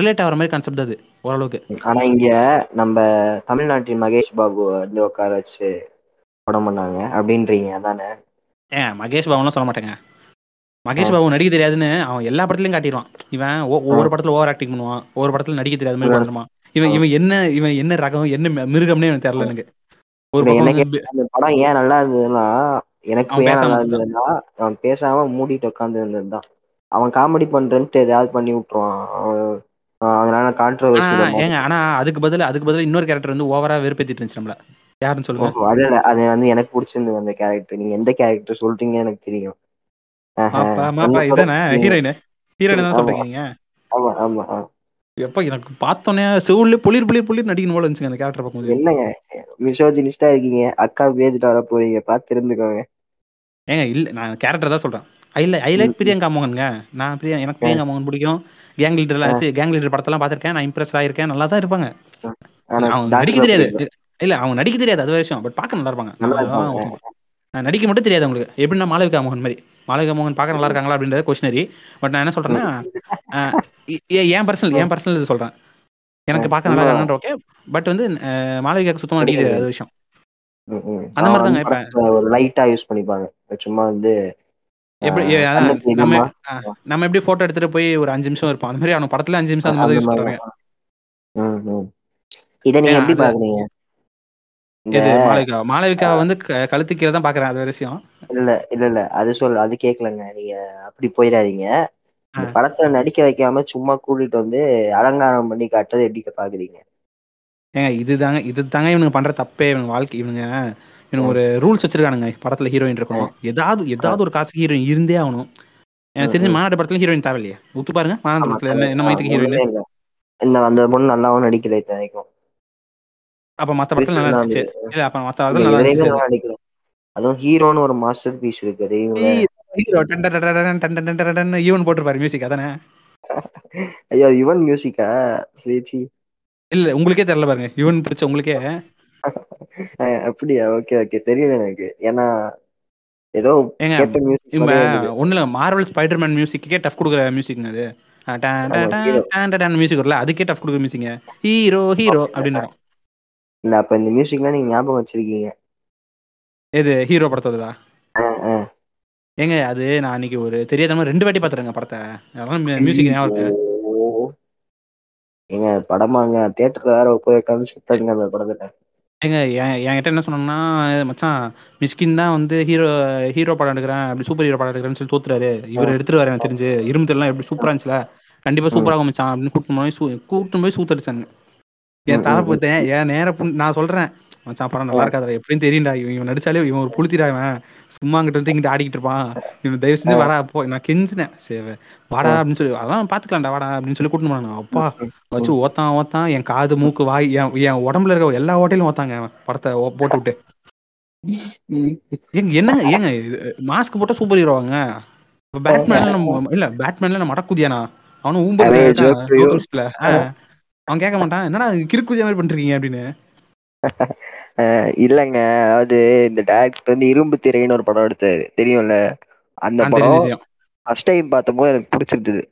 ரிலேட் ஆகிற மாதிரி கான்செப்ட் அது ஓரளவுக்கு. ஆனால் இங்கே நம்ம தமிழ்நாட்டின் மகேஷ் பாபு வந்து உட்கார வச்சு படம் பண்ணாங்க அப்படின்றீங்க அதானே? ஏன் மகேஷ் பாபுலாம் சொல்ல மாட்டேங்க, மகேஷ் பாபு நடிக்க தெரியாதுன்னு அவன் எல்லா படத்துலையும் காட்டிடுவான். இவன் ஒவ்வொரு படத்துல ஓவர் ஆக்டிங் பண்ணுவான், ஒவ்வொரு படத்துல நடிக்க தெரியாத மாதிரி பண்ணுவான். இவன் இவன் என்ன இவன் என்ன ரகம் என்ன மிருகம்னே எனக்கு தெரியல. எனக்கு ஒரு படம் ஏன் நல்லா இருந்ததுன்னா, எனக்கு ஏன் நல்லா இருந்ததுன்னா அவன் பேசாம மூடிட்டு உட்காந்து இருந்ததுதான். அவன் காமெடி பண்றேன்ட்டு ஏதாவது பண்ணி விட்டுருவான், அதனால கான்ட்ரவர்சி. ஏங்க ஆனா அதுக்கு பதில் அதுக்கு பதில் இன்னொரு கேரக்டர் வந்து ஓவரா வெறுப்பேத்திட்டு இருந்துச்சு நம்மள. யாருன்னு சொல்லுங்க. அது இல்ல, அது வந்து எனக்கு பிடிச்சிருந்தது அந்த கேரக்டர். நீங்க எந்த கேரக்டர் சொல்றீங்கன்னு எனக்கு தெரியும். நடிக்க தெரியாது அது விஷயம், பட் பாக்க நல்லா இருப்பாங்க. நடிக்க மட்டும் தெரியாது உங்களுக்கு, எப்படின்னா மாளவிகா மோகன் மாதிரி. மாளவிகா மோகன் பார்க்க நல்லா இருக்காங்களா அப்படின்றது கொஸ்டினரி. பட் நான் என்ன சொல்றேன்னா, என் பர்சனல் என் பர்சனல் இது சொல்றேன், எனக்கு பார்க்க நல்லா இருக்காங்க ஓகே. பட் வந்து மாளவிகாக்கு சுத்தமா அடிக்கிறது அது விஷயம். அந்த மாதிரி தாங்க இப்ப ஒரு லைட்டா யூஸ் பண்ணிப்பாங்க. சும்மா வந்து எப்படி நம்ம நம்ம எப்படி போட்டோ எடுத்துட்டு போய் ஒரு அஞ்சு நிமிஷம் இருப்போம், அந்த மாதிரி அவன் படத்துல அஞ்சு நிமிஷம் அந்த மாதிரி யூஸ் பண்றாங்க. இத நீங்க எப்படி பாக்குறீங்க? மாளவிகா மாளவிகா வந்து கழுத்துக்கீழ தான் பாக்குறேன். அது விஷயம் இல்ல இல்ல இல்ல அது சொல்ல அது கேட்கலங்க. நீங்க அப்படி போயிடாதீங்க. இந்த படத்துல நடிக்க வைக்காம சும்மா கூட்டிட்டு வந்து அலங்காரம் பண்ணி காட்டுறது எப்படி பாக்குறீங்க? ஏங்க இதுதாங்க இது தாங்க இவனுக்கு பண்ற தப்பே. இவங்க வாழ்க்கை இவனுங்க இவங்க ஒரு ரூல்ஸ் வச்சிருக்கானுங்க. படத்துல ஹீரோயின் இருக்கணும், ஏதாவது ஏதாவது ஒரு காசுக்கு ஹீரோயின் இருந்தே ஆகணும். எனக்கு தெரிஞ்ச மாநாடு படத்துல ஹீரோயின் தேவையில்லையே. ஒத்து பாருங்க மாநாடு படத்துல என்ன மாதிரி ஹீரோயின் இந்த அந்த பொண்ணு நல்லாவும் நடிக்கல தேவைக்கும். அப்ப மத்த படத்துல நல்லா இருந்துச்சு இல்ல? அப்ப மத்த படத்துல நல்லா நடிக்கல. அதுவும் ஹீரோன்னு ஒரு மாஸ்டர் பீஸ் இருக்குது. ஹீரோ டன் டன் டன் டன் டன் டன் டன் ஈவன் போட்டுப்பாரு மியூசிக் அதானே. ஐயோ ஈவன் மியூசிக்கா? சேச்சி இல்ல உங்களுக்கே தெரியல பாருங்க. ஈவன் பிடிச்ச உங்களுக்கே அப்படியா? ஓகே ஓகே தெரியல எனக்கு. ஏன்னா ஏதோ கேட்ட மியூசிக் மாதிரி ஒண்ணுல மார்வல் ஸ்பைடர்மேன் மியூசிக்கே டஃப் கொடுக்குற மியூசிக் அது. டன் டன் டன் டன் மியூசிக் இல்ல, அதுக்கே டஃப் கொடுக்குற மியூசிக் ஹீரோ ஹீரோ அப்படினா. இல்ல அப்ப இந்த மியூசிக்லாம் நீங்க ஞாபகம் வச்சிருக்கீங்க. இது ஹீரோ படத்தோடதா? ஏங்க அது நான் இன்னைக்கு ஒரு தெரியாதமா ரெண்டு வாட்டி பாத்துறேங்க படத்தை. அதெல்லாம் மியூசிக் ஞாபகம் இருக்கு. ஏங்க படமாங்க தியேட்டர்ல வேற போய் உட்கார்ந்து சுத்தங்க அந்த படத்துல. ஏங்க என்கிட்ட என்ன சொன்னாங்கன்னா, மச்சான் மிஸ்கின் தான் வந்து ஹீரோ ஹீரோ படம் எடுக்கிறேன் அப்படி சூப்பர் ஹீரோ படம் எடுக்கிறேன்னு சொல்லி தோத்துறாரு. இவர் எடுத்துட்டு வரேன் தெரிஞ்சு இரும்புலாம் எப்படி சூப்பரா இருந்துச்சுல, கண்டிப்பா சூப்பராக மச்சான் அப்படின்னு கூட்டிட்டு கூட்டிட்டு போய் சூத்தடிச்சாங்க. என் தலை போத்தேன் என் நேர நான் சொல்றேன் மச்சான் படம் நல்லா இருக்காது எப்படின்னு தெரியும்டா, இவன் நடிச்சாலே இவன் ஒரு புளுத்திடாவன் சும்மா அங்கிட்ட வந்து இங்கிட்ட ஆடிக்கிட்டு இருப்பான், இவன் தயவு செஞ்சு வரா அப்போ நான் கெஞ்சினேன் சேவை வாடா அப்படின்னு சொல்லி, அதான் பாத்துக்கலாம்டா வாடா அப்படின்னு சொல்லி கூட்டிட்டு போனாங்க. அப்பா வச்சு ஓத்தான் ஓத்தான் என் காது மூக்கு வாய் என் என் உடம்புல இருக்க எல்லா ஓட்டையிலும் ஓத்தாங்க படத்தை போட்டு விட்டு. என்ன ஏங்க மாஸ்க் போட்டா சூப்பர் ஹீரோவாங்க? பேட்மேன் இல்ல பேட்மேன்ல நான் மடக்குதியானா அவனும் ஊம்பல அவன் கேட்க மாட்டான் என்னன்னா கிறுக்குதியா மாதிரி பண்றீங்க அப்படின்னு. இல்லங்க அதாவது இந்த டைரக்டர் வந்து இரும்பு திரைன்னு ஒரு படம் எடுத்தாரு தெரியும்ல. அந்த படம் ஃபர்ஸ்ட் டைம் பார்த்தப்போ எனக்கு பிடிச்சிருந்தது.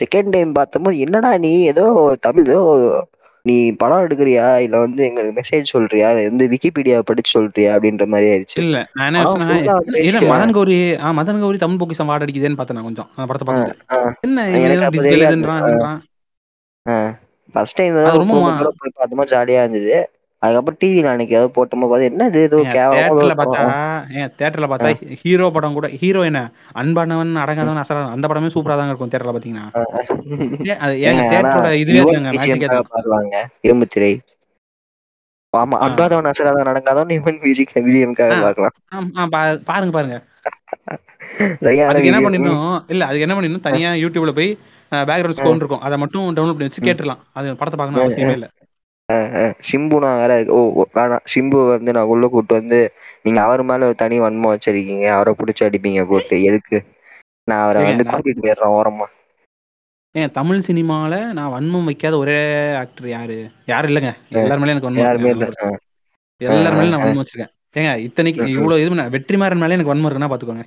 செகண்ட் டைம் பார்த்தபோது என்னடா நீ ஏதோ தமிழ் ஏதோ நீ படம் எடுக்கிறியா இல்ல வந்து எங்களுக்கு மெசேஜ் சொல்றியா வந்து விக்கிபீடியா படிச்சு சொல்றியா அப்படின்ற மாதிரி ஆயிடுச்சு. இல்ல நான் என்ன மதன் கௌரி ஆ மதன் கௌரி தமிழ் பொக்கிஷம் வாட அடிக்குதுன்னு பார்த்தேன் கொஞ்சம் படத்தை பார்த்தேன். என்ன எனக்கு ஃபர்ஸ்ட் டைம் போய் பார்த்தோமா ஜாலியா இருந்தது. அதுக்கப்புறம் டிவில அன்னைக்கு ஏதோ போட்டோமா பார்த்து என்ன இது ஏதோ கேவலமா பார்த்தா. ஏன் தியேட்டர்ல பார்த்தா ஹீரோ படம் கூட ஹீரோ என்ன அன்பானவன் அடங்காதவன் அசரான அந்த படமே சூப்பரா தான் இருக்கும் தியேட்டர்ல பாத்தீங்கன்னா. அது ஏன் தியேட்டரோட இதுவே இல்லங்க பாருவாங்க இரும்பு திரை. ஆமா அன்பானவன் அசரான அடங்காதவன் இவன் மியூசிக் விஜயம்காக பார்க்கலாம். ஆமா பாருங்க பாருங்க. அதுக்கு என்ன பண்ணிடணும் இல்ல அதுக்கு என்ன பண்ணிடணும் தனியா யூடியூப்ல போய் பேக்ரவுண்ட் ஸ்கோர் இருக்கும் அதை மட்டும் டவுன்லோட் பண்ணி வச்சு கேட்டுடலாம். அது படத்தை பார்க்கணும் அவசியமே இல்ல. சிம்புனா வேற இருக்கு. ஓ ஆனா சிம்பு வந்து நான் உள்ள கூப்பிட்டு வந்து நீங்க அவர் மேல ஒரு தனி வன்மம் வச்சிருக்கீங்க, அவரை பிடிச்சி அடிப்பீங்க போட்டு, எதுக்கு நான் அவரை வந்து கூட்டிட்டு போயிடுறேன் ஓரமா. ஏன் தமிழ் சினிமால நான் வன்மம் வைக்காத ஒரே ஆக்டர் யாரு யாரும் இல்லைங்க. எல்லாருமே எனக்கு வன்மம் யாருமே இல்லை. எல்லாருமே நான் வன்மம் வச்சிருக்கேன். ஏங்க இத்தனைக்கு இவ்வளவு இது வெற்றிமாறன் மேலே எனக்கு வன்மம் இருக்குன்னா பாத்துக்கோங்க.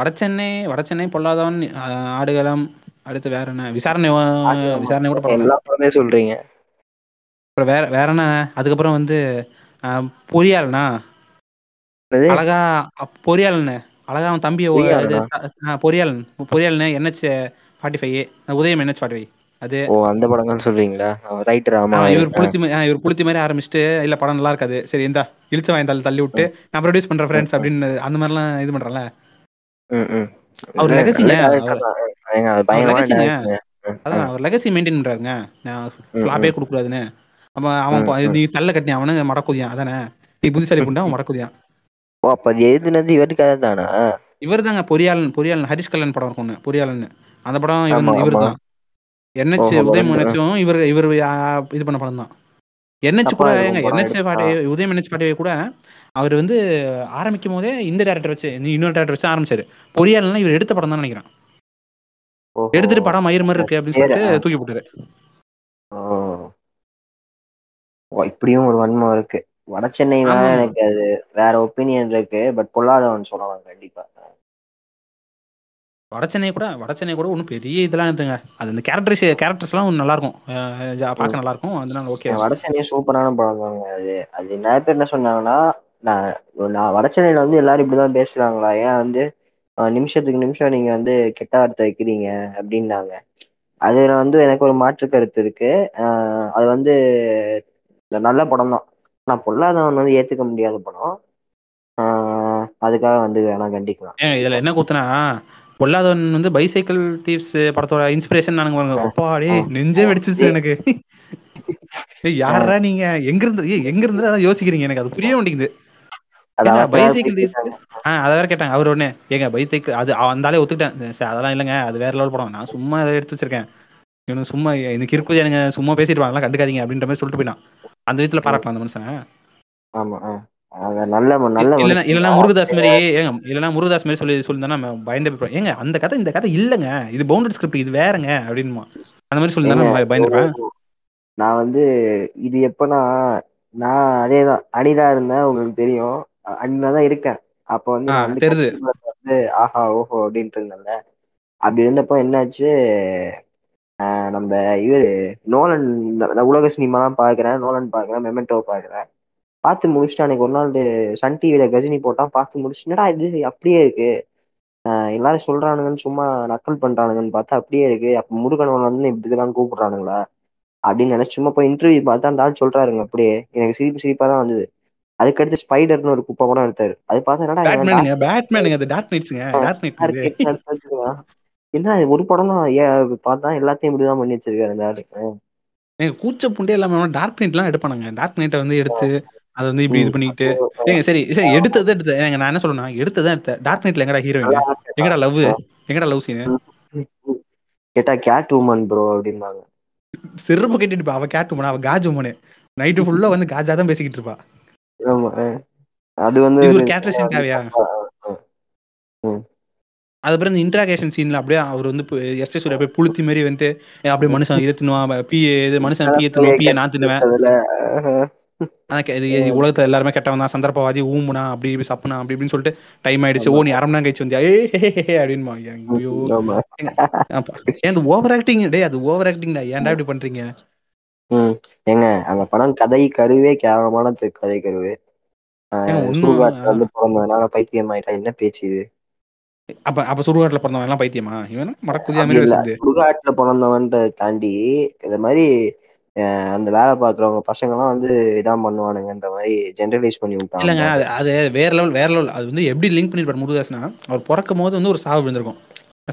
வடச்சென்னை வடச்சென்னை பொல்லாதவன் ஆடுகளம் அடுத்து வேற என்ன விசாரணை விசாரணை கூட படம் சொல்றீங்க. அப்புறம் வேற வேற என்ன அதுக்கப்புறம் வந்து பொறியாளனா அழகா பொறியாளன் அழகா அவன் தம்பி Poriyaalan Poriyaalan NH forty five Udhayam NH forty five அது அந்த படங்கள் சொல்றீங்களா? ரைட்டர் ஆமா இவர் புளிச்சி இவர் புளிச்சி மாதிரி ஆரம்பிச்சுட்டு இல்ல படம் நல்லா இருக்காது சரி இந்த இழிச்ச வாய்ந்தாலும் தள்ளி விட்டு நான் ப்ரொடியூஸ் பண்ற ஃப்ரெண்ட்ஸ் அப்படின்னு அந்த மாதிரிலாம் இது பண்றேன்ல. அவர் லெகசி மெயின்டைன் பண்றாருங்க ஃபிளாப்பே கொடுக்கூடாதுன்னு. அப்ப அவன் நீ தள்ள கட்டின அவனு மடக்குதியான் அதானே, நீ புத்திசாலி புண்டா அவன் மடக்குதியான். ஓ அப்ப அது எழுதுனது இவருக்காக தானா? இவர் தாங்க பொறியாளன் பொறியாளன் ஹரிஷ் கல்யாண் படம் இருக்கும்னு பொறியாளன் அந்த படம் இவர் தான் என்ஹெச் உதயம் நினைச்சும் இவர் இவர் இது பண்ண படம் தான் என்ஹெச் கூட. என்ஹெச் பாட்டை உதயம் என்ஹெச் பாட்டையை கூட அவர் வந்து ஆரம்பிக்கும் போதே இந்த டேரக்டர் வச்சு இன்னொரு டேரக்டர் வச்சு ஆரம்பிச்சாரு. பொறியாளனா இவர் எடுத்த படம் தான் நினைக்கிறேன். எடுத்துட்டு படம் மயிர் மாதிரி இருக்கு அப்படின்னு சொல்லிட்டு தூக்கி போட்டாரு. இப்படியும் ஒரு வன்மம் இருக்கு வட சென்னை. எனக்கு அது வேற ஒப்பீனியன் இருக்கு. பட் பொல்லாதவன் சொல்லலாம் கண்டிப்பா. வடச்சென்னை கூட வடச்சென்னை கூட ஒன்றும் பெரிய இதெல்லாம் இருக்குங்க. அது அந்த கேரக்டர்ஸ் கேரக்டர்ஸ்லாம் ஒன்று நல்லாயிருக்கும், பார்க்க நல்லாயிருக்கும். அதனால ஓகே, வடச்சென்னையே சூப்பரான படம் தாங்க அது. அது நிறைய பேர் என்ன சொன்னாங்கன்னா, நான் நான் வடச்சென்னையில் வந்து எல்லாரும் இப்படி தான் பேசுகிறாங்களா, ஏன் வந்து நிமிஷத்துக்கு நிமிஷம் நீங்கள் வந்து கெட்ட வார்த்தை வைக்கிறீங்க அப்படின்னாங்க. அதில் வந்து எனக்கு ஒரு மாற்று கருத்து இருக்குது. அது வந்து நல்ல படம் தான், ஆனால் பொல்லாதவன் வந்து ஏற்றுக்க முடியாத படம். அதுக்காக வந்து நான் கண்டிக்கலாம். இதில் என்ன கூத்துனா, பொல்லாதவன் வந்து பைசைக்கிள் தீவ்ஸ் படத்தோட இன்ஸ்பிரேஷன். நானுங்க அப்பாடே நெஞ்சே வெடிச்சிச்சு எனக்கு. யாரா நீங்க எங்க இருந்து எங்க இருந்து அதான் யோசிக்கிறீங்க, எனக்கு அது புரிய மாட்டேங்குது. பைசைக்கிள் தீவ்ஸ் ஆஹ் அதை வேற கேட்டாங்க அவர் ஒண்ணு. ஏங்க பைசைக்கிள் அது அந்தாலே ஒத்துக்கிட்டேன் சார், அதெல்லாம் இல்லைங்க அது வேற லெவல் படம், நான் சும்மா அதை எடுத்து வச்சிருக்கேன், இவனுக்கு சும்மா எனக்கு இருக்குது, எனக்கு சும்மா பேசிட்டு வாங்கலாம் கண்டுக்காதீங்க அப்படின்ற மாதிரி சொல்லிட்டு போயிட்டான். அந்த விதத்துல பாராட்டலாம் அந்த மனுஷன். ஆமா முருகதாஸ் மாதிரி இல்லைன்னா முருகதாஸ் மாதிரி சொல்லி சொல்லியிருந்தா நம்ம பயந்துப்போம். ஏங்க அந்த கதை இந்த கதை இல்லைங்க, இது பவுண்டட் ஸ்கிரிப்ட், இது வேறங்க அப்படின்மா அந்த மாதிரி சொல்லியிருந்தா பயந்துப்பேன் நான் வந்து. இது எப்பன்னா, நான் அதேதான் அணிலா இருந்தேன், உங்களுக்கு தெரியும் அணிலாதான் இருக்கேன். அப்ப வந்து நான் வந்து ஆஹா ஓஹோ அப்படின்ட்டு இருந்தேன்ல. அப்படி இருந்தப்போ என்னாச்சு, நம்ம இவர் நோலன் உலக சினிமாலாம் பாக்குறேன், நோலன் பாக்குறேன், மெமெண்டோ பாக்குறேன், பார்த்து முடிச்சுட்டு அன்னைக்கு ஒரு நாள் சன் டிவியில கஜினி போட்டான், பார்த்து முடிச்சுன்னா இது அப்படியே இருக்கு, எல்லாரும் சொல்றானுங்கன்னு சும்மா நக்கல் பண்றானுங்கன்னு பார்த்தா அப்படியே இருக்கு. அப்ப முருகனவன் வந்து இப்படிதான் கூப்பிடுறானுங்களா அப்படின்னு நினைச்சு சும்மா போய் இன்டர்வியூ பார்த்தா அந்த ஆள் சொல்றாருங்க அப்படியே. எனக்கு சிரிப்பு சிரிப்பா தான் வந்தது. அதுக்கடுத்து ஸ்பைடர்னு ஒரு குப்பை படம் எடுத்தாரு, அது பார்த்தா என்ன ஒரு படம் தான் பார்த்தா எல்லாத்தையும் இப்படிதான் பண்ணி வச்சிருக்காரு அந்த ஆளு. எனக்கு கூச்ச புண்டே இல்லாம டார்க் நைட் எல்லாம் எடுப்பானுங்க, டார்க் நைட்டை வந்து எடுத்து அது வந்து இப்படி இது பண்ணிட்டு. ஏங்க சரி சரி எடுத்தது எடுத்து ஏங்க நான் என்ன சொல்லணும், எடுத்ததான் எடுத்த டார்க் நைட்ல எங்கடா ஹீரோயின், எங்கடா லவ், எங்கடா லவ் சீனு கேட்டா கேட் உமன் ப்ரோ அப்படிம்பாங்க. சிறப்பு கேட்டுட்டு அவ கேட் உமன், அவ காஜ் உமனு, நைட்டு ஃபுல்லா வந்து காஜா தான் பேசிக்கிட்டு இருப்பா. ஆமா அது வந்து ஒரு கேட்ரேஷன் காவியா. அதுக்கப்புறம் இந்த இன்ட்ராகேஷன் சீன்ல அப்படியே அவர் வந்து எஸ் எஸ் அப்படியே புளுத்தி மாதிரி வந்து அப்படியே மனுஷன் இதை தின்னுவான், பி இது மனுஷன் பிய தின்னுவான், பிய நான் தின்னுவேன், உலகத்துல எல்லாருமே கெட்டவன் தான், சந்தர்ப்பவாதி, ஊமுனா அப்படி இப்படி சப்புனா அப்படி இப்படின்னு சொல்லிட்டு டைம் ஆயிடுச்சு, ஓ நீ அரை மணி நேரம் கழிச்சு வந்தியா ஏ அப்படின்னு. ஐயோ ஏன் ஓவர் ஆக்டிங் டே, அது ஓவர் ஆக்டிங் டா, ஏன்டா இப்படி பண்றீங்க. ம் ஏங்க அந்த படம் கதை கருவே கேவலமான கதை கருவே. சுடுகாட்டுல வந்து பிறந்ததுனால பைத்தியம் ஆயிட்டா என்ன பேச்சு இது. அப்ப அப்ப சுடுகாட்டுல பிறந்தவன் எல்லாம் பைத்தியமா, இவன் மடக்குதியா மாதிரி. சுடுகாட்டுல பிறந்தவன்ற தாண்டி இந்த மாதிரி அந்த வேலை பாக்குறவங்க பசங்கெல்லாம் வந்து இதான் பண்ணுவானுங்கன்ற மாதிரி ஜெனரலைஸ் பண்ணி விட்டாங்க. இல்லைங்க அது வேற லெவல் வேற லெவல். அது வந்து எப்படி லிங்க் பண்ணிருப்பாரு முருகதாசனா, அவர் பிறக்கும் போது வந்து ஒரு சாவு இருந்திருக்கும்,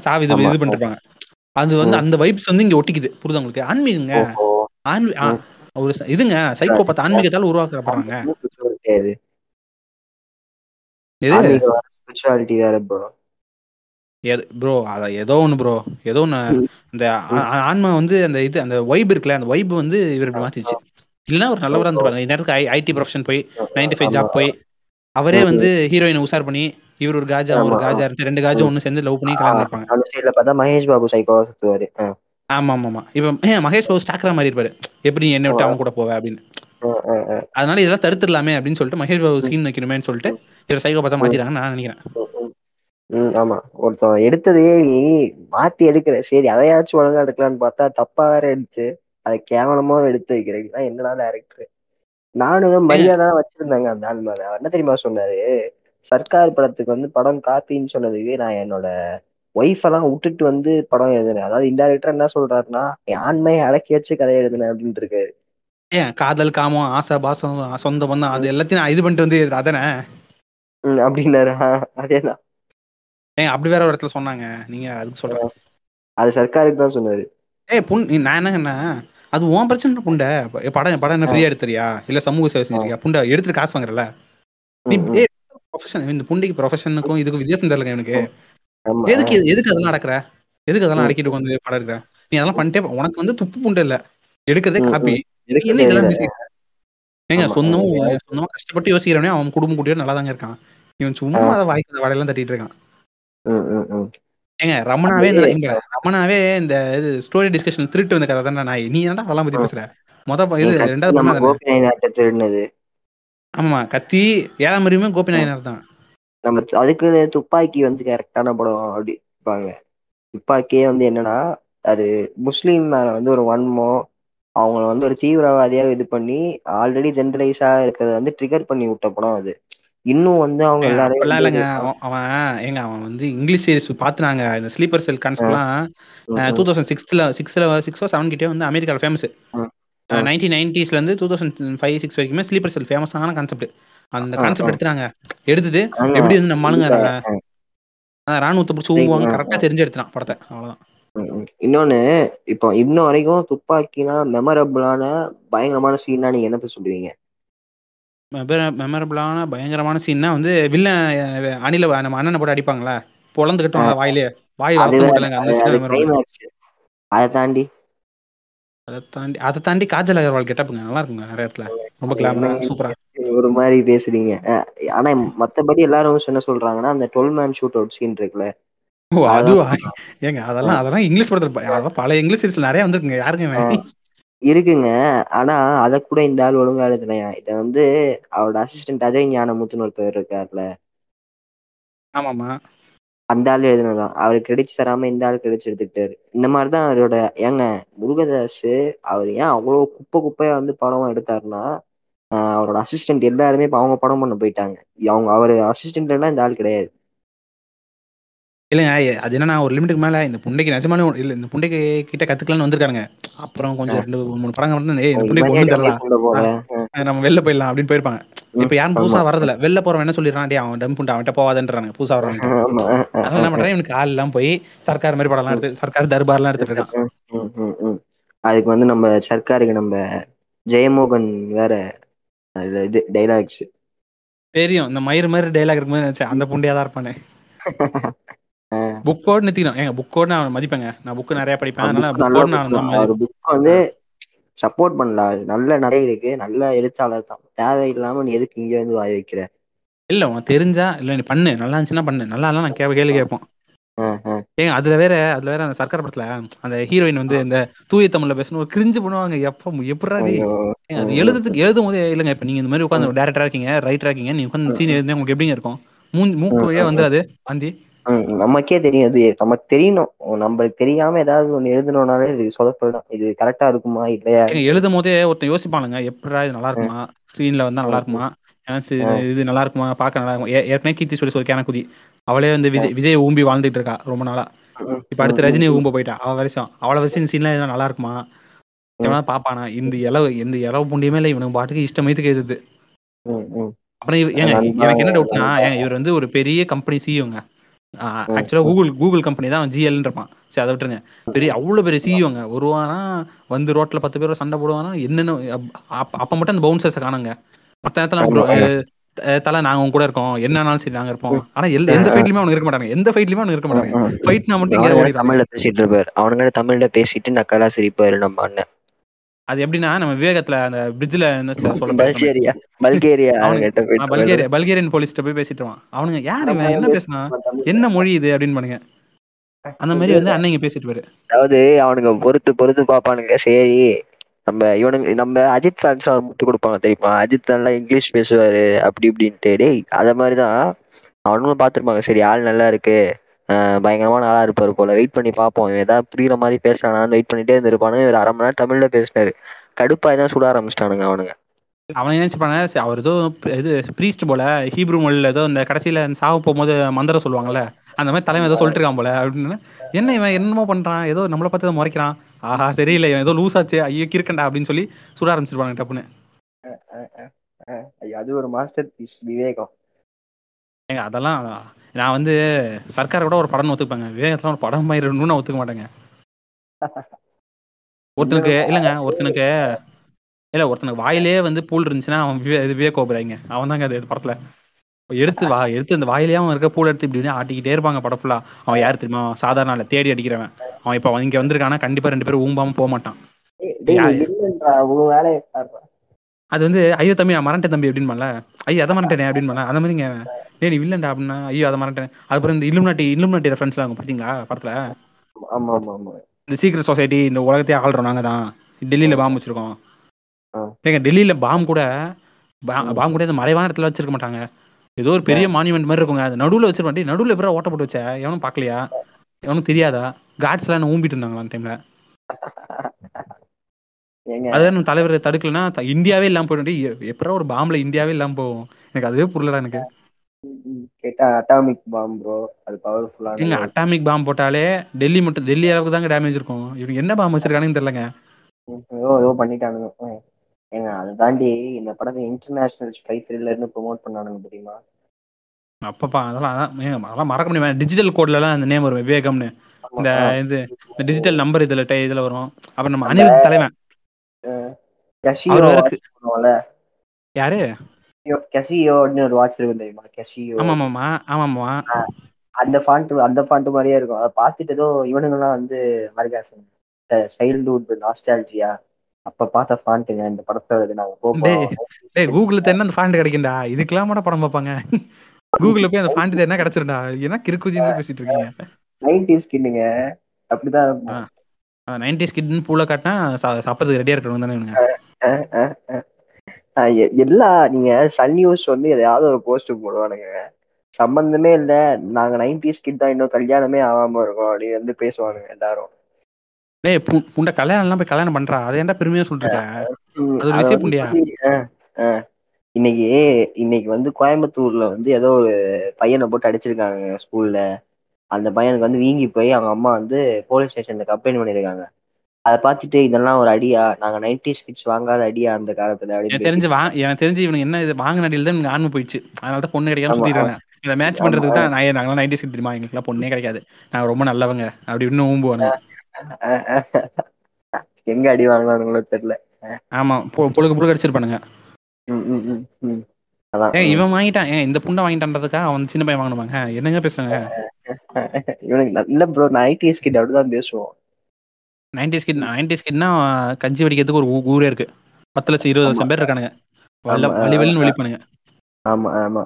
சாவு இது இது பண்ணிருப்பாங்க, அது வந்து அந்த வைப்ஸ் வந்து இங்க ஒட்டிக்குது. புரியுது உங்களுக்கு, ஆன்மீகங்க ஒரு இதுங்க சைக்கோ பார்த்து ஆன்மீகத்தால் உருவாக்குற படங்க. ஸ்பிரிச்சுவாலிட்டி வேற ப்ரோ, ப்ரோ அத ஏதோ ஒன்று ப்ரோ ஏதோ ஒன்று அந்த ஆன்மா வந்து அந்த இது அந்த வைப் இருக்குல்ல, அந்த வைப் வந்து இவர் மாத்திச்சு. இல்லைன்னா ஒரு நல்லவராக இருந்துருப்பாங்க, நேரத்துக்கு ஐ ஐடி ப்ரொஃபஷன் போய் நைன்டி ஃபைவ் ஜாப் போய் அவரே வந்து ஹீரோயினை உஷார் பண்ணி இவர் ஒரு காஜா ஒரு காஜா இருந்து ரெண்டு காஜா ஒன்று சேர்ந்து லவ் பண்ணி கலந்துருப்பாங்க. மகேஷ் பாபு சைக்கோ சுத்துவாரு. ஆமா ஆமா ஆமா இப்போ மகேஷ் பாபு ஸ்டாக்ரா மாதிரி இருப்பாரு, எப்படி என்னை விட்டு அவங்க கூட போவேன் அப்படின்னு. அதனால இதெல்லாம் தடுத்துடலாமே அப்படின்னு சொல்லிட்டு மகேஷ் பாபு சீன் வைக்கணுமேன்னு சொல்லிட்டு இவர் சைக்கோ பார்த்தா மாத்திடுறாங்கன்னு நான் நினைக்கிறேன். ம் ஆமா ஒருத்தன் எடுத்ததையே நீ மாத்தி எடுக்கிற, சரி அதையாச்சும் ஒழுங்கா எடுக்கலான்னு பார்த்தா தப்பா வேற எடுத்து அதை கேவலமா எடுத்து வைக்கிறீங்கன்னா என்னடா டேரக்டர். நானும் மரியாதை வச்சிருந்தாங்க அந்த ஆள் மேல. அவர் என்ன தெரியுமா சொன்னாரு, சர்க்கார் படத்துக்கு வந்து படம் காப்பின்னு சொன்னதுக்கு நான் என்னோட ஒய்ஃப் எல்லாம் விட்டுட்டு வந்து படம் எழுதுனேன், அதாவது இன்டைரக்டா என்ன சொல்றாருன்னா என் ஆண்மையை அடக்கி வச்சு கதையை எழுதுனேன் அப்படின்ட்டு இருக்காரு. ஏன் காதல் காமம் ஆசை பாசம் சொந்த பந்தம் அது எல்லாத்தையும் இது பண்ணிட்டு வந்து அதானே அப்படின்னாரு. அதேதான் அப்படி வேற ஒரு இடத்துல சொன்னாங்க, நீங்க அதுக்கு சொல்றீங்க அது சர்க்காருக்கு தான் சொன்னாரு. ஏய் புண்ணு நான் என்னங்கண்ணா, அது உன் பிரச்சனை புண்டை, படம் படம் என்ன ஃப்ரீயா எடுத்துறியா இல்ல சமூக சேவை செஞ்சிருக்கியா புண்டை, எடுத்துட்டு காசு வாங்குறல நீ. ப்ரொஃபஷன் இந்த புண்டைக்கு ப்ரொஃபஷனுக்கும் இதுக்கு வித்தியாசம் தெரியலங்க எனக்கு. எதுக்கு எதுக்கு அதெல்லாம் நடக்கிற, எதுக்கு அதெல்லாம் அடக்கிட்டு உட்காந்து படம் எடுக்கிற நீ, அதெல்லாம் பண்ணிட்டே உனக்கு வந்து துப்பு புண்டை இல்ல, எடுக்கிறதே காப்பி ஏங்க. சொந்தமும் சொந்தமா கஷ்டப்பட்டு யோசிக்கிறவனே அவன் குடும்பம் கூட்டியோட நல்லா தாங்க இருக்கான், இவன் சும்மா அதை வாய்க்கு வடையெல்லாம் தட்டிட்டு இருக்கான். ரமணாவே ரமணாவே இந்த ஸ்டோரி டிஸ்கஷன் திருட்டு வந்த கதை தானே நாய், நீ ஏன்டா அதெல்லாம் பத்தி பேசுற. முதல் ரெண்டாவது கோபிநாயனார் திருடுனது. ஆமா கத்தி ஏழாம் அறிவுமே கோபிநாயனார் தான். நம்ம அதுக்கு துப்பாக்கி வந்து கரெக்டான படம் அப்படி பாங்க. துப்பாக்கியே வந்து என்னன்னா அது முஸ்லீம் மேல வந்து ஒரு வன்மோ, அவங்கள வந்து ஒரு தீவிரவாதியாக இது பண்ணி ஆல்ரெடி ஜென்ரலைஸா இருக்கிறத வந்து ட்ரிகர் பண்ணி விட்ட படம் அது. இன்னும் வந்து அவங்க ஏங்க, எல்லாரையும் அப்படிலாம் வந்து இல்லைங்க. அவன் அவன் ஏங்க அவன் வந்து இங்கிலீஷ் சீரிஸ் பார்த்து நாங்கள் இந்த ஸ்லீப்பர் செல் ஆஹ் கன்ஸ்லாம் உம் டூ உம் தௌசண்ட் சிக்ஸ்ல சிக்ஸ்ல சிக்ஸோ செவன் கிட்டே வந்து அமெரிக்காவில் ஃபேமஸ். உம் உம் நைன்டீன் நைன்டிஸ்லேருந்து டூ தௌசண்ட் ஃபைவ் சிக்ஸ் வரைக்குமே ஸ்லீப்பர் செல் ஃபேமஸான கான்செப்ட். அந்த ஆஹ் கான்செப்ட் ஆஹ் எடுத்துறாங்க, எடுத்துட்டு ஆமா எப்படி வந்து நம்ம ஆளுங்க கண்டிப்பா ஆஹ் அஹ் ராணுவத்தை பிடிச்சி ஊம்புவாங்க, புரியுதுங்களா? கரெக்டாக தெரிஞ்சு எடுத்துறான் படத்தை, அவ்வளோதான். ம், ம். இன்னொன்னு இப்போ இன்ன வரைக்கும் துப்பாக்கினா மெமரபிளான பயங்கரமான சீனா நீங்க என்னத்த சொல்லுவீங்க? மெமரபிளான பயங்கரமான சீன்னா வந்து வில்லன் அஹ், அணில வ- நம்ம அண்ணனை போட்டு அடிப்பாங்களே, பொழந்துக்கிட்டோம் ஆஹ், வாயிலே வாய் அது வளர்த்த வேற, முடியலங்க. அந்த அது சீனா அது மெமரபிள். கிளைமேக்ஸ். அதை தாண்டி அதை தாண்டி அதை தாண்டி காஜல் அகர்வால் கெட்டப்புங்க நல்லா இருக்குங்க நிறைய இடத்துல, ரொம்ப அது கிளாமரா என்னங்க சூப்பரா. நீங்க ஒரு மாதிரி பேசுறீங்க. அஹ், ஆனா மத்தபடி எல்லாரும் என்ன சொல்றாங்கன்னா அந்த duel man shootout scene இருக்குல்ல ஓ அதுவா அதெல்லாம் ஏங்க, அதெல்லாம் அஹ், அதெல்லாம் இங்கிலீஷ் படத்துல ப- அதெல்லாம் பழைய இங்கிலீஷ் சீரிஸ்ல நிறைய வந்திருக்குங்க. யாருங்க இவன்? அஹ், இருக்குங்க. ஆனா அத கூட இந்த ஆள் ஒழுங்கா எழுதலையா? இதை வந்து அவரோட அசிஸ்டன்ட் அஜய் ஞானமுத்துன்னு ஒருத்தர் இருக்காருல்ல, ஆமாமா அந்த ஆள் எழுதுனதான். அவருக்கு கிரெடிட்ஸ் தராம இந்த ஆள் கிரெடிட்ஸ் எடுத்துக்கிட்டாரு. இந்த மாதிரிதான் அவரோட. ஏங்க முருகதாஸ் அவர் ஏன் அவ்வளவு குப்பை குப்பையா வந்து படம் எடுத்தாருன்னா ஆஹ் அவரோட அசிஸ்டன்ட் எல்லாருமே இப்ப அவங்க படம் பண்ண போயிட்டாங்க. அவங்க அவர் அசிஸ்டன்ட் இந்த ஆள் கிடையாது. இல்லைங்க, எ- அது என்னன்னா ஒரு லிமிட்டுக்கு மேல இந்த புண்டைக்கு நிஜமான இல்ல, இந்த புண்டைக்கு கிட்ட கத்துக்கலாம்னு வந்திருக்கானுங்க. அப்புறம் கொஞ்சம் ஆஹ் ரெண்டு மூணு படங்கள் வந்து ஏய் இந்த அவன் புண்டைக்கு இவனே ஒண்ணும் டம்மி தரலாம், புண்டை போல. ஆஹ் நம்ம வெளில போயிடலாம் அப்படின்னு போயிருப்பாங்க. உம் இப்ப யாரும் ஆமா புதுசா வரதில்ல, வெளில போறவன் என்ன சொல்லிடுறான், டேய் அவன் டம் புண்டை அவன்கிட்ட போவாதன்றானுங்க புதுசா வரவன்கிட்ட. ஆமா ஆஹ் அதனால என்ன ஆஹ் பண்றேன், இவனுக்கு ஆள் எல்லாம் போய் சர்க்கார் மாதிரி படம்லாம் உம் எடுத்து, சர்க்கார் தர்பார்லாம் எடுத்துட்டு இருக்கான். உம் உம் உம் உம் அதுக்கு வந்து நம்ம சர்க்காருக்கு நம்ம ஜெயமோகன் வேற அதுல இது டைலாக்ஸ். தெரியும் இந்த மயிறு மாதிரி டைலாக் இருக்கும்போது நினைச்சேன் அந்த புண்டையா தான் இருப்பானே. ஆஹ் புக்கோடு நிறுத்திக்கணும் ஏங்க, புக்கோடு நான் அவனை மதிப்பேங்க, நான் புக்கு நிறைய படிப்பேன், அதனால புக் நல்ல புக்கோடு புக் நான் தான் தான். அவர் மதிப்பேன். புக் வந்து ஆ, சப்போர்ட் பண்ணல. அவரு நல்ல நடை இருக்கு, நல்ல எழுத்தாளர் தான். தேவையில்லாம நீ எதுக்கு இங்க வந்து வாய் வைக்கிற? இல்ல உனக்கு தெரிஞ்சா இல்ல நீ பண்ணு, நல்லா இருந்துச்சுன்னா பண்ணு, நல்லா இல்ல நான் கேள்வி கேள்வி ஆஹ் கேட்போம். ஆஹ் ஆஹ் ஏங்க அதுல வேற அதுல வேற அந்த சர்க்கார் படத்துல அந்த ஹீரோயின் வந்து ஆஹ் இந்த தூய தமிழ்ல பேசணும் ஒரு கிரிஞ்சு பண்ணுவாங்க. எப்ப எப்படா டேய்? ஐயோ ஏங்க அது உம் எழுதுறதுக்கு எழுதும் போதே இல்லைங்க. இப்ப நீங்க இந்த மாதிரி உட்காந்து உம் டேரக்டரா இருக்கீங்க, ரைட்டரா இருக்கீங்க, நீங்க உட்காந்து உம் சீன் உம் எழுதுனா உங்களுக்கு எப்படிங்க இருக்கும்? மூ மூக்கு உம் வழியா உம் உம் வந்துடாது வாந்தி? உம் நமக்கே தெரியும். இது நமக்கு தெரியணும். நம்மளுக்கு தெரியாம ஏதாவது ஒண்ணு எழுதணும்னாலே இது சொதப்பல் தான். இது கரெக்டா இருக்குமா இல்லையா? ஏங்க எழுதும் போதே ஒருத்தன் யோசிப்பானுங்க, எப்படா இது நல்லா உம் இருக்குமா, ஸ்க்ரீன்ல வந்தா நல்லா உம் உம் இருக்குமா, ஏன் சி- உம் இது நல்லா இருக்குமா, பார்க்க நல்லா இருக்குமா. ஏ- ஏற்கனவே கீர்த்தி சொல்லி சொல்லி கேன குதி அவளே வந்து உம் விஜய் விஜய் ஊம்பி வாழ்ந்துட்டு இருக்கா ரொம்ப நாளா. உம் இப்போ உம் அடுத்து உம் ரஜினி உம் ஊம்ப போயிட்டா, அவ வருஷம் அவளை வருஷம் இந்த சீன்லாம் எதுவும் நல்லா இருக்குமா, உம் எவனா பாப்பானா? இந்த இலவு இந்த இலவு புண்டியமே இல்லை, இவனுக்கு பாட்டுக்கு இஷ்டமயத்துக்கு எழுதுது. உம் உம் அப்புறம் இவ- ஏங்க எ- நண்பா எனக்கு என்ன டவுட்னா, நண்பா ஏங்க இவர் வந்து ஒரு பெரிய கம்பெனி சிஇஓங்க, உம் ஆக்சுவலாக உம் கூகுள் கூகுள் கம்பெனி தான் அவன் ஜிஎல்னு இருப்பான். சரி அதை விட்டுருங்க, பெரிய உம் அவ்வளோ பெரிய சிஇஓங்க வருவானா வந்து ரோட்டில் பத்து பேரோட சண்டை போடுவானா என்னென்ன. அப்போ மட்டும் அந்த பவுன்சர்ஸை காணுங்க, மற்ற நேரத்தெல்லாம் ஆமா ப்ரோ ஆமா தலை நாங்கள் உங்க கூட இருக்கோம், என்னன்னாலும் சரி நாங்கள் இருப்போம். உம் ஆனால் எல் உம் எந்த உம் ஃபைட்லையுமே அவனுக்கு இருக்க மாட்டாங்க, எந்த ஃபைட்லையுமே அவனுக்கு இருக்க உம் மாட்டாங்க, உம் ஃபைட்னா மட்டும் எங்கேயாவது அவனுங்க ஓடிடுறானுங்க. தமிழ்ல பேசிட்டு இருப்பாரு. அவனுங்க தமிழ்ல பேசிட்டு நக்கலா சிரிப்பாரு நம்ம அண்ணன். அது எப்படின்னா நம்ம விவேகத்தில் அந்த பிரிட்ஜில் சொல்ல பேசுகிறோமே, பல்கேரியா பல்கேரியா அவனுக்கு அவனுங்கிட்ட போயிட்டு இருப்பாரு. பல்கேரிய பல்கேரியன் போலீஸ்கிட்ட போய் பேசிட்டு இருவான். அவனுங்க யார் இவன் என்ன அவனுங்க பேசுனா பேசுவான் தமிழ்ல. என்ன மொழி இது அப்படின்னு பண்ணுங்க. அந்த மாதிரி வந்து அண்ணன் இங்க பேசிட்டு போயிரு. அதாவது அவனுங்க பொறுத்து பொறுத்து பாப்பானுங்க. சரி நம்ம இவனுங்க நம்ம அஜித் ஃபேன்ஸ் அவர் முட்டு கொடுப்பாங்க தெரியுமா? அஜித் நல்லா இங்கிலீஷ் பேசுவாரு அப்படி இப்படின்ட்டு. டேய் அத மாதிரிதான் அவனுங்களும் பார்த்துருப்பாங்க. சரி ஆள் நல்லா இருக்கு, அஹ் பயங்கரமான ஆளா இருப்பாரு போல, வெயிட் பண்ணி பார்ப்போம் இவன் ஏதாவது புரியுற மாதிரி பேசுறானான்னு வெயிட் பண்ணிட்டே இருந்திருப்பானு. ஒரு அரை மணி நேரம் தமிழ்ல பேசினாரு. கடுப்பாய் தான் சுட ஆரம்பிச்சிட்டானுங்க அவனுங்க. அவன் நினைச்சுப்பான அவர் ஏதோ ப- இது பிரீஸ்ட் போல ஹீப்ரூ மொழியில ஏதோ இந்த கடைசியில அந்த சாவு போகும்போது மந்திரம் சொல்லுவாங்கல்ல அந்த மாதிரி தலைவன் ஏதோ சொல்லிட்டு இருக்கான் போல அப்படின்னு. என்ன இவன் என்னமோ பண்றான், ஏதோ நம்மளை பார்த்து ஏதோ முறைக்கிறான், ஆஹா சரியில்லை இவன் ஏதோ லூஸ் ஆச்சு, ஐயோ கிறுக்கண்டா அப்படின்னு சொல்லி சுட ஆரம்பிச்சிருப்பாங்க டப்புன்னு. அஹ் அஹ் அஹ் ஐயோ, அது ஒரு மாஸ்டர் பீஸ் விவேகம். ஏங்க அதெல்லாம் நான் வந்து சர்க்காரை விட ஒரு படம்னு ஒத்துப்பேங்க, விவேகத்துல ஒரு படம் பயிரணும்னு நான் ஒத்துக்க மாட்டேங்க. ஒருத்தனுக்கு இன்னொன்னு இல்லைங்க, அரசு ஒருத்தனுக்கு இல்ல ஒருத்தனுக்கு வாயிலே வந்து பூல் இருந்துச்சுன்னா அவன் விவே- இது விவேக் கோபுராய்ங்க அவன் தாங்க. அது படத்துல எடுத்து வா எடுத்து அந்த வாயிலேயே அவன் இருக்க பூல எடுத்து இப்படி இப்படி ஆட்டிக்கிட்டே இருப்பாங்க படம் ஃபுல்லா. அவன் யார் தெரியுமா, சாதாரண ஆளு, தேடி அடிக்கிறவன். அவன் இப்போ இங்க வந்திருக்கானா கண்டிப்பா ரெண்டு பேரும் ஊம்பாம போக மாட்டான். டேய் டேய், யா நீ இல்லன்றா உன் வேலையை பாருடா. அது வந்து ஐயோ தம்பி நான் மறந்துட்டேன் தம்பி அப்படின்பான்ல, ஐயோ அதை மறந்துட்டேனே அப்படின்பான்ல. அந்த மாதிரிங்க டேய் நீ வில்லன்டா அப்படின்னா ஐயோ அதை மறந்துட்டேன். அப்புறம் இந்த இலுமினாட்டி இலுமினாட்டி ரெஃபரன்ஸ்லாம் அவங்க பார்த்தீங்களா படத்துல, ஆமா ஆமா ஆமா இந்த சீக்ரெட் சொசைட்டி இந்த உலகத்தையே ஆள்றோம் நாங்க தான், டெல்லியில பாம்பு ம், வச்சிருக்கோம். ம், ஏங்க டெல்லியில பாம்பு கூட பா- ம், பாம்பு கூட இந்த மறைவான இடத்துல வச்சிருக்க மாட்டாங்க, ஏதோ ஒரு பெரிய ம். மான்யூமெண்ட் மாதிரி இருக்குங்க அது நடுவில் வச்சிருப்பான். டேய், நடுவில் எப்படா ஓட்ட போட்டு வச்ச எவனும் பார்க்கலையா? ஒன்னும் தெரியாதா? காட்ஸ் எல்லாம் என்ன ஊம்பிட்டு இருந்தாங்களா அந்த டைம்ல? அதான் நம்ம தலைவர் தடுக்கலன்னா இந்தியாவே இல்லாம போயிட்டு எப்படா ஒரு பாம்புல இந்தியாவே இல்லாம போவோம். எனக்கு அதுவே புரியலடா. எனக்கு அட்டாமிக் பாம்பு அட்டாமிக் பாம்பு போட்டாலே டெல்லி மட்டும் டெல்லி அளவுக்கு தாங்க டேமேஜ் இருக்கும். இவங்க என்ன பாம்பு வச்சிருக்கானு தெரியலங்க. ஏதோ பண்ணிட்டானுங்க ஏங்க. அதை தாண்டி இந்த படத்தை இன்டர்நேஷனல் ஸ்பை த்ரில்லர்னு ப்ரொமோட் பண்ணானுங்க தெரியுமா? அப்பப்பா அதெல்லாம் அதான் அதெல்லாம் மறக்க முடியாது. டிஜிட்டல் கோட்லாம் அந்த நேம் வரும் விவேகம்னு. இந்த இது இந்த டிஜிட்டல் நம்பர் இதுல இதுல வரும். அப்புறம் நம்ம அனிருத் தலைவன் யாரு ஒரு வாட்ச் இருக்கும் தெரியுமா? கஷியோ. ஆமாமாமா ஆமாமா அந்த ஃபாண்ட் அந்த ஃபாண்ட் மாதிரியே இருக்கும். அதை பார்த்துட்டு ஏதோ இவனுங்கெல்லாம் வந்து ஆர்காசம் சைல்ட்ஹுட் நாஸ்டால்ஜியா அப்ப பார்த்த ஃபாண்ட்டுங்க இந்த படத்தோட. நாங்க போய் கூகுள்ல தேடினா அந்த ஃபாண்ட் கிடைக்கும்டா. இதுக்கெல்லாம் கூட படம் பார்ப்பாங்க. கூகுள்ல போய் அந்த ஃபாண்ட் தேடினா கிடைச்சிரும்டா. ஏன்னா கிறுக்குஜி பேசிட்டு இருக்கீங்க. நைன்டிஸ் கிட்னுங்க அப்படிதான். நைன்டிஸ் கிட்னு பூல காட்டினா சாப்பிட்றதுக்கு ரெடியா இருக்கணும் தானே எல்லா. நீங்க சன் நியூஸ் வந்து எதையாவது ஒரு போஸ்ட் போடுவானுங்க சம்பந்தமே இல்ல. நாங்க நைன்டிஸ் கிட் தான், இன்னும் கல்யாணமே ஆகாம இருக்கோம் அப்படின்னு வந்து பேசுவானுங்க எல்லாரும். டேய் புண்ட கல்யாணம் எல்லாம் போய் கல்யாணம் பண்றா அதை ஏன்டா பெருமையா சொல்றீங்க? இன்னைக்கு இன்னைக்கு வந்து கோயம்புத்தூர்ல வந்து ஏதோ ஒரு பையனை போட்டு அடிச்சிருக்காங்க ஸ்கூல்ல. அந்த பையனுக்கு வந்து வீங்கி போய் அவங்க அம்மா வந்து போலீஸ் ஸ்டேஷன்ல கம்ப்ளைண்ட் பண்ணிருக்காங்க. அதை பார்த்துட்டு இதெல்லாம் ஒரு அடியா, நாங்க நைன்டிஸ் கிட்ஸ் வாங்காத அடியா அந்த காலத்துல அப்படின்னு தெரிஞ்சு எனக்கு தெரிஞ்சு இவனுக்கு என்ன இது வாங்கின அடியில் தான் எனக்கு ஆன்மை போயிடுச்சு. அதனாலதான் பொண்ணு கிடைக்காம சுத்திடுறாங்க. இதை மேட்ச் பண்றதுக்கு தான் நான் நாங்களாம் நைன்டிஸ் கிட் தெரியுமா, எங்களுக்குலாம் பொண்ணே கிடைக்காது, நாங்க ரொம்ப நல்லவங்க அப்படி இன்னும் ஊம்புவாங்க. எங்க அடி வாங்கலாம் தெரியல. ஆமா பொழுது பொழுது அடிச்சிருப்பானுங்க. இவன் வாங்கிட்டான் ஏன் இந்த புண்ணை வாங்கிட்டான்றதுக்கா அவன் சின்ன பையன் வாங்கணுமாங்க? என்னங்க பேசுறாங்க இவனுக்கு? நல்ல ப்ரோ நைன்டிஸ் கிட் அப்படிதான் பேசுவோம். நைன்டிஸ் கிட் நைன்டிஸ் கிட்னா கஞ்சி வடிக்கிறதுக்கு ஒரு ஊரே இருக்கு. பத்து லட்சம் இருபது லட்சம் பேர் இருக்கானுங்க. வலி வலின்னு வெளிப்பானுங்க. ஆமா ஆமா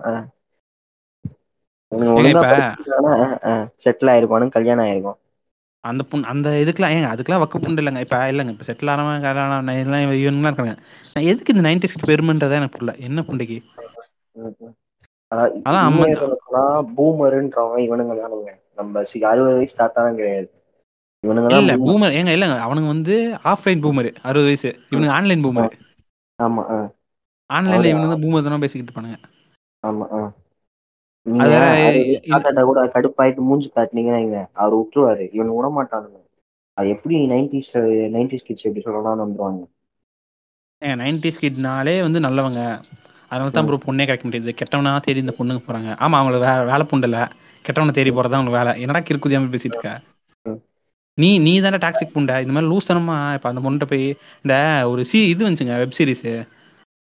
செட்டில் ஆயிருப்பானு கல்யாணம் ஆயிருக்கும் அந்த புண் அந்த இதுக்கெல்லாம். ஏங்க அதுக்கெல்லாம் வக்கு புண்டு இல்லைங்க. இப்போ இல்லைங்க இப்போ செட்டில் ஆனவன் கல்யாணம் இவனுங்களாம் இருக்காங்க. நான் எதுக்கு இந்த நைன்டிஸ் கிட் பெருமைன்றதான் எனக்கு புரியல. என்ன புண்டைக்கு அதான் அம்மா பூமருன்றவன் இவனுங்க தானுங்க. நம்ம அறுபது வயசு தாத்தாதான் கிடையாது. இல்ல பூமர் ஏங்க இல்லங்க அவனுக்கு வந்து ஆஃப்லைன் பூமர் அறுபது வயசு. இவனுக்கு ஆன்லைன் பூமர். ஆமா ஆன்லைன்ல இவனுக்கு பூமர் தான பேசிக்கிட்டு இருப்பானுங்க. ஆமா அத கூட கடுப்பாயிட்டு மூஞ்சி காட்டினீங்கன்னா இங்க அவர் விட்டுருவாரு. இவனு விட மாட்டானுங்க. அது எப்படி நைன்டிஸ் நைன்டிஸ் கிட்ஸ் எப்படி சொல்லலாம்னு வந்துருவாங்க. ஏங்க நைன்டிஸ் கிட்னாலே வந்து நல்லவங்க. அதனால தான் ப்ரோ பொண்ணே கிடைக்க முடியாது. கெட்டவனா தேடி இந்த பொண்ணுங்க போறாங்க. ஆமா அவங்கள வேற வேலை புண்டல கெட்டவனை தேடி போறதா அவங்களுக்கு வேலை. என்னடா கிறுக்குதியாம பேசிட்டு இருக்க நீ நீ தானே டாக்ஸிக் புண்டை. இந்த மாதிரி லூசனமா இப்போ அந்த பொண்ணை போய் இந்த ஒரு சி இது வந்துச்சுங்க வெப் சீரிஸு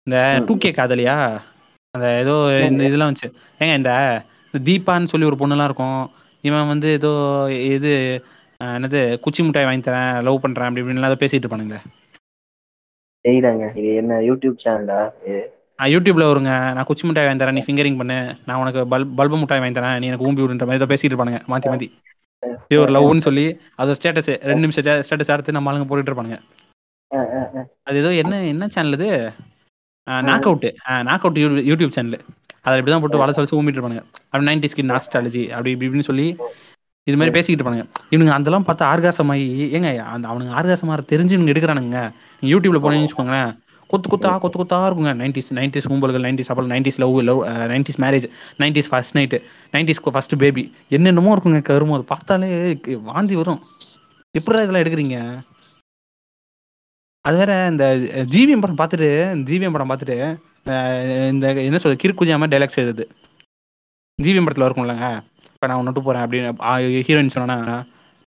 இந்த டூ கே காதலியா அந்த ஏதோ இந்த இதெல்லாம் வந்துச்சு ஏங்க. இந்த தீபான்னு சொல்லி ஒரு பொண்ணுலாம் இருக்கும். இவன் வந்து ஏதோ இது என்னது குச்சி மிட்டாய் வாங்கி தரேன் லவ் பண்ணுறேன் அப்படி இப்படின்லாம் ஏதோ பேசிட்டு இருப்பானுங்களே. சரிதாங்க இது என்ன யூடியூப் சேனலா? நான் யூடியூப்ல வருங்க. நான் குச்சி மிட்டாய் வாங்கி தரேன் நீ ஃபிங்கரிங் பண்ணு, நான் உனக்கு பல் பல்பு மிட்டாய் வாங்கி தரேன் நீ எனக்கு ஊம்பி விடுன்ற மாதிரி ஏதோ பேசிட்டு இருப்பானுங்க மாற்றி மாற்றி. இது ஒரு லவ்னு சொல்லி அது ஒரு ஸ்டேட்டஸ் ரெண்டு நிமிஷம் ஸ்டேட்டஸ் எடுத்து நம்ம ஆளுங்க போட்டுட்டு இருப்பானுங்க. அது ஏதோ என்ன என்ன சேனல் இது knock out knock out YouTube channel. அதை இப்படிதான் போட்டு வளர்ச்சி வளர்ச்சி ஊம்பிட்டு இருப்பானுங்க. அப்படி நைன்டிஸ் கிட் நாஸ்டாலஜி அப்படி இப்படின்னு சொல்லி இது மாதிரி பேசிக்கிட்டு இருப்பானுங்க. இவனுங்க அதெல்லாம் பார்த்து ஆர்காசமாயி ஏங்க அந்த அவனுக்கு ஆர்காசமாக தெரிஞ்சு இவங்க எடுக்கிறானுங்க. நீங்கள் யூடியூப்ல போனீங்கன்னு வச்சுக்கோங்களேன் கொத்து குத்தா கொத்து குத்தா இருக்குங்க. நைன்டிஸ் நைன்டிஸ் கும்பல்கள் நைன்டிஸ் அப்போ nineties love love nineties marriage nineties first night nineties first baby என்னென்னமோ இருக்குங்க கருமோ. அது பார்த்தாலே வாந்தி வரும். எப்படிடா இதெல்லாம் எடுக்கிறீங்க? அது வேற இந்த ஜிவிஎம் படம் பார்த்துட்டு ஜிவிஎம் படம் பார்த்துட்டு இந்த என்ன சொல்றது கிறுக்குஜாம டைலாக்ஸ் எழுதுது ஜிவிஎம் படத்தில் இருக்கும் இல்லைங்க. இப்போ நான் ஒன்றுட்டு போகிறேன் அப்படின்னு ஹீரோயின் சொன்னா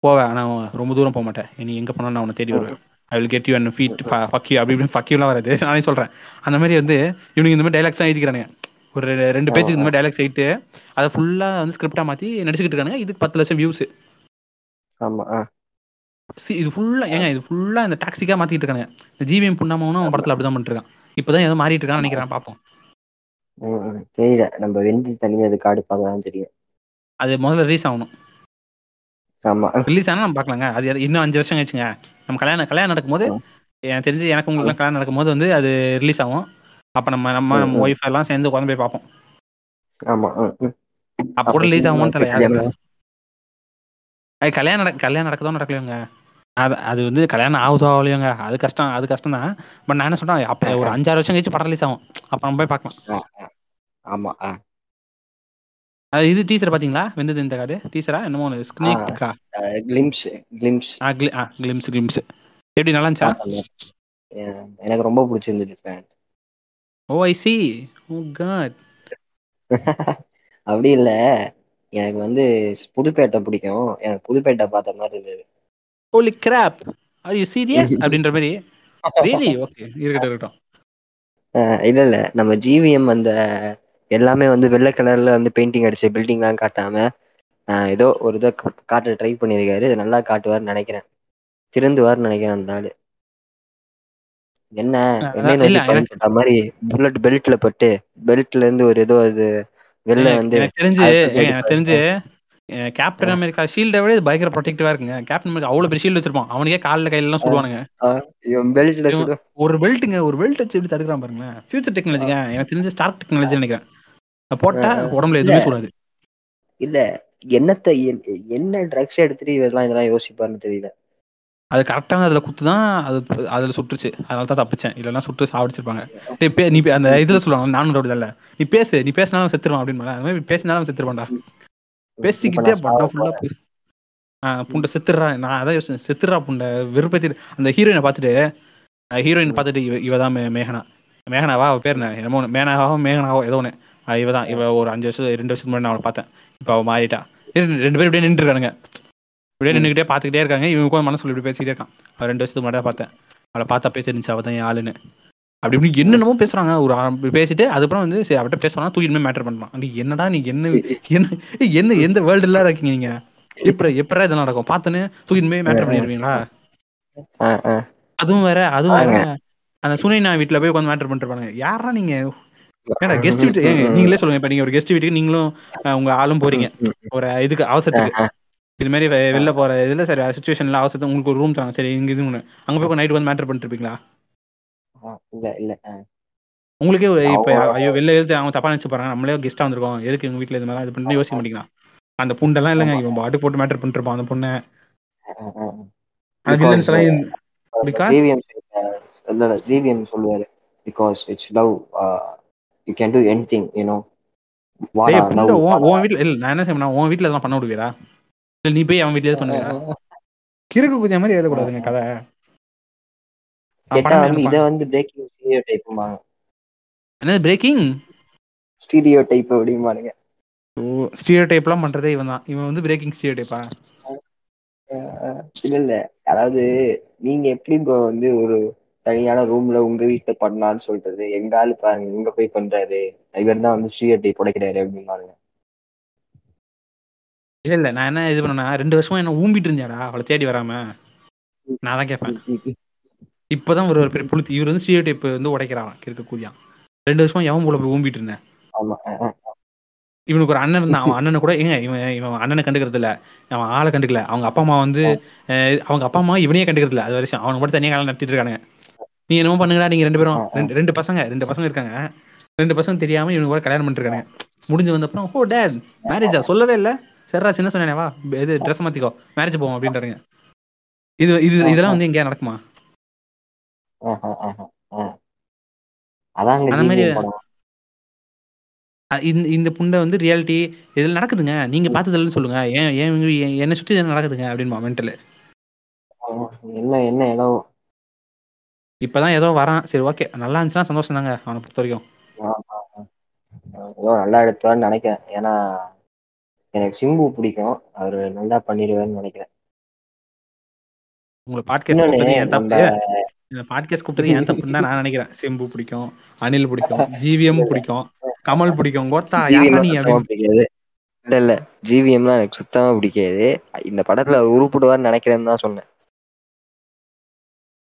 போவேன். ஆனால் ரொம்ப தூரம் போக மாட்டேன். நீ எங்கே போனாலும் நான் உன்னை தேடி வருவேன். I will get you and feed fuck you அப்படி இப்படி ஃபக் யூலாம் வராது நானே சொல்கிறேன். அந்த மாதிரி வந்து இவனுக்கு இந்த மாதிரி டைலாக்ஸ் தான் எழுதிக்கிறானுங்க. ஒரு ரெண்டு பேஜுக்கு இந்த மாதிரி டைலாக்ஸ் எழுதிட்டு அதை ஃபுல்லாக வந்து ஸ்கிரிப்டாக மாற்றி நடிச்சுக்கிட்டு இருக்கானுங்க. இதுக்கு பத்து லட்சம் வியூஸு. ஆமாம் இது ஃபுல்லாக ஏங்க இது ஃபுல்லாக இந்த டாக்ஸிக்காக மாற்றிட்டு இருக்கானுங்க. இந்த ஜிவிஎம் புண்ணாமனும் அவன் படத்தில் அப்படி தான் பண்ணிட்டுருக்கான். இப்போ தான் ஏதோ மாறிட்டு இருக்கான்னு நினைக்கிறேன். பார்ப்போம் தெரியல. நம்ம வெந்தி தண்ணி அது காடுப்பாக தான் தெரியும். அது முதல்ல ரிலீஸ் ஆகணும். ஆமாம் ரிலீஸ் ஆனால் நம்ம பார்க்கலாங்க. அது இன்னும் அஞ்சு வருஷம் ஆயிடுச்சுங்க. நம்ம கல்யாணம் கல்யாணம் நடக்கும்போது எனக்கு தெரிஞ்சு எனக்கு உங்களுக்குலாம் கல்யாணம் நடக்கும்போது வந்து அது ரிலீஸ் ஆகும். அப்போ நம்ம நம்ம நம்ம ஒய்ஃப் எல்லாம் சேர்ந்து உட்காந்து போய் பார்ப்போம். ஆமாம் அப்போ கூட ரிலீஸ் ஆகும்னு தெரியல. அது கல்யாணம் நட- கல்யாணம் நடக்குதோ நடக்கலையோங்க, அது அது வந்து கல்யாணம் ஆகுதோ ஆகலையோங்க, அது கஷ்டம், அது கஷ்டம் தான். பட் நான் என்ன சொல்றேன், அப்ப ஒரு ஆஹா. அஞ்சாறு வருஷம் கழிச்சு படம் ரிலீஸ் ஆகும், அப்ப நம்ம போய் பார்க்கலாம். ஆ, ஆ. ஆமா. ஆ அது இது டீசர் பாத்தீங்களா, வெந்தது இந்த காடு டீசரா என்னமோ ஒன்று, ஆ ஸ்னேக் பிக்கா, கிளிம்ஸ் கிளிம்ஸ் ஆ கிளி ஆ கிளிம்ஸ் கிளிம்ஸ் எப்படி நல்லா இருந்துச்சா? பார்த்தேன் பார்த்தேன். அஹ் எனக்கு ரொம்ப பிடிச்சிருந்தது band. Oh I see, oh God, அப்படி இல்லை, எனக்கு வந்து புதுப்பேட்டை பிடிக்கும். எனக்கு புதுப்பேட்டை பார்த்த மாதிரி இருந்தது. Holy crap, are you serious அப்படின்ற மாதிரி. ரியலி? ஓகே, இருக்கட்டும் இருக்கட்டும். அஹ் இல்ல இல்ல நம்ம ஜிவிஎம் அந்த எல்லாமே வந்து வெள்ளை கலர்ல வந்து பெயிண்டிங் அடிச்ச பில்டிங்லாம் காட்டாம அஹ் ஏதோ ஒரு இதை கா- காட்ட ட்ரை பண்ணியிருக்காரு. இது நல்லா காட்டுவார்னு நினைக்கிறேன், திருந்துவார்னு நினைக்கிறேன். அந்த ஆளு என்ன அஹ் என்னை அதான் இல்ல, நோக்கி படம் எனக்கு போட்ட மாதிரி புல்லட் பெல்ட்ல பட்டு பெல்ட்ல இருந்து ஒரு ஏதோ அது வெளில எனக்கு வந்து எனக்கு தெரிஞ்சு அதை தூக்கி ஏங்க, எனக்கு தெரிஞ்சு அடிப்பாரு. அஹ் கேப்டன் அஹ் அமெரிக்கா ஷீல்டை விட இது பயங்கர ப்ரொடெக்டிவா இருக்குங்க. கேப்டன் அமெரிக்கா அவ்வளவு பெரிய ஷீல்டு வச்சிருப்பான், அவனுக்கே காலில் கையில எல்லாம் அஹ் சுடுவானுங்க. அஹ் இவன் பெல்ட்ல இவன் சுடு. ஒரு பெல்ட்டுங்க, ஒரு பெல்ட் வச்சு எப்படி தடுக்கிறான் பாருங்களேன். ஃபியூச்சர் டெக்னாலஜிங்க, அஹ் எனக்கு தெரிஞ்ச ஸ்டார்க் டெக்னாலஜி நினைக்கிறேன். அது போட்டா அஹ் அஹ் உடம்புல இல்ல எதுவுமே சுடாது. இல்ல என்னத்த என்- என்ன ட்ரக்ஸ் எடுத்துட்டு இதெல்லாம் இதெல்லாம் யோசிப்பாருன்னு தெரியல. அது கரெக்டாக அதில் குத்து தான், அது அதில் சுட்டுருச்சு, அதனால தான் தப்பிச்சேன், இல்லைன்னா சுட்டு சாவடிச்சிருப்பாங்க. டேய் பே, நீ பே- அந்த இதில் சொல்லுவாங்க, நானும் ரோடு இல்லை, நீ பேசு, நீ பேசினாலும் செத்துருவான் அப்படின்னு. அது மாதிரி பேசினாலும் அவன் செத்துருவான்டா, உம் இப்ப பேசிக்கிட்டே நான் சாவ படம் ஃபுல்லாக போறேன். போய் ஆ, உம் புண்டை செத்துடுறா. நான் அதான் யோசிச்சேன், செத்துடுறா புண்டை, வெறுப்பேத்தி. அந்த ஹீரோயினை பார்த்துட்டு ஹீரோயின் உம் பார்த்துட்டு, இவ இவ தான் மே- மேகனா, மேகனாவா அவள் பேர் என்ன, என்னமோ ஒன்று, மேனாவோ மேகனாவோ ஏதோ ஒன்று, இவ தான். இவ ஒரு அஞ்சு வருஷம் ரெண்டு வருஷத்துக்கு முன்னாடி நான் அவளை பார்த்தேன், இப்போ அவள் மாறிட்டா. ரெண்டு ரெண்டு பேரும் இப்படியே நின்றுருக்கானுங்க, இப்படியே உம் நின்றுக்கிட்டே பார்த்துக்கிட்டே இருக்காங்க. இவன் உட்காந்து மனசுல இப்படி பேசிக்கிட்டே இருக்கான், அவள் ரெண்டு வருஷத்துக்கு முன்னாடி தான் பார்த்தேன், அவளை பார்த்தா பேசி இருந்துச்சு, அவள் தான் என் ஆளுன்னு அப்படி இப்படி உம் என்னென்னமோ பேசுறாங்க. ஒரு ஆரம்பி- பேசிட்டு அதுக்கப்புறம் வந்து சரி அவட்ட பேசுறாங்க, தூக்கிட்டு மேட்டர் பண்றான். நீ என்னடா, நீ என்ன என்ன ஏய், என்ன எந்த வேர்ல்டு எல்லாம் இருக்கீங்க நீங்க, எப்படி எப்படா இதெல்லாம் நடக்கும் பார்த்தோன்னு தூக்கிட்டு போய் மேட்டர் அஹ் பண்ணிடுவீங்களா? அஹ் அஹ் அதுவும் வேற, அதுவும் வேற, வாங்க. அந்த சுனைனா வீட்ல போய் உட்காந்து மேட்டர் பண்ணிட்டு பாருங்க. யாரா நீங்க, ஏடா கெஸ்ட் வீட்டு, ஏங்க உம் நீங்களே சொல்லுங்க, இப்ப நீங்க ஒரு கெஸ்ட் வீட்டுக்கு நீங்களும் அஹ், உங்க ஆளும் உம் போறீங்க உம் ஒரு இதுக்கு அவசரத்துக்கு, அஹ் இது மாதிரி வெ- வெளில அஹ் போற இதுல சரி சுச்சுவேஷன்ல அவசரத்துக்கு உங்களுக்கு ஒரு ரூம் தராங்க, சரி இங்க இது ஒண்ணு, அங்க போய் நைட் வந்து மேட்டர் பண்ணிட்டு இருப்பீங்களா? அஹ் இல்ல இல்ல அஹ் உங்களுக்கே ஒரு- இப்ப அவங்களோட ஐயோ வெளில எழுத்து அவங்க தப்பா நினைச்சு பாருங்க, நம்மளே கெஸ்டா வந்திருக்கோம், எதுக்கு எங்க வீட்ல இது மாதிரி இது பண்ணி யோசிக்க ஆமா மாட்டீங்களா? அந்த புண்டெல்லாம் இல்லைங்க, ஆமா. இவன் பாட்டு போட்டு மேட்டர் பண்ணிட்டு இருப்பான் அந்த பொண்ணு. அஹ் அஹ் அந்த பிகாஸ் வில்லன்ஸ் எல்லாம் நம்ம பிகாஸ் ஜிவிஎம் இல்ல இல்ல ஜிவிஎம் சொல்லுவாரு because it's love you can do anything you know வாடா டேய் புண்டை, லவ் உன் வாடா. உன் வீட்ல இல்ல, நான் என்ன செய்வேன், உன் வீட்ல இதெல்லாம் பண்ண விடுவியா, இல்ல நீ போய் அவன் வீட்லயே அஹ் பண்ணுவியா? அஹ் கிறுக்கு குதிய மாதிரி அஹ் எழுதக்கூடாதுங்க அஹ் கதை. நான் கேட்டா படமே அந்த வந்து இதை ப- வந்து பிரேக்கிங் ஸ்டீரியோ டைப்புமாங்க, என்னது பிரேக்கிங் ஸ்டீரியோ டைப் அப்படிம்பானுங்க. ஓ ஸ்டீரியோ டைப்லாம் பண்றதே இவன் தான். இவன் வந்து பிரேக்கிங் ஸ்டீரியோ டைப்பா? அஹ் அஹ் இல்ல இல்ல அதாவது நீங்க எப்படி ப்ரோ வந்து ஒரு தனியான ரூம்ல உங்க வீட்டுல பண்ணான்னு சொல்றது, எங்க ஆளு பாருங்க இங்க போய் பண்றாரு இவர் தான் வந்து ஸ்டீரியோ டைப் உடைக்கிறாரு அப்படிம்பானுங்க. இல்ல இல்ல, நான் என்ன இது பண்ணேன்னா, ரெண்டு வருஷமா என்ன ஊம்பிட்டு இருந்தாடா அவளை தேடி வராம, நான் தான் கேட்பேன். இப்பதான் ஒரு ஒரு பெரிய புளுத்தி, இவர் வந்து ஸ்டீரியோ டைப் வந்து உடைக்கிறான் கிறுக்கு கூதியான். ரெண்டு வருஷமா எவன் போல போய் ஊம்பிட்டு இருந்தேன். ஆமா. அஹ் அஹ் இவனுக்கு ஒரு அண்ணன் இருந்தான், அவன் அண்ணனை கூட ஏங்க இவன் இவன் அண்ணனை கண்டுக்கிறது இல்ல, அவன் ஆளை கண்டுக்கல. அவங்க அப்பா அம்மா வந்து அஹ் அஹ், அவங்க அப்பா அம்மா இவனையே கண்டுக்கிறது இல்ல, அது வரைக்கும் அவனுக்கு மட்டும் தனியாக கல்யாணம் நடத்திட்டு இருக்கானுங்க. நீ என்னமோ பண்ணுங்கடா, நீங்க ரெண்டு பேரும் அஹ் அஹ் ரெண்டு ரெண்டு பசங்க ரெண்டு பசங்க இருக்காங்க, ரெண்டு பசங்க தெரியாம இவனுக்கு கூட கல்யாணம் பண்ணிட்டு இருக்கானுங்க. முடிஞ்சு வந்தப்புறம், ஓ டேட் மேரேஜா சொல்லவே இல்ல, சரிடா சின்ன சொன்னேனே வா இது ட்ரெஸ் மாத்திக்கோ மேரேஜ் போவோம் அப்படின்றாங்க. இது இது அஹ் இதெல்லாம் அஹ் வந்து எங்கேயா நடக்குமா? அஹ் அஹ் அஹ் அஹ் அதாங்க அந்த மாதிரி ஜிவிஎம் படம். அ- இந்த இந்த புண்டை வந்து ரியாலிட்டி இதில் நடக்குதுங்க, நீங்க பார்த்ததில்லன்னு சொல்லுங்க, ஏன் ஏன் இவங்க- ஏன் என்னை சுற்றி இதெல்லாம் நடக்குதுங்க அப்படின்பா மென்டல். அஹ் என்ன என்ன இடம். இப்பதான் ஏதோ வரான், சரி ஓகே நல்லா இருந்துச்சுன்னா சந்தோஷம் தாங்க அவனை பொறுத்த வரைக்கும். அஹ் அஹ் ஏதோ நல்லா எடுத்துவான்னு நினைக்கிறேன், ஏன்னா எனக்கு சிம்பு பிடிக்கும், அவரு நல்லா பண்ணிடுவாருன்னு நினைக்கிறேன். உங்களை பாட்காஸ்ட் இன்னொன்னு கூப்பிட்டது ஏன் நம்ம தப்பு, இந்த பாட்காஸ்ட் கூப்பிட்டது ஏன் தப்புன்னு தான் நான் நினைக்கிறேன். சிம்பு பிடிக்கும், அனில் பிடிக்கும், ஜிவிஎம் இல்ல பிடிக்கும், கமல் பிடிக்கும், கோத்தா யாரா ஜிவிஎம்லாம் நீ சுத்தமா அப்படின்னு. பிடிக்காது. இல்ல இல்ல ஜிவிஎம்லாம் எனக்கு சுத்தமா பிடிக்காது. இந்த படத்துல அவர் உருப்பிடுவார்னு நினைக்கிறேன்னு தான் சொன்னேன்.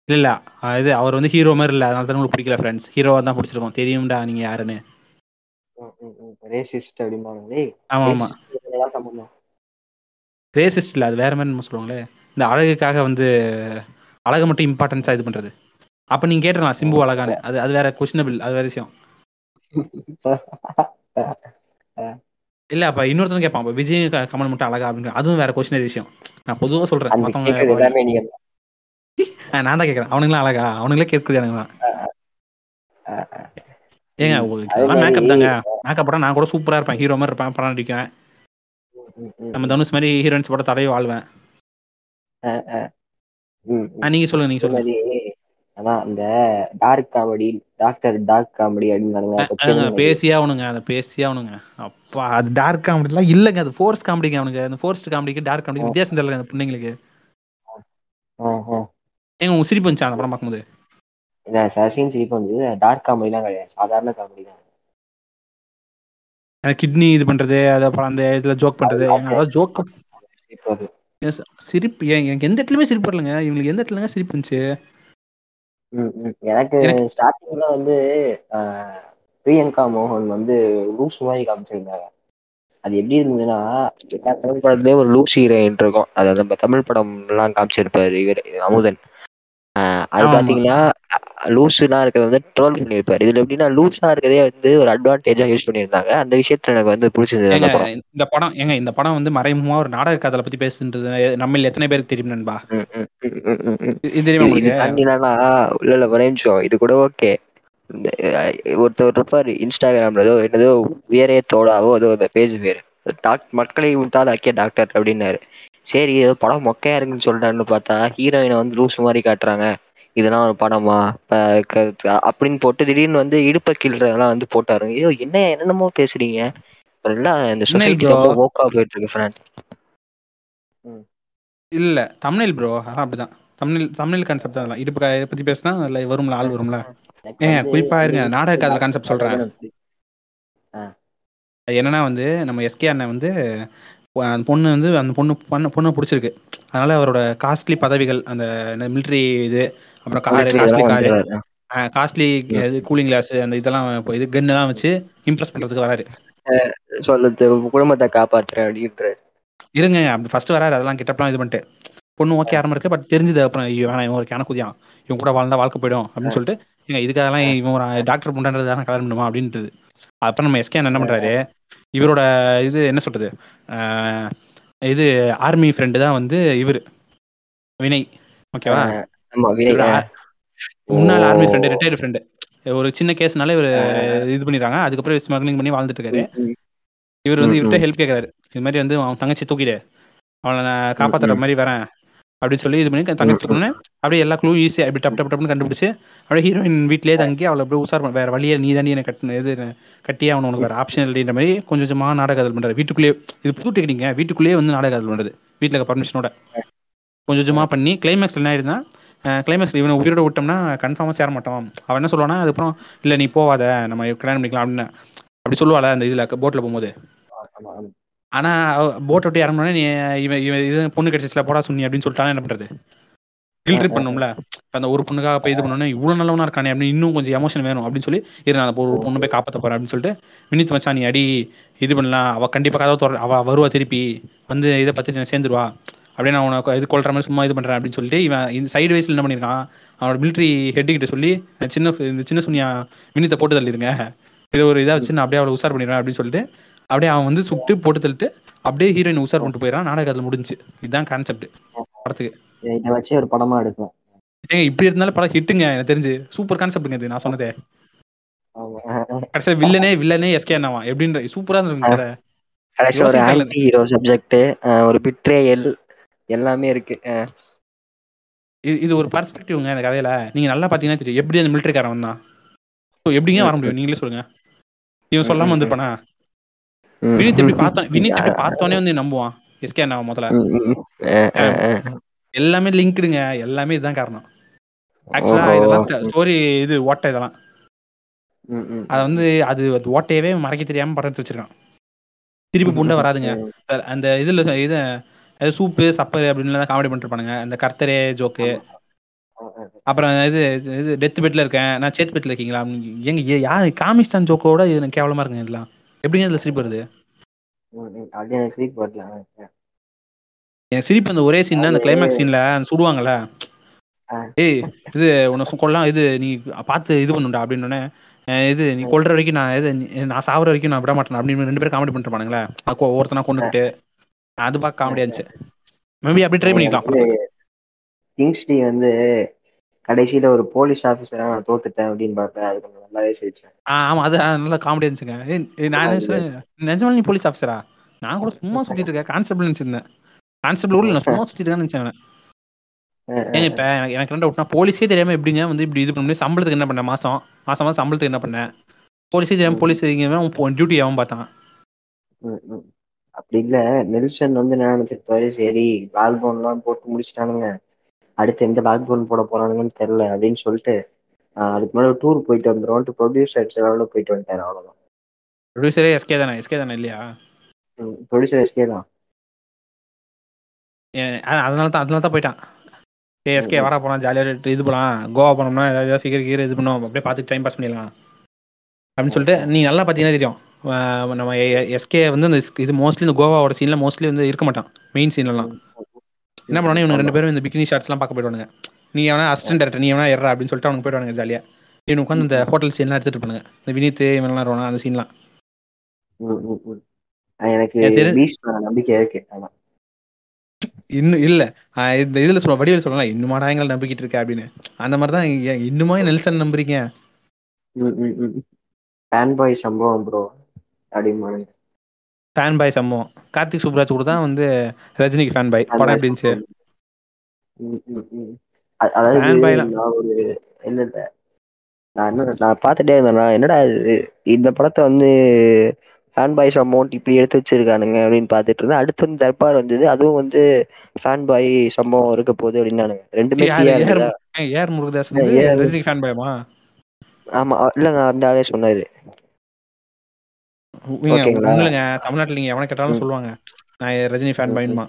இல்ல இல்ல அஹ் இது அவர் வந்து ஹீரோ மாதிரி இல்ல, அதனால தான் உங்களுக்கு பிடிக்கல ஃப்ரெண்ட்ஸ். ஹீரோவா தான் பிடிச்சிருக்கோம், தெரியும்டா நீங்க யாருன்னு. ரேசிஸ்ட் அப்படிம்பாங்க. டேய் ஆமா ஆமா ரேசிஸ்ட் என்னதான் சம்பந்தம். ரேசிஸ்ட் இல்ல, அது வேற மாதிரி நம்ம சொல்லுவாங்களே, இந்த அழகுக்காக வந்து அழகை மட்டும் இம்பார்ட்டன்ஸா இது பண்றது. அப்ப நீங்க கேட்டுடலாம் சிம்பு அழகானு, அது அது வேற கொஸ்டினபிள், அது வேற விஷயம். அஹ் இல்ல அப்ப இன்னொருத்தரும் கேட்பான், அப்ப விஜய் க- கமல் மட்டும் அழகா அப்படின்னு, அதுவும் வேற கொஸ்டினரி விஷயம். நான் பொதுவா சொல்றேன், நான் தான் கேக்குறேன். அவனுங்களா அழகா, அவனுங்களே கேட்குது எனக்குலாம். ஏங்க மேக்கப் தாங்க, மேக்கப் போட்டா நான் கூட சூப்பரா இருப்பேன், ஹீரோ மாதிரி இருப்பேன், படம் நடிக்குவேன், நம்ம தனுஷ் மாதிரி ஹீரோயின்ஸ் போட்ட தலையை வாழ்வேன். நீங்க சொல்லுங்க, நீங்க சொல்லுங்க. அதான் அந்த dark comedy, doctor dark comedy அப்படின்னு பேசியா அவனுங்க, அதை பேசியா அவனுங்க. அப்பா அது டார்க் காமெடி எல்லாம் இல்லைங்க, அது ஃபோர்ஸ் காமெடிங்க. அவனுக்கு அந்த ஃபோர்ஸ்ட் காமெடிக்கு டார்க் காமெடி வித்தியாசம் தெரியல அந்த பிள்ளைங்களுக்கு. ஏங்க உங்க சிரிப்பு வந்துச்சா அந்த படம் பார்க்கும்போது? சசின் சிரிப்பு வந்து டார்க் காமெடிலாம் கிடையாது, சாதாரண காமெடி தான். கிட்னி இது பண்றது, அதை அந்த இதுல ஜோக் பண்றது, ஜோக் சிரிப்பு. எனக்கு எந்த இடத்துலயுமே சிரிப்பு வரலங்க. இவங்களுக்கு எந்த இடத்துலங்க சிரிப்பு இருந்துச்சு? எனக்கு ஸ்டார்டிங்ல வந்து பிரியங்கா மோகன் வந்து லூஸ் மாதிரி காமிச்சிருந்தாங்க. அது எப்படி இருந்ததுன்னா, எல்லா தமிழ் படத்துலயும் ஒரு லூஸ் ஹீரோயின் இருக்கும். அது நம்ம தமிழ் படம் எல்லாம் காமிச்சிருப்பாரு இவர் அமுதன். அது பாத்தீங்கன்னா லூஸ்லாம் இருக்கிறத வந்து ட்ரோல் பண்ணியிருப்பாரு. இதுல எப்படின்னா லூஸா இருக்கிறதே வந்து ஒரு அட்வான்டேஜா யூஸ் பண்ணியிருந்தாங்க. அந்த விஷயத்துல எனக்கு வந்து பிடிச்சிருந்தது இந்த படம். ஏங்க இந்த படம் வந்து மறைமுகமா ஒரு நாடக கதை பத்தி பேசுறது நம்ம எத்தனை பேருக்கு தெரியும் நண்பா? தெரியுமா? உள்ள இல்ல வரைஞ்சோம். இது கூட ஓகே. ஒருத்தர் இருப்பாரு இன்ஸ்டாகிராம்ல ஏதோ என்னதோ உயரே தோடாவோ ஏதோ அந்த பேஜ் பேரு மக்களை விட்டால் ஆக்கிய டாக்டர் அப்படின்னாரு. சரி ஏதோ படம் மொக்கையா இருக்குன்னு சொல்றான்னு பார்த்தா ஹீரோயினை வந்து லூஸ் மாதிரி காட்டுறாங்க. இதெல்லாம் ஒரு படமா அப்படின்னு போட்டு திடீர்னு வந்து இடுப்பை கீழ்றதெல்லாம் வந்து போட்டாருங்க. ஏதோ என்ன என்னென்னமோ பேசுறீங்க. போயிட்டு இருக்கு இல்ல தமிழ் ப்ரோ. அப்படிதான் தமிழ் தமிழ் கான்செப்ட் தான். இடுப்பு பத்தி பேசினா வரும்ல, ஆள் வரும்ல. ஏன் குறிப்பா இருங்க, நாடக காதல் கான்செப்ட் சொல்றேன். என்னன்னா வந்து நம்ம எஸ்கே அண்ணன் வந்து அந்த பொண்ணு வந்து அந்த பொண்ணு பொண்ணு பொண்ணை பிடிச்சிருக்கு. அதனால அவரோட காஸ்ட்லி பதவிகள், அந்த மிலிட்ரி இது, அப்புறம் car, costly car, costly cooling glass, அந்த இதெல்லாம் இது கன் எல்லாம் வச்சு இம்ப்ரெஸ் பண்றதுக்கு வராரு. சொல்லுது குடும்பத்தை காப்பாத்துறேன் அப்படின்றாரு. இருங்க, அப்படி ஃபர்ஸ்ட் வராரு. அதெல்லாம் கிட்டப்பெல்லாம் இது பண்ணிட்டு பொண்ணு ஓகே ஆரம்பம் இருக்கு. பட் தெரிஞ்சது அப்புறம் வேணாம், இவன் ஒரு கணக்குதியான், இவன் கூட வாழ்ந்தா வாழ்க்கை போயிடும் அப்படின்னு சொல்லிட்டு இங்க இதுக்காகலாம் இவன் டாக்டர் பண்றதுதான் கல்யாணம் பண்ணுமா அப்படின்றது. அப்புறம் நம்ம எஸ்கே என்ன பண்றாரு, இவரோட இது என்ன சொல்றது, இது ஆர்மி ஃப்ரெண்டு தான் வந்து இவர் வினய். ஓகேவா? முன்னாள் ஆர்மி ஃப்ரெண்டு, ரிட்டையர்டு ஃப்ரெண்டு. ஒரு சின்ன கேஸ்னால இவர் இது பண்ணிடுறாங்க. அதுக்கப்புறம் ஸ்மக்லிங் பண்ணி வாழ்ந்துட்டு இருக்காரு. இவர் வந்து இவர்கிட்ட ஹெல்ப் கேட்கறாரு. இது மாதிரி வந்து அவன் தங்கச்சி தூக்கிடு, அவனை நான் காப்பாத்துற மாதிரி வரேன் அப்படின்னு சொல்லி இது பண்ணி தங்கச்சி தூக்கணும்னு அப்படியே எல்லா க்ளூ ஈஸியாக அப்படி டப் டப் டப்னு கண்டுபிடிச்சு அப்படியே ஹீரோயின் வீட்டிலேயே தங்கி அவளை அப்படியே உசார் பண்ண, வேற வழியே நீ தானே எனக்கு கட்டின இது கட்டியே அவனு, உனக்கு வேறு ஆப்ஷன் இல்லைன்ற மாதிரி கொஞ்சம் கொஞ்சமாக நாடக அது பண்ணுறாரு வீட்டுக்குள்ளேயே. இது புது டெக்னிங்க, வீட்டுக்குள்ளேயே வந்து நாடக அது பண்ணுறது வீட்டில் பர்மிஷனோட கொஞ்சம் கொஞ்சமாக பண்ணி கிளைமேக்ஸ் என்ன ஆயிடுதுன்னா, கிளைமேக்ஸ் இவனை உயிரோட விட்டோம்னா கன்ஃபார்மாக சேர மாட்டான். அவன் என்ன சொல்லுவானா, அதுக்கப்புறம் இல்லை நீ போவாத, நம்ம கல்யாணம் பண்ணிக்கலாம் அப்படின்னு அப்படி சொல்லுவாள் அந்த இதில் போட்டில் போகும்போது. ஆனால் போட்டை விட்டு இறங்கினோடனே நீ இவன் இவன் இது பொண்ணு கிடச்சிச்சில போடா சொன்னி அப்படின்னு சொல்லிட்டானா என்ன பண்ணுறது? கில்ட்ரி பண்ணும்ல. அந்த ஒரு பொண்ணுக்காக போய் இது பண்ணோன்னே இவ்வளோ நல்லவனா இருக்கானே அப்படின்னு இன்னும் கொஞ்சம் எமோஷன் வேணும் அப்படின்னு சொல்லி இருந்தா அந்த ஒரு பொண்ணு போய் காப்பாற்ற போறேன் அப்படின்னு சொல்லிட்டு வினித் மச்சான் நீ அடி இது பண்ணலாம், அவள் கண்டிப்பாக கதவை தோற, அவள் வருவா, திருப்பி வந்து இதை பற்றி நான் சேர்ந்துருவா அப்படின்னு நான் உனக்கு இது கொள்கிற மாதிரி சும்மா இது பண்ணுறேன் அப்படின்னு சொல்லிட்டு இவன் இந்த சைடு வயசில் என்ன பண்ணியிருக்கான், அவனோட மிலிட்ரி ஹெட்டுக்கிட்ட சொல்லி சின்ன இந்த சின்ன சுனியா வினித்தை போட்டு தள்ளிடுங்க, இதை ஒரு இதாக வச்சு நான் அப்படியே அவளை உசார் பண்ணிடுறேன் அப்படின்னு சொல்லிட்டு அப்படியே அவன் வந்து சுட்டு போட்டு தள்ளிட்டு அப்படியே ஹீரோயின் உசார் பண்ணிட்டு போயிடறான். நாடகத்தில் முடிஞ்சு. இதுதான் கான்செப்ட் படத்துக்கு. இதை வச்சு ஒரு படமா எடுக்கும். ஏங்க இப்படி இருந்தாலும் படம் ஹிட்டுங்க. எனக்கு தெரிஞ்சு சூப்பர் கான்செப்டுங்க இது நான் சொன்னதே. கடைசியா வில்லனே வில்லனே எஸ்கே அண்ணாவா எப்படின்ற சூப்பரா இருக்குங்க. கடைசியா ஒரு ஆன்டி ஹீரோ சப்ஜெக்ட், ஒரு பிட்ரேயல் எல்லாமே இருக்கு. இது ஒரு பெர்ஸ்பெக்டிவ்ங்க இந்த கதையில. நீங்க நல்லா பாத்தீங்கன்னா தெரியும் எப்படி அந்த மிலிட்டரி காரன் வந்தான். எப்படிங்க வர முடியும்? நீங்களே சொல்லுங்க. இவன் சொல்லாம வந்துருப்பானா? வினித் எப்படி பார்த்தான்? வினித் பார்த்தோன்னே வந்து நம்புவான் எஸ்கே அண்ணாவா முதல்ல. எல்லாமே லிங்க்டுங்க, எல்லாமே இதுதான் காரணம். ஆக்சுவலா இதெல்லாம் ஸ்டோரி இது ஓட்டை இதெல்லாம் அது வந்து அது ஓட்டையவே மறைக்க தெரியாம படம் எடுத்து வச்சிருக்கான். திருப்பி புண்டை வராதுங்க. அந்த இதுல இது சூப்பு சப்பர் அப்படின்னு காமெடி பண்ணிட்டு பானுங்க. அந்த கர்த்தரே ஜோக்கு, அப்புறம் இது இது டெத் பெட்ல இருக்கேன் நான், சேத் பெட்ல இருக்கீங்களா, எங்க யாரு காமிஸ்தான் ஜோக்கோட இது எனக்கு கேவலமா இருக்குங்க. இதெல்லாம் எப்படிங்க இதுல சிரிப்பு வருது? எனக்கு சிரிப்பு அந்த ஒரே சீன் தான். அந்த கிளைமேக்ஸ் சீன்ல சுடுவாங்கல்ல, ஏய் இது உனக்கு கொள்ளலாம், இது நீ பார்த்து இது பண்ணுடா அப்படின்னோடனே, இது நீ கொள்ற வரைக்கும் நான் இது நான் சாவற வரைக்கும் நான் விட மாட்டேன் அப்படின்னு ரெண்டு பேரும் காமெடி பண்ணிட்டு இருப்பானுங்களே. ஒவ்வொருத்தனா கொண்டுகிட்டு அது பார்க்க காமெடியா இருந்துச்சு. மேபி அப்படி ட்ரை பண்ணிக்கலாம். கிங்ஸ் டி வந்து கடைசியில ஒரு போலீஸ் ஆபீசரா நான் தோத்துட்டேன் அப்படின்னு பார்த்தேன். அது கொஞ்சம் நல்லாவே சிரிச்சேன். ஆமா அது நல்லா காமெடி இருந்துச்சுங்க. நான் நிஜமா நீ போலீஸ் ஆஃபீஸரா? நான் கூட சும்மா சுத்திட்டு இருக்கேன் கான்ஸ்டபிள் நினைச்சிருந்தேன். கான்ஸ்டபிள் கூட நான் சும்மா சுத்திட்டு இருக்கேன்னு நினைச்சேன். ஏன் இப்ப எனக்கு ரெண்டு டவுட்னா, போலீஸ்க்கே தெரியாம எப்படிங்க வந்து இப்படி இது பண்ண முடியும்? சம்பளத்துக்கு என்ன பண்ண? மாசம் மாசம் மாசம் சம்பளத்துக்கு என்ன பண்ண? போலீஸே தெரியாம போலீஸ் அவன் டியூட்டி ஆகும் பார்த்தான். அப்படி இல்ல நெல்சன் வந்து நான் நினைச்சிருப்பாரு, சரி லாக்டவுன் எல்லாம் போட்டு முடிச்சுட்டானுங்க, அடுத்து எந்த லாக்டவுன் போட போறானுங்கன்னு தெரியல அப்படின்னு சொல்லிட்டு அதுக்கு மேலே டூர் போயிட்டு வந்துடும். ப்ரொடியூசர்ஸ் எல்லாம் போயிட்டு வந்துட்டாரு. அவ்வளவுதான். ப்ரொடியூசரே எஸ்கே தானே? எஸ்கே தானே இல்லையா? ப்ரொடியூசர் எஸ்கே தான். அதனால தான் அதனால தான் போயிட்டான். சரி எஸ்கே வர போகலாம், ஜாலியாக இது போகலாம், கோவா போனோம்னா ஏதாவது சீக்கிரம் கீரை இது பண்ணோம், அப்படியே பார்த்துட்டு டைம் பாஸ் பண்ணிடலாம் அப்படின்னு சொல்லிட்டு. நீ நல்லா பார்த்தீங்கன்னா தெரியும், நம்ம எஸ்கே வந்து இந்த இது மோஸ்ட்லி இந்த கோவாவோட சீன்ல மோஸ்ட்லி வந்து இருக்க மாட்டான். மெயின் சீன்லாம் என்ன பண்ணுவாங்க, இவங்க ரெண்டு பேரும் இந்த பிக்னி ஷாட்ஸ்லாம் பார்க்க போயிடுவானுங்க. நீ வேணா அசிஸ்டன்ட் டேரக்டர், நீ வேணா ஏறா அப்படின்னு சொல்லிட்டு அவனுக்கு போயிடுவானுங்க ஜாலியாக. இவனு உட்காந்து இந்த ஹோட்டல் சீன்லாம் எடுத்துட்டு இருப்பானுங்க, இந்த வினித் இவன்லாம் இருவானா அந்த சீன்லாம். இன்னும் இல்லை இந்த இதில் சொல்ல வடிவில் சொல்லலாம், இன்னுமாடா எங்களை நம்பிக்கிட்டு இருக்கேன் அப்படின்னு. அந்த மாதிரி தான் இன்னுமா நெல்சன் நம்புறீங்க சம்பவம். கார்த்திக் சுப்ராஜ் கூட தான் வந்து ரஜினிக்கு ஃபேன் பாய் படம் எப்படி இருந்துச்சு? நான் பார்த்துட்டே இருந்தேன், என்னடா இந்த படத்தை வந்து ஃபேன் பாய் சம்பவம் இப்படி எடுத்து வச்சிருக்கானுங்க அப்படின்னு பார்த்துட்டு இருந்தேன். அடுத்து வந்து தர்பார் வந்தது, அதுவும் வந்து ஃபேன் பாய் சம்பவம் இருக்க போகுது அப்படின்னானுங்க. ரெண்டுமே ஏஆர் முருகதாஸ் ரஜினிக்கு ஃபேன் பாய்மா? ஆமா இல்லங்க, அந்த ஆளே சொன்னாரு. உங்களுங்க தமிழ்நாட்டுல நீங்க எவனை கேட்டாலும் சொல்லுவாங்க நான் ரஜினி ஃபேன் பாய்மா.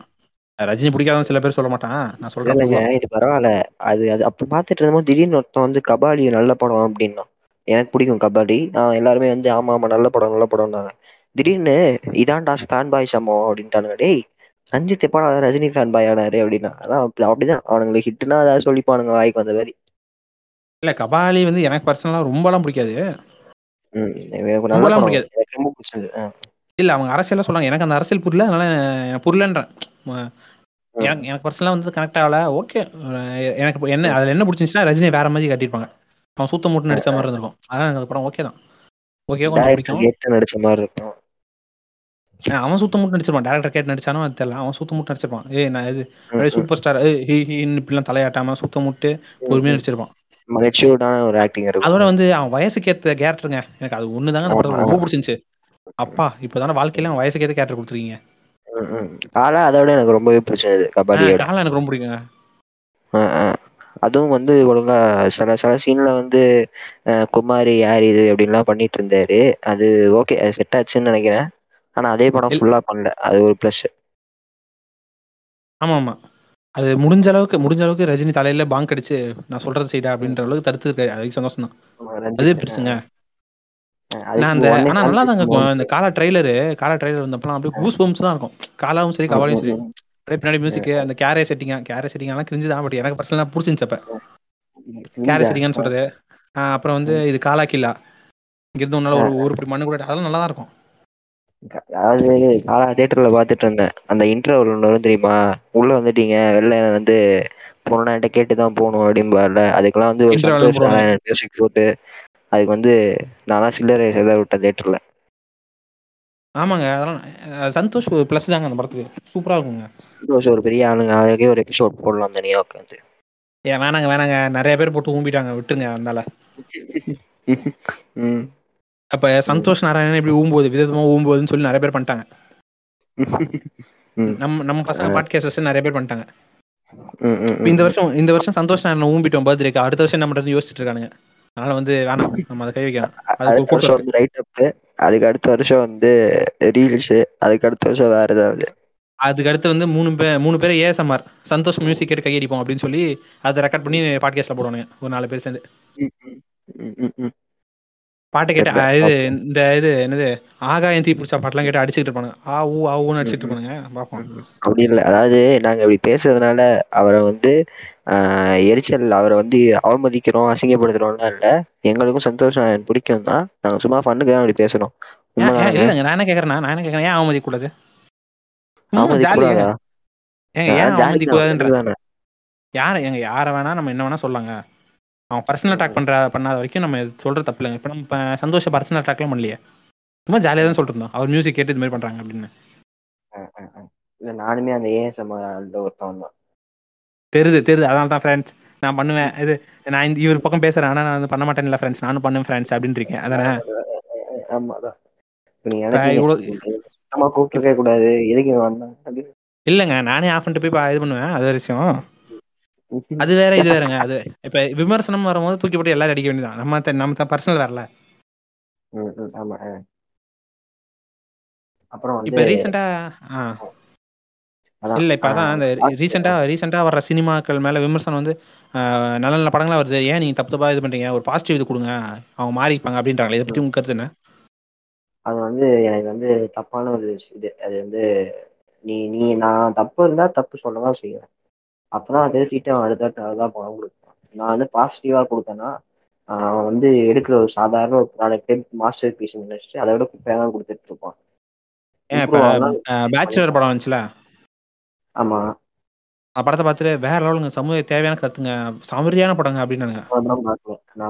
ரஜினி பிடிக்காதவங்க சில பேர் சொல்ல மாட்டான், நான் சொல்றேன் இது பரவாயில்ல. அது அது அப்ப பாத்துட்டு இருந்தோம், திடீர்னு ஒருத்தன் வந்து கபாலி நல்ல படம் அப்படின்னா, எனக்கு பிடிக்கும் கபாலி, ஆஹ் எல்லாருமே வந்து ஆமா ஆமா நல்ல படம் நல்ல படம்னாங்க. திடீர்னு இதான்டா ஃபேன் பாய் சம்பவம் அப்படின்ட்டானுங்க. டேய் ரஞ்சித் எப்பா ரஜினி ஃபேன் பாய் ஆனாரு அப்படின்னா, அதான் அப்படிதான் அவனுங்களுக்கு ஹிட்னா ஏதாவது சொல்லிப்பானுங்க வாய்க்கு வந்த மாதிரி. இல்ல கபாலி வந்து எனக்கு பர்சனலா ரொம்ப எல்லாம் பிடிக்காது. இல்ல அவங்க அரசியல் சொல்றாங்க, எனக்கு அந்த அரசியல் புரியல, அதனால புரியலன்றேன். எனக்கு பர்சனலா வந்து கனெக்ட் ஆகல. ஓகே எனக்கு என்ன அதுல என்ன பிடிச்சிருந்துச்சுன்னா, ரஜினி வேற மாதிரி கட்டிருப்பாங்க, அவன் சூத்த மூட்டு நடிச்ச மாதிரி இருந்திருக்கும். அதான் எனக்கு அப்புறம் ஓகே தான், ஓகே கொஞ்சம் நடிச்ச மாதிரி இருக்கும். அவன் சூத்த மூட்டு நடிச்சிருப்பான், டேரக்டர் கேட்டு நடிச்சானோ அது தெரியல, அவன் சூத்த மூட்டு நடிச்சிருப்பான். ஏய் நான் இது சூப்பர் ஸ்டார் இப்படிலாம் தலையாட்டாம சூத்த மூட்டு பொறுமையா நடிச்சிருப்பான். அதோட வந்து அவன் வயசுக்கு ஏற்ற கேரக்டருங்க, எனக்கு அது ஒண்ணுதாங்க ரொம்ப பிடிச்சிருந்துச்சு. அப்பா இப்பதான வாழ்க்கையில வயசுக்கு ஏற்ற கேரக்டர் கொடுத்துருக்கீங்க. அதோட எனக்கு ரொம்பவே பிடிச்சது கபாலி, எனக்கு ரொம்ப பிடிக்குங்க. அதுவும் வந்து ஒழுங்கா சில சில சீன்ல வந்து குமாரி யார் இது அப்படின்லாம் பண்ணிட்டு இருந்தாரு. அது ஓகே, அது செட் ஆச்சுன்னு நினைக்கிறேன். ஆனா அதே படம் ஃபுல்லா பண்ணல, அது ஒரு பிளஸ். ஆமா ஆமா அது முடிஞ்ச அளவுக்கு முடிஞ்ச அளவுக்கு ரஜினி தலையில பாங்க் அடிச்சு நான் சொல்றது செய்யடா அப்படின்ற அளவுக்கு தடுத்து இருக்காரு. அதுக்கு சந்தோஷம் தான், அதே பெருசுங்க. ஆனா நல்லா தாங்க இந்த காலா ட்ரெய்லரு காலா ட்ரெய்லர் வந்தப்பெல்லாம் அப்படியே கூஸ் பம்ப்ஸ் தான் இருக்கும். காலாவும் சரி கபாலியும் சரி, அப்படியே பின்னாடி மியூசிக், அந்த கேரே செட்டிங்கா கேரே செட்டிங்லாம் கிரிஞ்சுதான். பட் எனக்கு பர்சனலா பிடிச்சிருந்துச்சு அப்ப கேரே செட்டிங்கான்னு சொல்றது. அப்புறம் வந்து இது காலா கில்லா இங்க இருந்து ஒன்னால ஒரு ஒரு மண்ணு கூட அதெல்லாம் நல்லா தான் இருக்கும். அதாவது காலா தியேட்டர்ல பாத்துட்டு இருந்தேன், அந்த இன்டர்வல் ஒன்று வரும் தெரியுமா, உள்ள வந்துட்டீங்க வெளில வந்து பொண்ணாட்ட கேட்டுதான் போகணும் அப்படின்னு பாருல. அதுக்கெல்லாம் வந்து ஒரு சந்தோஷ் நாராயணன் மியூசிக் போட்டு அதுக்கு வந்து நானா சில்லரை சேதா விட்டேன் தியேட்டர்ல. ஆமாங்க அதெல்லாம் சந்தோஷ் பிளஸ் தாங்க, அந்த படத்துக்கு சூப்பரா இருக்குங்க. சந்தோஷ் ஒரு பெரிய ஆளுங்க, அதுக்கே ஒரு எபிசோட் போடலாம் தனியா உட்காந்து. ஏன் வேணாங்க வேணாங்க, நிறைய பேர் போட்டு ஊம்பிட்டாங்க, விட்டுருங்க. அதனால ம் அப்ப சந்தோஷ் நாராயணன் இப்படி ஊம்போது விதமா ஊம்போதுன்னு சொல்லி நிறைய பேர் பண்ணிட்டாங்க. நம்ம நம்ம பசங்க பாட்காஸ்டர்ஸ் நிறைய பேர் பண்ணிட்டாங்க. இந்த வருஷம் இந்த வருஷம் சந்தோஷ் நாராயணன் ஊம்பிட்டோம் பர்த்டேக்கு, அடுத்த வருஷம் என்ன பண்றது யோசிச்சுட்டு இருக்கானுங்க. அதனால வந்து வேணாம் நம்ம அதை கை வைக்கலாம். அதுக்கு அடுத்த வருஷம் வந்து ரீல்ஸ், அதுக்கு அடுத்த வருஷம் வேற ஏதாவது, அதுக்கு அடுத்து வந்து மூணு பேர் மூணு பேர் ஏஎஸ்எம்ஆர் சந்தோஷ் மியூசிக் கேட்டு கையடிப்போம் அப்படின்னு சொல்லி அதை ரெக்கார்ட் பண்ணி பாட்காஸ்ட்ல போடுவானுங்க ஒரு நாலு பேர் சேர்ந்து பாட்டு கேட்டு. இது இந்த இது என்னது ஆகாயம் தீ பிடிச்சா பாட்டுலாம் கேட்டு அடிச்சுட்டு இருப்பானுங்க, ஆ ஊ ஆ ஊன்னு அடிச்சுட்டு இருப்பானுங்க. பார்ப்போம் அப்படி இல்லை, அதாவது நாங்கள் இப்படி பேசுறதுனால அவரை வந்து எரிச்சல் அவரை வந்து அவமதிக்கிறோம் அசிங்கப்படுத்துறோம்னா இல்லை, எங்களுக்கும் சந்தோஷம் பிடிக்கும் தான், நாங்கள் சும்மா ஃபண்ணுக்கு தான் அப்படி பேசுறோம். இல்லைங்க நான் என்ன கேட்கறேன்னா நான் என்ன கேட்கறேன், ஏன் அவமதிக்கூடாது? ஏங்க ஏன் அவமதிப்பு கூடாதுன்றது, யார எங்க யாரை வேணா நம்ம என்ன வேணா சொல்லாங்க, அவன் பர்சனல் அட்டாக் பண்ற பண்ணாத வரைக்கும் நம்ம சொல்ற தப்பு இல்லைங்க. இப்போ நம்ம சந்தோஷ பர்சனல் அட்டாக்லாம் பண்ணலையே, சும்மா ஜாலியாக தான் சொல்லிட்டு இருந்தோம் அவர் மியூசிக் கேட்டு இது மாதிரி பண்றாங்க அப்படின்னு. இல்லை நானுமே அந்த ஏஎஸ்எம் ஒருத்தவன் தான் தெரியுது தெரியுது அதனால தான் ஃப்ரெண்ட்ஸ் நான் பண்ணுவேன் இது, நான் இந்த இவர் பக்கம் பேசுறேன் ஆனால் நான் வந்து பண்ண மாட்டேன் இல்லை ஃப்ரெண்ட்ஸ் நானும் பண்ணுவேன் ஃப்ரெண்ட்ஸ் அப்படின்னு இருக்கேன். அதானே கூப்பிட்டுருக்க கூடாது எதுக்கு அப்படின்னு இல்லைங்க, நானே ஆஃப் பண்ணிட்டு போய் இது பண்ணுவேன். அது விஷயம் அது வேற இது வேறங்க. அது இப்போ விமர்சனம் வரும்போது தூக்கி போட்டு எல்லாரும் அடிக்க வேண்டியதான், நம்ம நம்ம பர்சனல் வரல. அப்புறம் இப்போ ரீசெண்டா ஆ இல்லை இப்போ அதான் அந்த ரீசெண்டாக ரீசெண்டாக வர்ற சினிமாக்கள் மேலே விமர்சனம் வந்து நல்ல நல்ல படங்களாக வருது, ஏன் நீங்கள் தப்பு தப்பாக இது பண்ணுறீங்க, ஒரு பாசிட்டிவ் இது கொடுங்க அவங்க மாறிப்பாங்க அப்படின்றாங்களே, இதை பற்றி உங்க கருத்து என்ன? அது வந்து எனக்கு வந்து தப்பான ஒரு இது. அது வந்து நீ நீ நான் தப்பு இருந்தால் தப்பு சொல்ல தான் செய்வேன், அப்போ தான் தெரிஞ்சுக்கிட்டு அவன் அடுத்த தான் பணம் கொடுப்பான். நான் வந்து பாசிட்டிவாக கொடுத்தேன்னா அவன் வந்து எடுக்கிற ஒரு சாதாரண ஒரு ப்ராடக்டே மாஸ்டர் பீஸ் நினச்சிட்டு அதை விட குப்பையாக கொடுத்துட்டு இருப்பான். ஏன் இப்போ பேச்சுலர் படம் வந்துச்சுல, ஆமா படத்தை பார்த்துட்டு வேற லெவலுங்க, சமூக தேவையான கருத்துங்க, சமரியான படங்க அப்படின்னு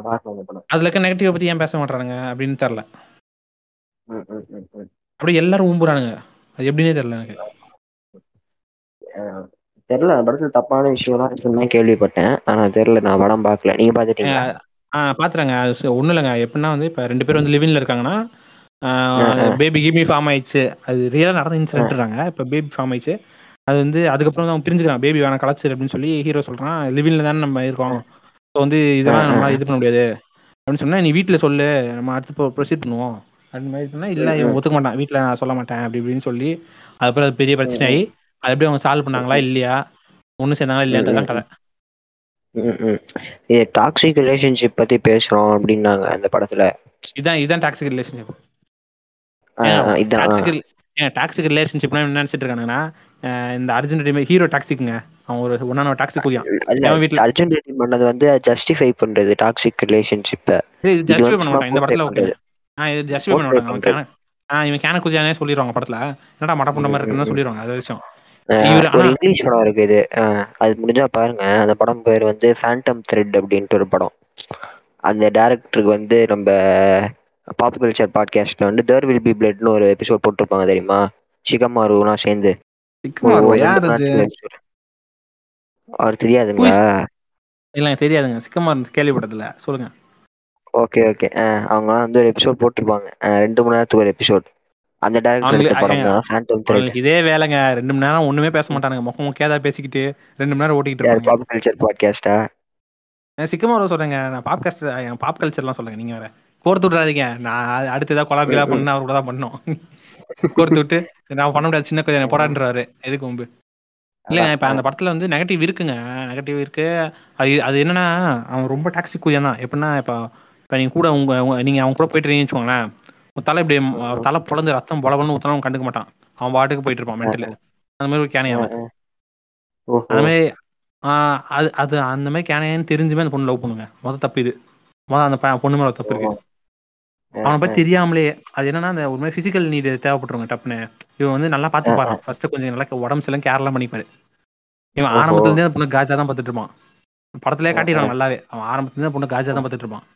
பாக்குறேன். அதுல இருக்க நெகட்டிவ் பத்தி ஏன் பேச மாட்டானுங்க அப்படின்னு தெரியல, அப்படி எல்லாரும் ஊம்புறானுங்க, அது எப்படின்னே தெரியல எனக்கு தெரியல. அந்த படத்துல தப்பான விஷயம்லாம் இருக்குன்னு தான் கேள்விப்பட்டேன், ஆனா தெரியல நான் படம் பார்க்கல. நீங்க பாத்துட்டீங்களா? ஆஹ் பாத்துறேங்க. அது ஒண்ணும் இல்லைங்க, எப்படின்னா வந்து இப்ப ரெண்டு பேரும் வந்து லிவிங்ல இருக்காங்கன்னா பேபி கிபி ஃபார்ம் ஆயிடுச்சு, அது ரியலா நடந்த இன்சிடென்ட்றாங்க. இப்ப பேபி ஃபார்ம் ஆயிடுச்சு, அது வந்து அதுக்கப்புறம் தான் அவங்க பிரிஞ்சுக்கிறான், பேபி வேணா கலச்சிரு அப்படின்னு சொல்லி ஹீரோ சொல்கிறான். லிவின்ல தானே நம்ம இருக்கோம், ஸோ வந்து இதெல்லாம் நம்ம இது பண்ண முடியாது அப்படின்னு சொன்னால், நீ வீட்டில் சொல்லு நம்ம அடுத்து ப்ரொசீட் பண்ணுவோம் அப்படின்னு மாதிரி சொன்னால், இல்லை இவன் ஒத்துக்க மாட்டான் வீட்டில் நான் சொல்ல மாட்டேன் அப்படி இப்படின்னு சொல்லி, அதுக்கப்புறம் அது பெரிய பிரச்சனையாகி அது எப்படி அவங்க சால்வ் பண்ணாங்களா இல்லையா ஒன்றும் சேர்ந்தாங்களா இல்லையான்றதான் கதை. இது டாக்ஸிக் ரிலேஷன்ஷிப் பற்றி பேசுகிறோம் அப்படின்னாங்க அந்த படத்தில். இதான் இதுதான் டாக்ஸிக் ரிலேஷன்ஷிப். ஏன் டாக்ஸிக் ரிலேஷன்ஷிப்னா என்ன நினச்சிட்டு இருக்கானுங்கன்னா, இந்த அர்ஜுன் ரெட்டி ஹீரோ டாக்ஸிக்குங்க, அவன் ஒரு ஒன்னான டாக்ஸிக் குடியான். அர்ஜுன் ரெட்டி பண்ணது வந்து ஜஸ்டிஃபை பண்றது டாக்ஸிக் ரிலேஷன்ஷிப்பை, இது ஜஸ்டிஃபை பண்ண மாட்டாங்க இந்த படத்துல. ஓகே ஆ இது ஜஸ்டிஃபை பண்ண மாட்டாங்க. ஆ இவன் கேன குடியானே சொல்லிடுவாங்க படத்துல, என்னடா மட புண்ட மாதிரி இருக்குன்னு சொல்லிடுவாங்க. அது விஷயம் ஒரு இங்கிலீஷ் படம் இருக்கு இது, அது முடிஞ்சா பாருங்க. அந்த படம் பேர் வந்து ஃபேண்டம் த்ரெட் அப்படின்ட்டு ஒரு படம். அந்த டைரக்டருக்கு வந்து நம்ம பாப் கல்ச்சர் பாட்காஸ்ட்ல வந்து தேர் வில் பி பிளட்னு ஒரு எபிசோட் போட்டிருப்பாங்க தெரியுமா, சிகமாருனா சேர்ந்து. கேள்விப்பட்டதுல சொல்லுங்க. ஓகே ஓகே அவங்க வந்து ஒரு எபிசோட் போட்டுருப்பாங்க, ரெண்டு மணி நேரத்துக்கு ஒரு எபிசோட். அந்த டைரக்டர் இதே வேலைங்க, ரெண்டு மணி நேரம் ஒண்ணுமே பேச மாட்டானுங்க, முகம் முக்கியதா பேசிக்கிட்டு ரெண்டு மணி நேரம் ஓட்டிக்கிட்டு இருக்காங்க. Pop culture பாட்காஸ்டா? சிக்கமாரு சொல்றேங்க, நான் பாப் கல்ச்சர் பாப் கல்ச்சர்லாம் சொல்லுங்க. நீங்க வேற கோர்த்து விட்றாதீங்க, நான் அடுத்ததான் கொலாபிலா பண்ண அவரோட தான் பண்ணோம். கோர்த்து விட்டு நான் பண்ண முடியாது சின்ன கொஞ்சம் போராடுறாரு எதுக்கு முன்பு இல்லைங்க. இப்போ அந்த படத்தில் வந்து நெகட்டிவ் இருக்குங்க, நெகட்டிவ் இருக்கு. அது அது என்னன்னா அவன் ரொம்ப டாக்ஸிக் குதியான் தான். எப்படின்னா இப்போ இப்போ நீங்கள் கூட உங்கள் நீங்கள் அவங்க கூட போயிட்டு இருக்கீங்கன்னு வச்சுக்கோங்களேன், உன் தலை இப்படி தலை பொழந்து ரத்தம் பொலவன்னு ஊற்றினா அவன் கண்டுக்க மாட்டான், அவன் பாட்டுக்கு போயிட்டு இருப்பான் மென்டலு. அந்த மாதிரி ஒரு கேனையான் அந்த மாதிரி அது அது அந்த மாதிரி கேனையான்னு தெரிஞ்சுமே அந்த பொண்ணு லவ் பண்ணுங்க. மொதல் தப்பு இது, மொதல் அந்த பொண்ணு மேலே தப்பு இருக்கு, அவனை பத்தி தெரியாமலே. அது என்னன்னா அந்த ஒரு மாதிரி பிசிக்கல் நீடு தேவைப்பட்டுருங்க டப்புன்னு. இவன் வந்து நல்லா பார்த்து பாரு ஃபர்ஸ்ட், கொஞ்சம் நல்லா உடம்பு எல்லாம் கேர்லாம் பண்ணிப்பாரு. இவன் ஆரம்பத்துல இருந்தே அந்த பொண்ணு காஜா தான் பார்த்துட்டு இருப்பான், படத்துலயே காட்டிடுவான் நல்லாவே. அவன் ஆரம்பத்துல இருந்து பொண்ணு காஜா தான் பார்த்துட்டு இருப்பான்.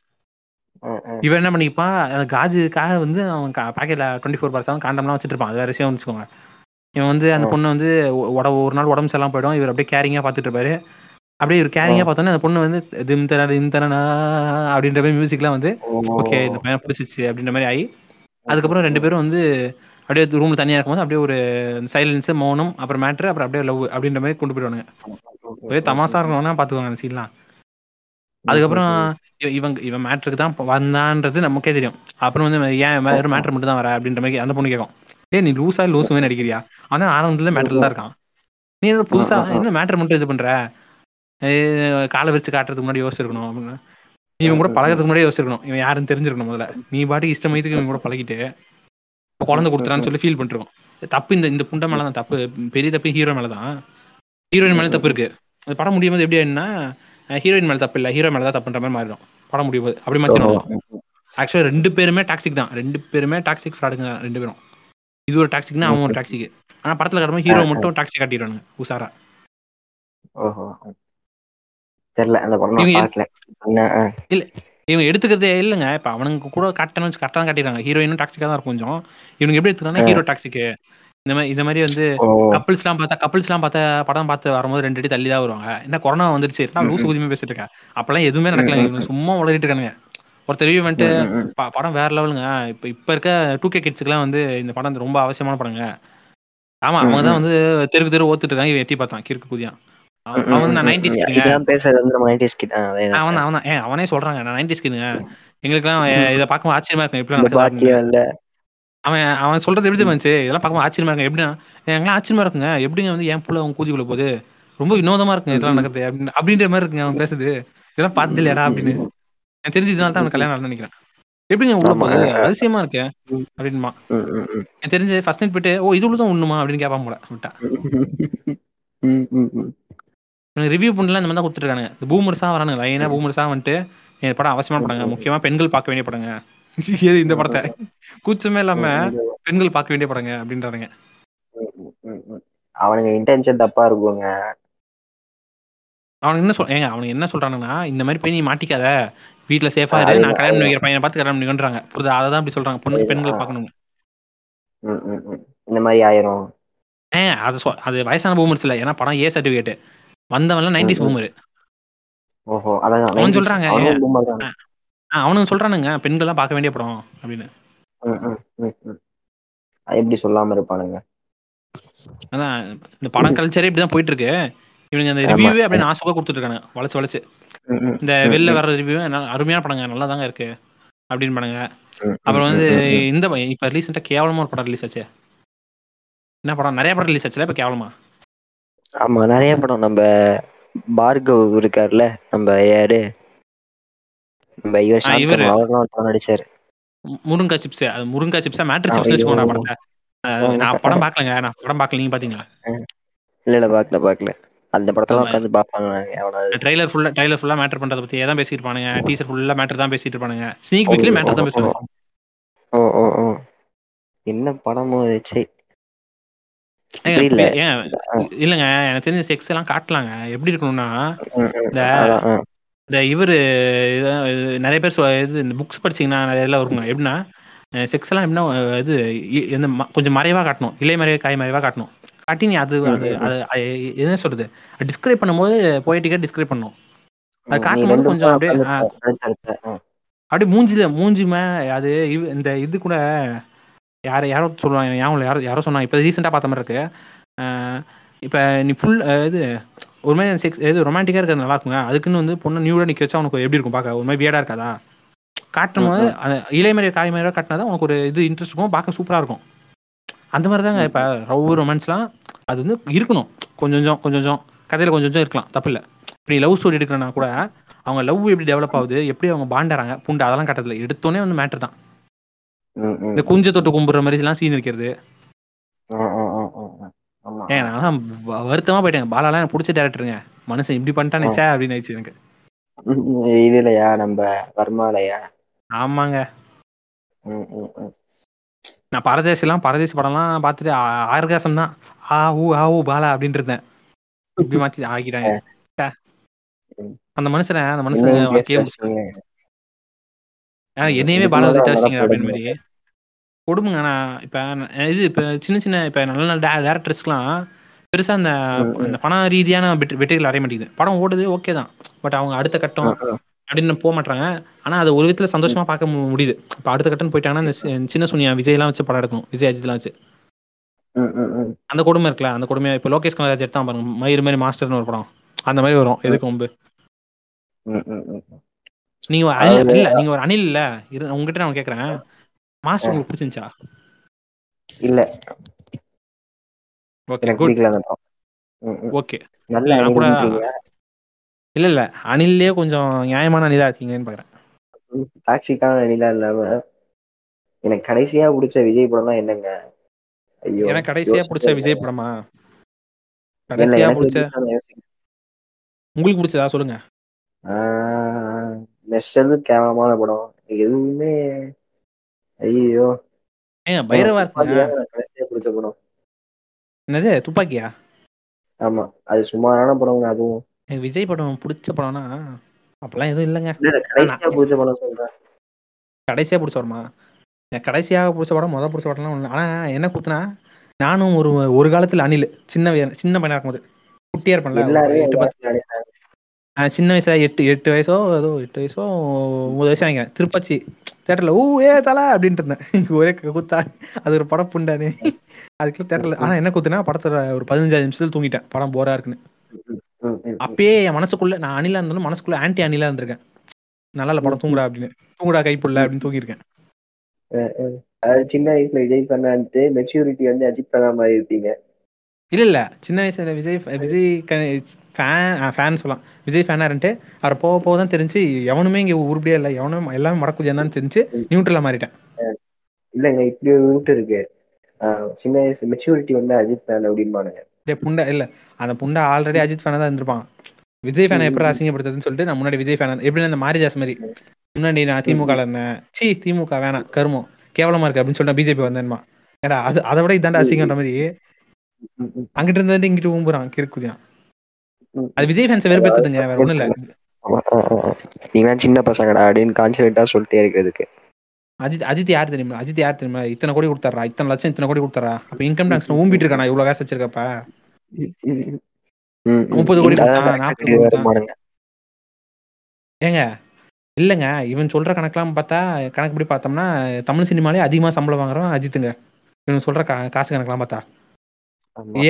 இவன் என்ன பண்ணிப்பான், அந்த காஜுக்காக வந்து அவன் பாக்கெட்ல டுவெண்ட்டி ஃபோர் பர்சன்ட் காண்டம்லாம் வச்சுட்டு இருப்பான். அது வேற விஷயம் வச்சுக்கோங்க. இவன் வந்து அந்த பொண்ணு வந்து உடம்பு ஒரு நாள் உடம்பு எல்லாம் போயிடும், இவர் அப்படியே கேரிங்கா பார்த்துட்டு இருப்பாரு. அப்படியே ஒரு கேரிங்கா பார்த்தோன்னா அந்த பொண்ணு வந்து திம் தர திம் தரனா அப்படின்ற மாதிரி மியூசிக்லாம் வந்து ஓகே இந்த பையன் பிடிச்சிச்சு அப்படின்ற மாதிரி ஆகி, அதுக்கப்புறம் ரெண்டு பேரும் வந்து அப்படியே ரூம்ல தனியாக இருக்கும்போது அப்படியே ஒரு சைலன்ஸு மௌனம் அப்புறம் மேட்ரு அப்புறம் அப்படியே லவ் அப்படின்ற மாதிரி கொண்டு போயிடுவானுங்க. ஒரே தமாசா இருக்கணும்னா பார்த்துக்குவாங்க அந்த சீன்லாம். அதுக்கப்புறம் இவங்க இவன் மேட்ருக்கு தான் வந்தான்றது நமக்கே தெரியும். அப்புறம் வந்து ஏன் வேறு மேட்ரு மட்டும் தான் வர அப்படின்ற மாதிரி அந்த பொண்ணு கேட்கும், ஏ நீ லூஸா லூஸுமே நடிக்கிறியா, ஆனால் ஆரம்பத்துல மேட்ரு தான் இருக்கான், நீ ஏதோ புதுசா என்ன மேட்ரு மட்டும் இது பண்ற, காலை விரிச்சு காட்டுறதுக்கு முன்னாடி யோசிச்சிருக்கணும் அப்படின்னு. இவன் கூட பழகிறதுக்கு முன்னாடி யோசிச்சிருக்கணும், இவன் யாருன்னு தெரிஞ்சிருக்கணும் முதல்ல. நீ பாட்டுக்கு இஷ்டமயத்துக்கு இவன் கூட பழகிட்டு குழந்தை கொடுத்துறான்னு சொல்லி ஃபீல் பண்ணிருவோம். தப்பு இந்த இந்த புண்டை மேலே தான் தப்பு, பெரிய தப்பு ஹீரோ மேலே தான். ஹீரோயின் மேலே தப்பு இருக்கு. அந்த படம் முடியும் போது எப்படி ஆயிடுன்னா, ஹீரோயின் மேலே தப்பு இல்லை ஹீரோ மேலே தான் தப்புன்ற மாதிரி மாறிடும் படம் முடியும் போது. அப்படி மாத்திரும். ஆக்சுவலாக ரெண்டு பேருமே டாக்ஸிக் தான், ரெண்டு பேருமே டாக்ஸிக் ஃப்ராடுங்க ரெண்டு பேரும். இது ஒரு டாக்ஸிக்னா அவன் ஒரு டாக்ஸிக். ஆனா படத்துல காட்டுற ஹீரோ மட்டும் டாக்ஸிக் காட்டிடுவானுங்க உஷாரா. ஓஹோ தெரியல அந்த படம் பார்க்கல. இல்ல இவங்க எடுத்துக்கிறதே இல்லைங்க. இப்ப அவனுக்கு கூட காட்டணும் வச்சு கரெக்டாக காட்டிடுறாங்க. ஹீரோயினும் டாக்ஸிக்காக தான் இருக்கும் கொஞ்சம். இவனுக்கு எப்படி எடுத்துக்கிறாங்கன்னா ஹீரோ டாக்ஸிக்கு இந்த மாதிரி இந்த மாதிரி வந்து கப்பிள்ஸ் எல்லாம் பார்த்தா கப்பிள்ஸ் எல்லாம் பார்த்தா படம் பார்த்து வரும்போது ரெண்டு அடி தள்ளி தான் வருவாங்க. என்ன கொரோனா வந்துருச்சு நான் லூசு ஊதியமே பேசிட்டு இருக்கேன். அப்பெல்லாம் எதுவுமே நடக்கல, சும்மா உளறிட்டு இருக்கானுங்க. ஒருத்தர் வந்துட்டு படம் வேற லெவலுங்க. இப்போ இப்போ இருக்க டூ கே கிட்ஸுக்குலாம் வந்து இந்த படம் ரொம்ப அவசியமான படங்க. ஆமா அவங்க தான் வந்து தெருக்கு தெரு ஓத்துட்டு இருக்காங்க. இவன் எட்டி பார்த்தான் கிறுக்கு புதியான். அவன் நான் நைன்டிஸ் அவன் அவன் ஏன் அவனே சொல்றாங்க நான் நைன்டிஸ் கிடுங்க எங்களுக்குலாம் இதை பார்க்கும்போது ஆச்சரியமா இருக்கும். எப்படி அவன் அவன் சொல்றது எப்படி வந்துச்சு இதெல்லாம் பார்க்கும்போது ஆச்சரியமா இருக்கும். எப்படின்னா எங்கெல்லாம் ஆச்சரியமா இருக்குங்க. எப்படிங்க வந்து என் புள்ள அவங்க கூதிக்குள்ள போகுது ரொம்ப வினோதமா இருக்குங்க இதெல்லாம் நடக்குது அப்படின்னு அப்படின்ற மாதிரி இருக்குங்க அவன் பேசுது. இதெல்லாம் பார்த்து இல்லையா அப்படின்னு எனக்கு தெரிஞ்சதுனால தான் அவனுக்கு கல்யாணம் நினைக்கிறேன். எப்படிங்க உள்ள போகுது அதிசயமா இருக்கேன் அப்படின்மா. எனக்கு தெரிஞ்சு ஃபர்ஸ்ட் நைட் போயிட்டு ஓ இது உள்ளதான் ஒண்ணுமா அப்படின்னு கேட்பான் போல. விட்டா ரிவ்யூ பண்ணலாம் இந்த மாதிரி தான் கொடுத்துருக்காங்க. இந்த பூமர்ஸா வரானுங்க லைனா பூமர்ஸா வந்துட்டு என் படம் அவசியமான படங்க, முக்கியமா பெண்கள் பார்க்க வேண்டிய படங்க, ஏது இந்த படத்தை கூச்சமே இல்லாம பெண்கள் பார்க்க வேண்டிய படங்க அப்படின்றானுங்க. அவனுக்கு இன்டென்ஷன் தப்பா இருக்குங்க. அவனுக்கு என்ன சொல் ஏங்க அவனுக்கு என்ன சொல்றானுன்னா இந்த மாதிரி போய் நீ மாட்டிக்காத வீட்டுல சேஃபா இரு நான் கல்யாணம் பண்ணி வைக்கிற பையனை பார்த்து கல்யாணம் பண்ணிக்கன்றாங்க. புரியுது அதான் அப்படி சொல்றாங்க. பொண்ணுக்கு பெண்கள் பார்க்கணும் இந்த மாதிரி ஆயிரும். ஏன் அது அது வயசான பூமர்ஸ் இல்லை. ஏன்னா படம் ஏ சர்டிபிகேட் வந்தவன்லாம் நைன்டிஸ் பூமர். ஓஹோ அதான் அவன் சொல்றாங்க அவனுக்கு சொல்றானுங்க பெண்கள்லாம் பார்க்க வேண்டிய படம் அப்படின்னு. எப்படி சொல்லாம இருப்பானுங்க. அதான் இந்த படம் கல்ச்சரே இப்படிதான் போயிட்டு இருக்கு. இவனுங்க அந்த ரிவ்யூவே அப்படின்னு ஆசை கொடுத்துட்டு இருக்காங்க வளைச்சு வளைச்சு. இந்த வெளில வர்ற ரிவ்யூ அருமையான படங்க நல்லா தாங்க இருக்கு அப்படின்னு படங்க. அப்புறம் வந்து இந்த இப்ப ரீசெண்டா கேவலமா ஒரு படம் ரிலீஸ் ஆச்சு. என்ன படம் நிறைய படம் ரிலீஸ் ஆச்சுல இப்ப கேவலமா. ஆமா நிறைய படம். நம்ம பார்கவ் இருக்காருல்ல நம்ம யாரு முருங்கா சிப்ஸ் அது முருங்கா சிப்ஸா மேட்டர் சிப்ஸ் போனா படத்தை நான் படம் பார்க்கலங்க. நான் படம் பார்க்கல. நீங்க பாத்தீங்களா? இல்ல இல்ல பார்க்கல பார்க்கல. அந்த படத்துல உட்கார்ந்து பாப்பாங்க. ட்ரைலர் ஃபுல்லா ட்ரைலர் ஃபுல்லா மேட்டர் பண்றத பத்தி ஏதா பேசிட்டு இருப்பானுங்க. டீசர் ஃபுல்லா மேட்டர் தான் பேசிட்டு இருப்பானுங்க. ஸ்னீக் வீக்லி மேட்டர் தான் பேசுவாங்க. ஓ ஓ ஓ என்ன படமோ அது. இல்லங்க எனக்கு தெரிஞ்ச செக்ஸ் எல்லாம் காட்டலாங்க. எப்படி இருக்கணும்னா இந்த இவரு நிறைய பேர் இது இந்த புக்ஸ் படிச்சிங்கன்னா நிறையெல்லாம் இருக்குங்க. எப்படின்னா செக்ஸ் எல்லாம் எப்படின்னா இது இந்த கொஞ்சம் மறைவாக காட்டணும். இலை மறைவாக காய் மறைவாக காட்டணும். காட்டி நீ அது அது அது என்ன சொல்றது டிஸ்கிரைப் பண்ணும்போது போய்ட்டிக்காக டிஸ்கிரைப் பண்ணணும். அது காட்டும்போது கொஞ்சம் அப்படியே அப்படியே மூஞ்சில மூஞ்சிமே அது இந்த இது கூட யார் யாரோ சொல்லுவாங்க யாரும் யாரோ யாரோ சொன்னாங்க. இப்போ ரீசெண்டாக பார்த்த மாதிரி இருக்கு. இப்போ நீ ஃபுல் இது ஒரு மாதிரி செக்ஸ் எது ரொமான்டிக்காக இருக்கிறது நல்லா இருக்குங்க. அதுக்குன்னு வந்து பொண்ணு நியூடாக நிற்க வச்சா உனக்கு எப்படி இருக்கும் பார்க்க ஒரு மாதிரி வியர்டாக இருக்காதா காட்டும் போது. இலை மாதிரி காய் மாதிரியாக காட்டினா தான் உனக்கு ஒரு இது இன்ட்ரெஸ்ட் இருக்கும் பார்க்க சூப்பராக இருக்கும். அந்த மாதிரி தாங்க இப்போ ரவு ரொமான்ஸ்லாம் அது வந்து இருக்கணும். கொஞ்சம் கொஞ்சம் கொஞ்சம் கொஞ்சம் கதையில் கொஞ்சம் கொஞ்சம் இருக்கலாம் தப்பு இல்லை. இப்போ நீ லவ் ஸ்டோரி எடுக்கிறனா கூட அவங்க லவ் எப்படி டெவலப் ஆகுது எப்படி அவங்க பாண்டாறாங்க பூண்டு அதெல்லாம் காட்டதில்லை. எடுத்தோடனே வந்து மேட்டர் தான். இந்த குஞ்ச தொட்டு கும்பிட்ற மாதிரி எல்லாம் சீன் வைக்கிறது வருத்தமா போயிட்டேன். பாலாலாம் எனக்கு பிடிச்ச டேரக்டருங்க. மனுஷன் இப்படி பண்ணிட்டானே சார் அப்படின்னு ஆயிடுச்சு எனக்கு. இது இல்லையா நம்ம வர்மாலையா? ஆமாங்க நான் பரதேசி எல்லாம் பரதேசி படம்லாம் பார்த்துட்டு ஆர்காசம் தான் ஆ ஊ ஆ ஊ பாலா அப்படின்ட்டு இருந்தேன். இப்படி மாத்தி ஆகிட்டாங்க அந்த மனுஷனை. அந்த மனுஷன் என்னையுமே பாலா வச்சுங்க அப்படின்னு மாதிரி கொடுங்க. நான் இப்போ இது இப்போ சின்ன சின்ன இப்போ நல்ல நல்ல டே டேரக்டர்ஸ்க்குலாம் பெருசாக அந்த அந்த பண ரீதியான வெற்றி வெற்றிகள் அடைய மாட்டேங்குது. படம் ஓடுது ஓகே தான். பட் அவங்க அடுத்த கட்டம் அப்படின்னு போக மாட்டாங்க. ஆனால் அது ஒரு விதத்தில் சந்தோஷமாக பார்க்க முடியுது. இப்போ அடுத்த கட்டம்னு போயிட்டாங்கன்னா இந்த சின்ன சுனியா விஜய்லாம் வச்சு படம் எடுக்கணும். விஜய் அஜித்லாம் வச்சு அந்த கொடுமை இருக்குல்ல அந்த கொடுமை. இப்போ லோகேஷ் கனகராஜ் எடுத்தான் பாருங்க மயிறு மாதிரி மாஸ்டர்னு ஒரு படம் அந்த மாதிரி வரும். எதுக்கு முன்பு நீங்கள் ஒரு அணில் இல்லை நீங்கள் ஒரு அணில் இல்லை இரு உங்ககிட்ட நான் கேட்குறேன் மாஸ்டர் உங்களுக்கு பிடிச்சிருந்துச்சா? இல்ல ஓகே ஓகே நல்ல கூட இல்ல இல்ல அணிலே கொஞ்சம் நியாயமான அணிலா இருக்கீங்கன்னு பாக்குறேன். டாக்ஸிக்கான அணிலா இல்லாம எனக்கு கடைசியா பிடிச்ச விஜய் படம்னா என்னங்க? ஐயோ எனக்கு கடைசியா பிடிச்ச விஜய் படமா கடைசியா பிடிச்ச உங்களுக்கு பிடிச்சதா சொல்லுங்க. நெஷல் கேவலமான படம் எதுவுமே ஐயோ ஏன் பைரவா இருக்கு என்னது துப்பாக்கியா? ஆமா அது சுமாரான படம்ங்க. அதுவும் எனக்கு விஜய் படம் பிடிச்ச படம்னா அப்பெல்லாம் எதுவும் இல்லைங்க. கடைசியா பிடிச்ச படம் சொல்றேன். கடைசியா பிடிச்ச படமா? எனக்கு கடைசியாக பிடிச்ச படம் முதல் பிடிச்ச படம்லாம் ஒன்று. ஆனால் என்ன கூத்துனா நானும் ஒரு ஒரு காலத்தில் அணில் சின்ன சின்ன பையனாக இருக்கும்போது குட்டியாக இருப்பேன். சின்ன வயசுல எட்டு எட்டு வயசோ ஏதோ எட்டு வயசோ ஒன்பது வயசு வாங்கிக்கிறேன். திருப்பச்சி தேட்டரில் ஊ ஏ தலை அப்படின்ட்டு இருந்தேன். ஒரே கூத்தா அது ஒரு படம் புண்டானே அதுக்குள்ள தேட்டரில். ஆனால் என்ன கூத்துனா படத்துல ஒரு பதினஞ்சாவது நிமிஷத்துல தூங்கிட்டேன். படம் போரா இருக்குன்னு அப்பயே என் மனசுக்குள்ள நான் அணிலா இருந்தாலும் மனசுக்குள்ள ஆன்டி அணிலா இருந்திருக்கேன். நல்லா இல்லை படம் தூங்குடா அப்படின்னு தூங்குடா கைப்புள்ள அப்படின்னு தூங்கியிருக்கேன். சின்ன வயசுல விஜய் கண்ணான்ட்டு மெச்சூரிட்டி வந்து அஜித் கண்ணா மாதிரி இருப்பீங்க. இல்ல இல்ல சின்ன வயசுல விஜய் விஜய் ஃபேன் சொல்லலாம். விஜய் ஃபேனா இருந்துட்டு அவர் போக போக தான் தெரிஞ்சு எவனுமே இங்க உருப்படியா இல்லை, எவனும் எல்லாமே மடக்குது என்னன்னு தெரிஞ்சு நியூட்ரலா மாறிட்டேன். இல்லங்க இப்படி ஒரு ரூட் இருக்கு. சின்ன வயசு மெச்சூரிட்டி வந்து அஜித் ஃபேன் அப்படின்பானுங்க. புண்டா இல்ல அந்த புண்டா ஆல்ரெடி அஜித் ஃபேனா தான் இருந்திருப்பான். விஜய் ஃபேனை எப்படி அசிங்கப்படுத்துறதுன்னு சொல்லிட்டு நான் முன்னாடி விஜய் ஃபேன் எப்படின்னா இந்த மாரிதாஸ் மாதிரி முன்னாடி நான் திமுகல இருந்தேன். சி திமுக வேணாம் கருமம் கேவலமா இருக்கு அப்படின்னு சொல்லிட்டு பிஜேபி வந்தேன்மா. ஏடா அது அதை விட இதாண்டா அசிங்கன்ற மாதிரி அங்கிட்டு இருந்து இங்கிட்டு ஊம்புறான் கிறுக்குதான். அது விஜய் ஃபேன்ஸ் வெறுப்பேத்துதுங்க, வேற ஒண்ணும் இல்ல. நீங்க சின்ன பசங்கடா அப்படின்னு கான்செப்டா சொல்லிட்டே இருக்கிறதுக்கு அஜித் அஜித் யார் தெரியுமா? அஜித் யார் தெரியுமா? இத்தனை கோடி கொடுத்தாரா, இத்தனை லட்சம் இத்தனை கோடி கொடுத்தாரா? அப்ப இன்கம் டாக்ஸ் ஊம்பிட்டு இருக்கானா? இவ்வளவு காசு வச்சிருக்கப்ப முப்பது கோடி நாற்பது ஏங்க இல்லைங்க. இவன் சொல்ற கணக்கெல்லாம் பார்த்தா கணக்கு இப்படி பார்த்தோம்னா தமிழ் சினிமாலே அதிகமா சம்பளம் வாங்குறோம் அஜித்துங்க. இவன் சொல்ற காசு கணக்கெல்லாம் பார்த்தா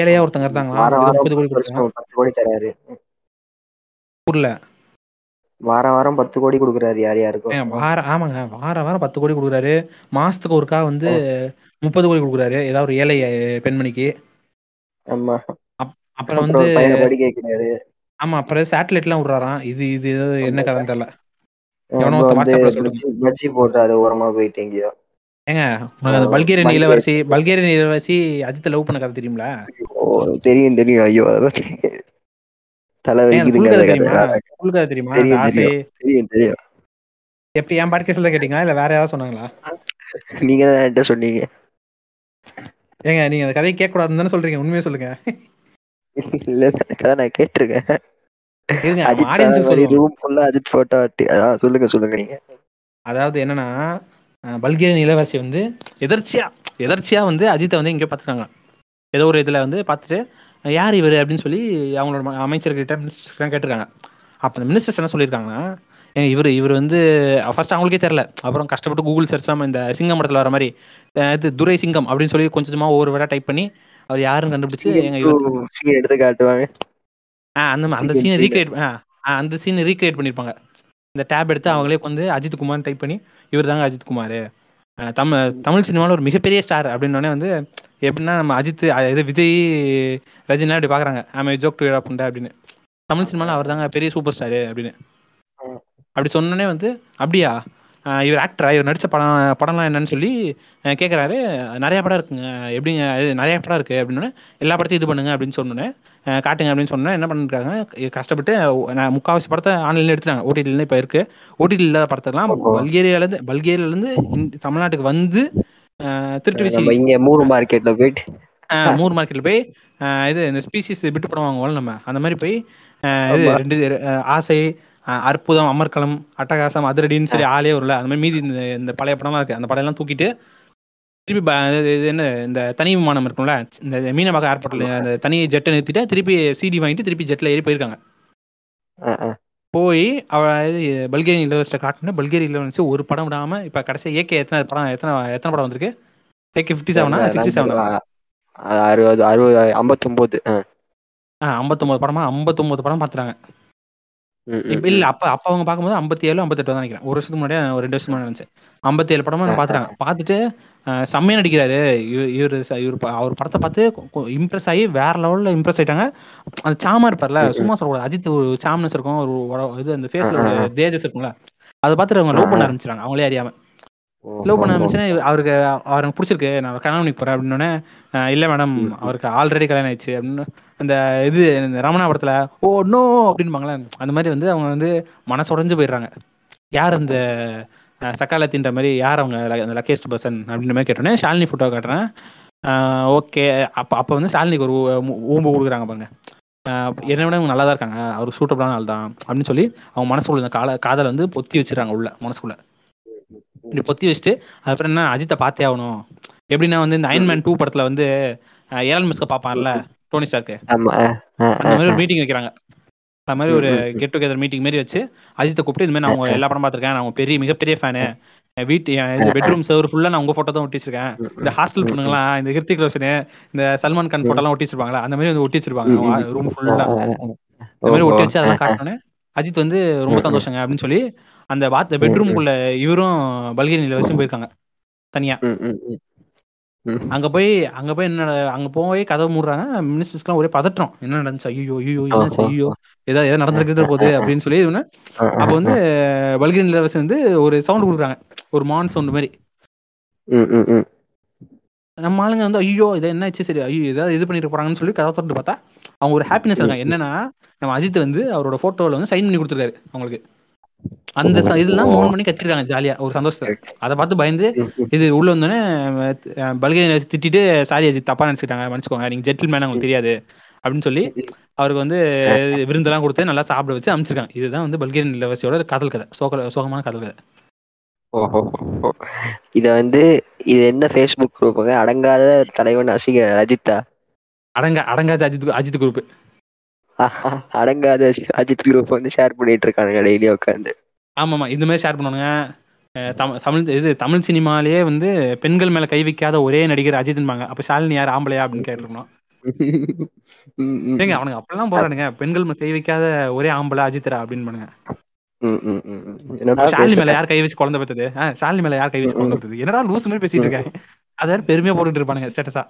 ஏழையா ஒருத்தங்க இருந்தாங்களா? வார வாரம் பத்து கோடி கொடுக்குறாரு யார் யாருக்கும். ஆமாங்க வார வாரம் பத்து கோடி கொடுக்குறாரு. மாசத்துக்கு ஒருக்கா வந்து முப்பது கோடி கொடுக்குறாரு ஏதாவது ஒரு ஏழை பெண்மணிக்கு. ஆமா அப்புறம் வந்து ஆமா அப்புறம் சேட்டலைட் எல்லாம் விடுறாராம். இது இது என்ன கதைன்னு தெரியல. பல்கேரியன் இளவரசி பல்கேரியன் இளவரசி அஜித் லவ் பண்ண கதை தெரியுங்களா? தெரியும் தெரியும். ஐயோ தலைவலி தெரியுமா? எப்படி என் பாட்காஸ்ட்ல சொல்ல கேட்டீங்களா இல்ல வேற யாராவது சொன்னாங்களா? நீங்க தான் சொன்னீங்க. ஏங்க நீங்க அந்த கதையை கேட்க கூடாதுன்னு சொல்றீங்க. உண்மையை சொல்லுங்க. இல்ல கதை நான் கேட்டிருக்கேன். அதாவது என்னன்னா பல்கேரியன் இளவரசி வந்து எதர்ச்சியா எதர்ச்சியா வந்து அஜித்தை வந்து இங்க பாத்துட்டாங்க. ஏதோ ஒரு இதுல வந்து பாத்துட்டு யார் இவரு அப்படின்னு சொல்லி அவங்களோட அமைச்சர்கிட்ட மினிஸ்டர் கேட்டிருக்காங்க. அப்ப அந்த மினிஸ்டர்ஸ் என்ன சொல்லியிருக்காங்கன்னா இவர் இவர் வந்து ஃபர்ஸ்ட் அவங்களுக்கே தெரியல. அப்புறம் கஷ்டப்பட்டு கூகுள் சர்ச் பண்ணி இந்த சிங்கம் படத்துல வர மாதிரி இது துரை சிங்கம் அப்படின்னு சொல்லி கொஞ்சமா ஒவ்வொரு விட டைப் பண்ணி அவர் யாருன்னு கண்டுபிடிச்சு எடுத்து காட்டுவாங்க. அந்த அந்த சீனை ரீக்ரியேட் அந்த சீனை ரீக்ரியேட் பண்ணியிருப்பாங்க. இந்த டேப் எடுத்து அவங்களே வந்து அஜித் குமார்னு டைப் பண்ணி இவர் தாங்க அஜித் குமார் தமிழ் தமிழ் சினிமாவில் ஒரு மிகப்பெரிய ஸ்டார் அப்படின்னோடனே வந்து எப்படின்னா நம்ம அஜித் இது விஜய் ரஜினா இப்படி பார்க்குறாங்க. ஆமாம் ஜோக் டு புண்டா அப்படின்னு தமிழ் சினிமாவில் அவர் தாங்க பெரிய சூப்பர் ஸ்டார் அப்படின்னு அப்படி சொன்னோடனே வந்து அப்படியா இவர் ஆக்டரா இவர் நடித்த படம் படம்லாம் என்னன்னு சொல்லி கேட்குறாரு. நிறையா படம் இருக்குங்க எப்படிங்க நிறையா படம் இருக்குது அப்படின்னோடனே எல்லா படத்தையும் இது பண்ணுங்க அப்படின்னு சொன்னோன்னே காட்டுங்க அப்படின்னு சொன்னால் என்ன பண்ணிருக்காங்க கஷ்டப்பட்டு முக்கால்வாசி படத்தை ஆன்லைனில் எடுத்துட்டாங்க. ஓடிடிலேருந்து இப்போ இருக்குது. ஓடிடியில் இல்லாத படத்தெல்லாம் பல்கேரியாவிலேருந்து பல்கேரியாவிலேருந்து தமிழ்நாட்டுக்கு வந்து திருட்டு மூர் மார்க்கெட்டில் போயிட்டு மூர் மார்க்கெட்டில் போய் இது இந்த ஸ்பீசிஸ் விட்டு படம் வாங்குவோம் நம்ம அந்த மாதிரி போய் இது ரெண்டு ஆசை அற்புதம் அமர்க்களம் அட்டகாசம் அதிரடின்னு சொல்லி ஆளே வரல. அந்த மாதிரி மீதி இந்த பழைய படம்லாம் இருக்குது. அந்த படம் எல்லாம் தூக்கிட்டு திருப்பி இது என்ன இந்த தனி விமானம் இருக்கும்ல இந்த மீனவாக ஏர்போர்ட்ல அந்த தனி ஜெட்டை நிறுத்திட்டு திருப்பி சிடி வாங்கிட்டு திருப்பி ஜெட்டில் ஏறி போயிருக்காங்க. போய் அவ பல்கேரியன் இளவரசியை காட்டினேன். பல்கேரியன் இளவரசி ஒரு படம் விடாமல் இப்போ கடைசியாக ஏகே எத்தனை படம் எத்தனை எத்தனை படம் வந்திருக்கு? ஏகே ஃபிஃப்டி செவனா சிக்ஸ்டி செவனா அறுபது அறுபது ஐம்பத்தொம்போது ஆ ஐம்பத்தொம்போது படமா ஐம்பத்தொம்போது படம் பார்த்துட்டாங்க. இல்ல அப்ப அப்ப அவங்க பார்க்கும்போது ஐம்பத்தி ஏழு ஐம்பத்தி எட்டு தான் நினைக்கிறேன். ஒரு வருஷத்துக்கு முன்னாடி ஒரு ரெண்டு வருஷம் முன்னாடி நினைச்சேன். ஐம்பத்தி ஏழு படமா பாத்துறாங்க. பாத்துட்டு செம்மையா நடிக்கிறாரு இவரு இவரு அவர் படத்தை பார்த்து இம்ப்ரெஸ் ஆகி வேற லெவல்ல இம்ப்ரெஸ் ஆயிட்டாங்க. அந்த சாமா இருப்பார்ல சும்மா சொல்லக்கூடாது அஜித் ஒரு சாம்னஸ் இருக்கும் ஒரு இது அந்த ஃபேஸ்ல ஒரு தேஜஸ் இருக்கும்ல அதை பார்த்துட்டு அவங்க லவ் பண்ண ஆரம்பிச்சிட்டாங்க. அவங்களே அறியாம லவ் பண்ண ஆரம்பிச்சுன்னா அவருக்கு அவருக்கு பிடிச்சிருக்கு நான் கல்யாணம் பண்ணி போறேன் அப்படின்னோடனே இல்ல மேடம் அவருக்கு ஆல்ரெடி கல்யாணம் ஆயிடுச்சு அப்படின்னு அந்த இது ரமணா படத்துல ஓ நோ அப்படின்பாங்களே அந்த மாதிரி வந்து அவங்க வந்து மனசு உடஞ்சு போயிடுறாங்க. யார் அந்த சக்காலத்தின்ற மாதிரி யார் அவங்க அந்த லக்கேஸ்ட் பர்சன் அப்படின்ற மாதிரி கேட்டோன்னே ஷாலினி ஃபோட்டோ காட்டுறேன். ஓகே, அப்போ அப்போ வந்து ஷாலினிக்கு ஒரு ஊம்பு கொடுக்குறாங்க பாருங்க, என்னை விட அவங்க நல்லா தான் இருக்காங்க, அவர் சூட்டபிளான ஆள் தான் அப்படின்னு சொல்லி அவங்க மனசுக்குள்ள இந்த கால காதலை வந்து பொத்தி வச்சுறாங்க உள்ள மனசுக்குள்ள. இப்படி பொத்தி வச்சுட்டு அதுக்கப்புறம் என்ன அஜித்தை பார்த்தே ஆகணும். எப்படின்னா வந்து இந்த அயன்மேன் டூ படத்தில் வந்து ஏலன் மஸ்க பார்ப்பான்ல டோனி ஸ்டார்க்கு, அந்த மாதிரி ஒரு மீட்டிங் வைக்கிறாங்க. அது மாதிரி ஒரு கெட் டுகெதர் மீட்டிங் மாரி வச்சு அஜித்தை கூப்பிட்டு இதுமாதிரி நான் அவங்க எல்லா படம் பார்த்துருக்கேன், அவங்க பெரிய மிகப்பெரிய ஃபேனு, வீட்டு பெட்ரூம் சவர் ஃபுல்லாக நான் உங்கள் ஃபோட்டோ தான் ஒட்டிச்சிருக்கேன், இந்த ஹாஸ்டல் பொண்ணுங்களாம் இந்த ஹிருத்திக் ரோஷனு இந்த சல்மான் கான் ஃபோட்டோலாம் ஒட்டிச்சிருப்பாங்களா அந்த மாதிரி வந்து ஒட்டிச்சிருப்பாங்க ரூம் ஃபுல்லாக. இந்த மாதிரி ஒட்டி வச்சு அதெல்லாம் காட்டினோன்னே அஜித் வந்து ரொம்ப சந்தோஷங்க அப்படின்னு சொல்லி அந்த வாத்த பெட்ரூம்குள்ள இவரும் பல்கேரியில வச்சும் போயிருக்காங்க தனியா. அங்க போய் அங்க போய் என்ன அங்க போய் கதவு மூடுறாங்க. மினிஸ்டர்ஸ்லாம் ஒரே பதற்றம், என்ன நடந்துச்சு, ஐயோ ஐயோ என்ன ஐயோ ஏதாவது ஏதாவது நடந்திருக்கிறது போகுது அப்படின்னு சொல்லி. அப்ப வந்து பல்கேரியன் இளவரசி வந்து ஒரு சவுண்ட் கொடுக்குறாங்க, ஒரு மான் சவுண்ட் மாதிரி. நம்ம ஆளுங்க வந்து ஐயோ இதை என்ன ஆச்சு, சரி ஐயோ ஏதாவது இது பண்ணிட்டு போறாங்கன்னு சொல்லி கதவை திறந்து பார்த்தா அவங்க ஒரு ஹாப்பினஸ் இருக்காங்க. என்னன்னா நம்ம அஜித் வந்து அவரோட போட்டோல வந்து சைன் பண்ணி கொடுத்துருக்காரு அவங்களுக்கு. அந்த இதெல்லாம் மூணு மணி கத்திருக்காங்க ஜாலியா ஒரு சந்தோஷத்தை. அதை பார்த்து பயந்து இது உள்ள வந்தோடனே பல்கேரியா திட்டிட்டு சாரி அஜித் தப்பா நினைச்சுட்டாங்க மன்னிச்சுக்கோங்க, நீங்க ஜெட்டில் மேன் அவங்களுக்கு தெரியாது அப்படின்னு சொல்லி அவருக்கு வந்து விருந்தெல்லாம் கொடுத்து நல்லா சாப்பிட வச்சு அனுப்பிச்சிருக்காங்க. இதுதான் வந்து பல்கேரியன் இளவரசியோட காதல் கதை, சோக சோகமான காதல் கதை. இத வந்து இது என்ன ஃபேஸ்புக் குரூப்புங்க, அடங்காத தலைவன் அசிங்க அஜித்தா, அடங்க அடங்காத அஜித் அஜித் குரூப், அடங்காத அஜித் குரூப் வந்து ஷேர் பண்ணிட்டு இருக்கானுங்க டெய்லியே உட்காந்து. ஆமாம்மா, இந்த மாதிரி ஷேர் பண்ணுவானுங்க. தமிழ் இது தமிழ் சினிமாலேயே வந்து பெண்கள் மேலே கை வைக்காத ஒரே நடிகர் அஜித்ன்பாங்க. அப்போ ஷாலினி யார், ஆம்பளையா அப்படின்னு கேட்டுருக்கணும். சரிங்க, அவனுங்க அப்பெல்லாம் போறானுங்க, பெண்கள் மேலே கை வைக்காத ஒரே ஆம்பளை அஜித்ரா அப்படின்னு பண்ணுங்க. ஷாலினி மேலே யார் கை வச்சு குழந்தை பெற்றது, ஆ ஷாலினி மேலே யார் கை வச்சு குழந்தை பெற்றது, என்னடா லூஸ் மாதிரி பேசிட்டு இருக்காங்க. அதை பெருமையாக போட்டுட்டு இருப்பானுங்க ஸ்டேட்டஸா.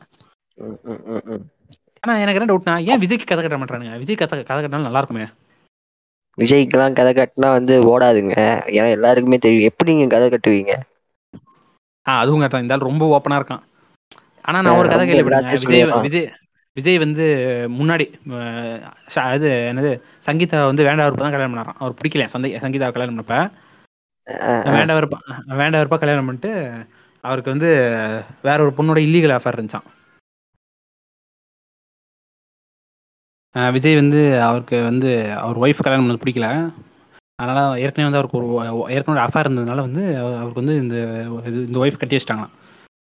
ஆனா எனக்கு என்ன டவுட்னா, ஏன் விஜய்க்கு கதை கட்ட மாட்டானுங்க? விஜய் கதை கதை கட்டினாலும் நல்லா இருக்குமே. விஜய்க்கெல்லாம் கதை கட்டினா வந்து ஓடாதுங்க, ஏன்னா எல்லாருக்குமே தெரியும். எப்படி நீங்க கதை கட்டுவீங்க? ஆ அதுவும் கரெக்டா, இருந்தாலும் ரொம்ப ஓப்பனா இருக்கான். ஆனா நான் ஒரு கதை கேள்விப்பட்டேன், விஜய் விஜய் விஜய் வந்து முன்னாடி அது என்னது சங்கீதா வந்து வேண்டாவருப்பா தான் கல்யாணம் பண்ணாரான். அவர் பிடிக்கல சந்தை சங்கீதாவை கல்யாணம் பண்ணப்ப வேண்டாவருப்பா வேண்டாவருப்பா கல்யாணம் பண்ணிட்டு அவருக்கு வந்து வேற ஒரு பொண்ணோட இல்லீகல் ஆஃபர் இருந்துச்சான். விஜய் வந்து அவருக்கு வந்து அவர் ஒய்ஃப் கல்யாணம் பண்ணது பிடிக்கல, அதனால் ஏற்கனவே வந்து அவருக்கு ஒரு ஏற்கனவே அஃபேர் இருந்ததுனால வந்து அவருக்கு வந்து இந்த இந்த ஒய்ஃப் கட்டி வச்சிட்டாங்களாம்.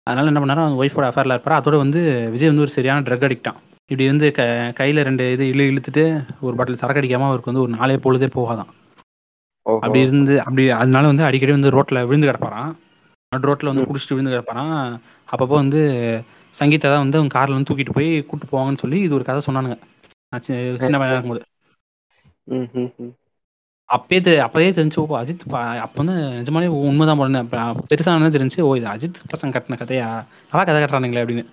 அதனால் என்ன பண்ணாரோ அந்த ஒய்ஃபோட அஃபேரில் இருப்பார். அதோடு வந்து விஜய் வந்து ஒரு சரியான ட்ரக் அடிக்டான். இப்படி வந்து க கையில் ரெண்டு இது இழு இழுத்துட்டு ஒரு பாட்டில் சரக்கு அடிக்காமல் அவருக்கு வந்து ஒரு நாளே பொழுதே போகாதான். அப்படி இருந்து அப்படி அதனால வந்து அடிக்கடி வந்து ரோட்டில் விழுந்து கிடப்பாரான், ரோட்டில் வந்து குடிச்சிட்டு விழுந்து கிடப்பாரான். அப்பப்போ வந்து சங்கீதா தான் வந்து அவங்க காரில் வந்து தூக்கிட்டு போய் கூப்பிட்டு போவாங்கன்னு சொல்லி இது ஒரு கதை சொன்னானுங்க சின்ன பையனா இருக்கும்போது. அப்பயே அப்பயே தெரிஞ்சு, ஓ அஜித் அப்ப வந்து நிஜமாலே உண்மைதான் போல பெருசான தெரிஞ்சு, ஓ இது அஜித் பசங்க கட்டின கதையா, நல்லா கதை கட்டுறானுங்களே அப்படின்னு.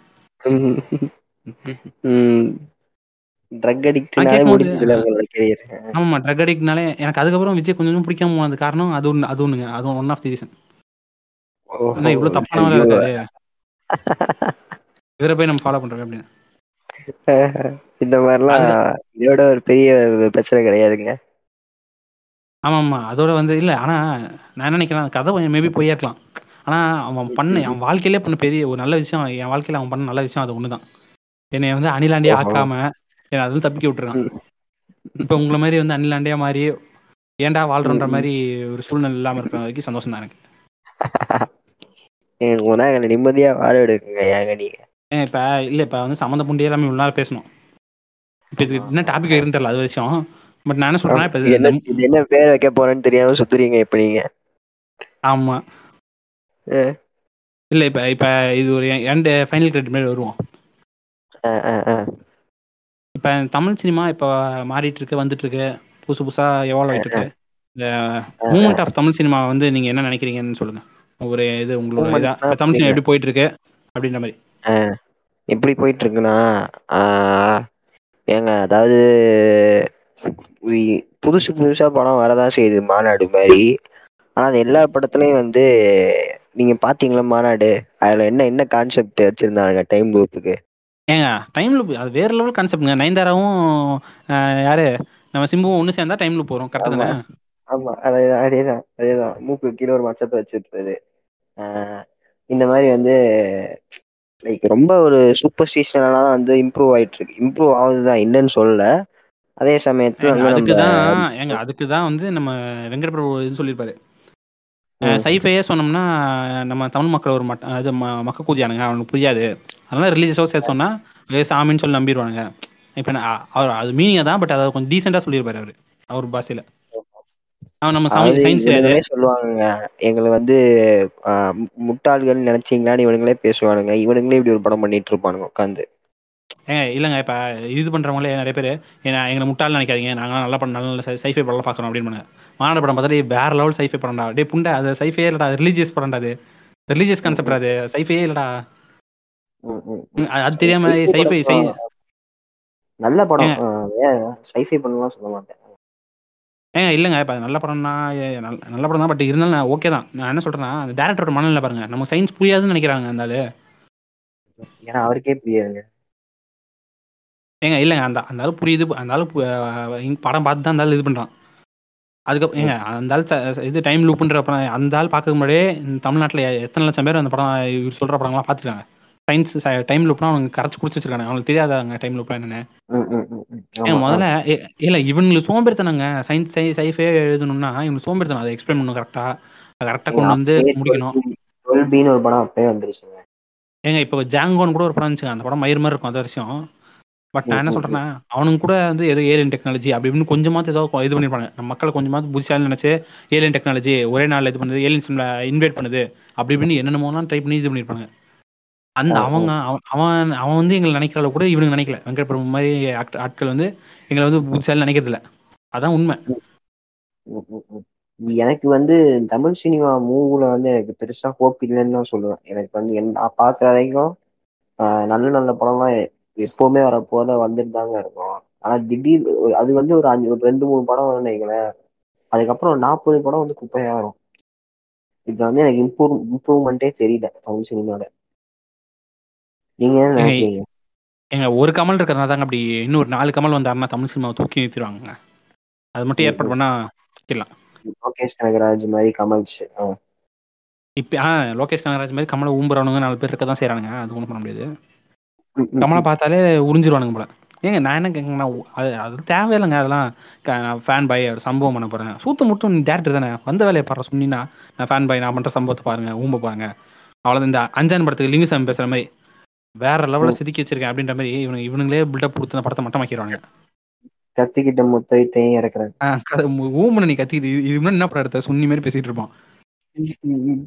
ஆமா, ட்ரக் அடிக்ட்னாலே எனக்கு அதுக்கப்புறம் விஜய் கொஞ்சம் பிடிக்காம அந்த காரணம் அது ஒண்ணு அது ஒண்ணுங்க அது ஒன் ஆஃப் தி ரீசன். இவ்வளவு தப்பானவங்க இருக்காரு, இவரை போய் நம்ம ஃபாலோ பண்றோம் அப்படின்னு. இந்த மாதிரிலாம் இதோட ஒரு பெரிய பிரச்சனை கிடையாதுங்க. ஆமாம்மா, அதோட வந்து இல்லை. ஆனால் நான் என்ன நினைக்கிறேன், கதை மேபி போயிருக்கலாம், ஆனால் அவன் பண்ண அவன் வாழ்க்கையிலே பண்ண பெரிய ஒரு நல்ல விஷயம், என் வாழ்க்கையில் அவன் பண்ண நல்ல விஷயம் அது ஒன்று தான், என்னை வந்து அணிலாண்டியாக ஆக்காம என்னை அது வந்து தப்பிக்க விட்டுருக்கான். இப்போ உங்களை மாதிரி வந்து அணிலாண்டியாக மாதிரி ஏண்டா வாழ்றன்ற மாதிரி ஒரு சூழ்நிலை இல்லாமல் இருக்கிற வரைக்கும் சந்தோஷம் தான் எனக்கு. எனக்கு நிம்மதியாக வாழ எடுக்குங்க ஏங்க நீங்க. இப்ப இல்ல இப்ப வந்து சம்மந்த புண்டி எல்லாமே உள்ள பேசணும், இப்ப இதுக்கு என்ன டாபிக் இருந்து தெரியல அது விஷயம். பட் நான் என்ன சொல்றேன்னா, இப்ப இது என்ன பேர் வைக்க போறேன்னு தெரியாம சுத்துறீங்க இப்ப நீங்க. ஆமா இல்ல இப்ப இப்ப இது ஒரு எண்ட் ஃபைனல் கிரெடிட் மாதிரி வருவோம். இப்ப தமிழ் சினிமா இப்ப மாறிட்டு இருக்கு, வந்துட்டு இருக்கு, புதுசு புதுசா எவால்வ் ஆயிட்டு இருக்கு. இந்த மூமெண்ட் ஆஃப் தமிழ் சினிமா வந்து நீங்க என்ன நினைக்கிறீங்கன்னு சொல்லுங்க. ஒரு இது உங்களோட தமிழ் சினிமா எப்படி போயிட்டு இருக்கு அப்படின்ற மாதிரி. எப்படி போயிட்டு இருக்குன்னா ஏங்க, அதாவது புதுசு புதுசா படம் வரதான் செய்யுது மாநாடு மாதிரி. ஆனா அது எல்லா படத்துலயும் வந்து நீங்க பாத்தீங்களா மாநாடு, அதுல என்ன என்ன கான்செப்ட் வச்சிருந்தாங்க டைம் லூப்புக்கு? ஏங்க டைம் லூப் அது வேற லெவல் கான்செப்ட்ங்க. நயன்தாராவும் யாரு நம்ம சிம்புவும் ஒண்ணு சேர்ந்தா டைம் லூப் போறோம் கரெக்டா. ஆமா, அது அதேதான் அதேதான் மூக்கு கீழே ஒரு மச்சத்தை வச்சிருக்கிறது. ஆஹ் இந்த மாதிரி வந்து லைக் ரொம்ப ஒரு சூப்பர்ஸ்டிஷனெல்லாம் வந்து இம்ப்ரூவ் ஆயிட்டு இருக்கு. இம்ப்ரூவ் ஆகுதுதான், இல்லைன்னு சொல்லல. அதே சமயத்துல ஏங்க வந்து அதுக்கு நம்ம தான் ஏங்க அதுக்கு தான் வந்து நம்ம வெங்கட பிரபு இது சொல்லியிருப்பாரு. அஹ் ம், சைஃபையே சொன்னோம்னா அஹ் நம்ம தமிழ் மக்கள் ஒரு மட்ட அது ம மக்க கூதியானுங்க, அவனுக்கு புரியாது. அதனால ரிலீஜியஸாக சேர்த்து சொன்னால் ஏ சாமின்னு சொல்லி நம்பிடுவானுங்க. இப்போ அவர் அது மீனிங்க தான், பட் அதை கொஞ்சம் டீசெண்டாக சொல்லியிருப்பாரு அவர் அவர் பாஷையில். அவன் நம்ம சாமிக்கு அதாவது சயின்ஸ் தெரியாது. இவனுங்களே சொல்லுவாங்க எங்களை வந்து ஆஹ் மு- முட்டாள்கள் நினைச்சீங்களான்னு இவனுங்களே பேசுவானுங்க. இவனுங்களே இப்படி ஒரு படம் பண்ணிட்டு இருப்பானுங்க உட்காந்து. ஏங்க இல்லைங்க இப்போ இது பண்ணுறவங்களே நிறைய பேர் ஏன்னா எங்களை முட்டாள் நினைக்காதீங்க, நாங்களாம் நல்லா பண்ண நல்ல நல்ல சைஃபை படம்லாம் பார்க்குறோம் அப்படின்னு. மாநாடு படம் பார்த்தாலே வேற லெவல் சைஃபை படம்டா, டே புண்டை அது சைஃபையே இல்லடா, ரிலீஜியஸ் படம்டா, அது ரிலீஜியஸ் கான்செப்ட், அது சைஃபையே இல்லடா. ம், ம், ம். ம், அது அது தெரியாம sci-fi படம் சைஃபை சை சொல்லுவாங்க. நல்ல படம். ஏங்க ஆஹ் ஏன் sci-fi படம்லாம் சொல்ல மாட்டேன். ஏங்க இல்லைங்க இப்போ நல்ல படம்னா ஏ, நல்ல நல்ல படம் தான், பட் இருந்தாலும் நான் ஓகே தான். நான் என்ன சொல்கிறேன்னா அந்த டேரக்டரோட மனநிலை பாருங்க, நம்ம சயின்ஸ் புரியாதுன்னு நினைக்கிறாங்க அந்த ஆளு. ஏன்னா அவருக்கே புரியாதுங்க. ஏங்க இல்லைங்க அந்த அந்த ஆளு புரியுது, அந்த ஆளு பு- அஹ் இங்க படம் பார்த்து தான் அந்த ஆளு இது பண்ணுறான். அதுக்கப்புறம் ஏங்க ம், அந்த ஆள் ச- இது டைம் லூப்புன்ற படம் அந்த ஆள் பார்க்க முன்னாடியே தமிழ்நாட்டில் எத்தனை லட்சம் பேர் அந்த படம் இவர் சொல்கிற படங்கள்லாம் பார்த்துருக்காங்க. சயின்ஸ் டைம் லூப்னா அவனுக்கு கரைச்சி குடிச்சு வச்சிருக்காங்க, அவனுக்கு தெரியாதாங்க டைம் லூப்னா என்னன்னு. ம், ம், ம், ம். ஏங்க ஆமா ஆ முதல்ல ஏ- இல்ல இவங்களுக்கு சோம்பேறித்தனங்க சயின்ஸ் சை சைஃபே எழுதணும்னா இவங்களுக்கு சோம்பேறித்தனம். அதை எக்ஸ்பிளைன் பண்ணணும் கரெக்டாக கரெக்டாக எங்க கொண்டு வந்து அப்பயே டுவெல் முடிக்கணும். பி டுவெல் பின்னு ஒரு படம் அப்பயே வந்துருச்சுங்க. ஏங்க இப்போ ஜாங்கோன்னு கூட ஒரு படம் இருந்துச்சுங்க, அந்த படம் மயிர் மாதிரி இருக்கும் அது வருஷம். பட் நான் ம், என்ன ம், ம். சொல்றேன்னா அவனுங்க கூட வந்து ஏதோ ஏலியன் டெக்னாலஜி அப்படி இப்படின்னு கொஞ்சமாவது ஏதோ கொ- இது பண்ணிருப்பாங்க, நம்ம மக்களை கொஞ்சமாவது புதுசாக நினைச்சு ஏலியன் டெக்னாலஜி ஒரே நாள் இது பண்ணுது, ஏலியன்ஸ் இன்வைட் பண்ணுது அப்படி இப்படின்னு என்னென்னமோலாம் ட்ரை பண்ணி இது பண்ணியிருப்பாங்க. அந்த ஆ, ஆ. அவங்க அவ- அவன் அவன் வந்து எங்களை நினைக்கிற அளவு கூட இவனுங்க நினைக்கல. வெங்கட் பிரபு மாதிரி ஆட்- ஆட்கள் வந்து எங்களை வந்து புதுசாக நினைக்கிறது இல்ல, அதான் உண்மை. ம், ம், ம், ம். எனக்கு வந்து தமிழ் சினிமா மூவில வந்து எனக்கு பெருசா ஹோப் இல்லைன்னு தான் சொல்லுவேன். எனக்கு வந்து என் நான் பாக்குற வரைக்கும் ஆஹ் நல்ல நல்ல படம்லாம் எ- எப்பவுமே வர போல வந்துட்டு தாங்க இருக்கும். ஆனா திடீர் ஒரு- அது வந்து ஒரு அஞ்சு ஒரு ரெண்டு மூணு படம் வரும்னு வைங்களேன். அதுக்கப்புறம் ஒரு நாற்பது படம் வந்து குப்பையா வரும். இதுல வந்து எனக்கு இம்ப்ரூவ் இம்ப்ரூவ்மெண்ட்டே தெரியல தமிழ் சினிமால. நீங்க என்ன எங்க நினைக்கிறீங்க? எங்க ஒரு கமல் இருக்கிறதுனால தாங்க அப்படி. இன்னும் ஒரு நாலு கமல் வந்தாருன்னா தமிழ் சினிமாவை தூக்கி நிறுத்திடுவாங்க. அது மட்டும் ம், ஏற்பாடு ம். பண்ணா முக்கியம். லோகேஷ் கனகராஜ் மாதிரி கமல்ஸ். ஆ இப்போ ஆ லோகேஷ் கனகராஜ் மாதிரி கமலை ஊம்புறவனுங்க நாலு பேர் இருக்க தான் செய்கிறானுங்க, அது ஒன்றும் பண்ண முடியாது. ம், ம், கமலை ம். பார்த்தாலே உறிஞ்சிருவானுங்க போல. ஏங்க நான் என்ன கேங்கண்ணா அது அது தேவையில்லைங்க, அதெல்லாம் ஃபேன் பாய் ஒரு சம்பவம் பண்ண போகிறேன். சூத்து மட்டும் நீ டேரக்டர் தானே வந்த வேலையை பாரு சொன்னீங்கன்னா நான் ஃபேன் பாய் நான் பண்ணுற சம்பவத்தை பாருங்க ஊம்ப பாருங்க அவ்வளோ. இந்த அஞ்சான் படத்துக்கு லிங்குசாமி பேசுகிற மாதிரி வேற லெவலில் ம். செதுக்கி வச்சிருக்கேன் அப்படின்ற மாதிரி இவனுங்க இவனுங்களே பில்டப் கொடுத்து அந்த படத்தை மட்டமாக்கிடுவானுங்க. கத்திக்கிட்ட முத்தைத்தையும் இறக்குறேன். ஆ, கதை மு- ஊம்புன்னு நீ கத்திக்கிட்டு இது இது முன்னாடி என்ன படம் எடுத்த சுன்னி மாதிரி பேசிகிட்டு இருப்பான். ம், ம்,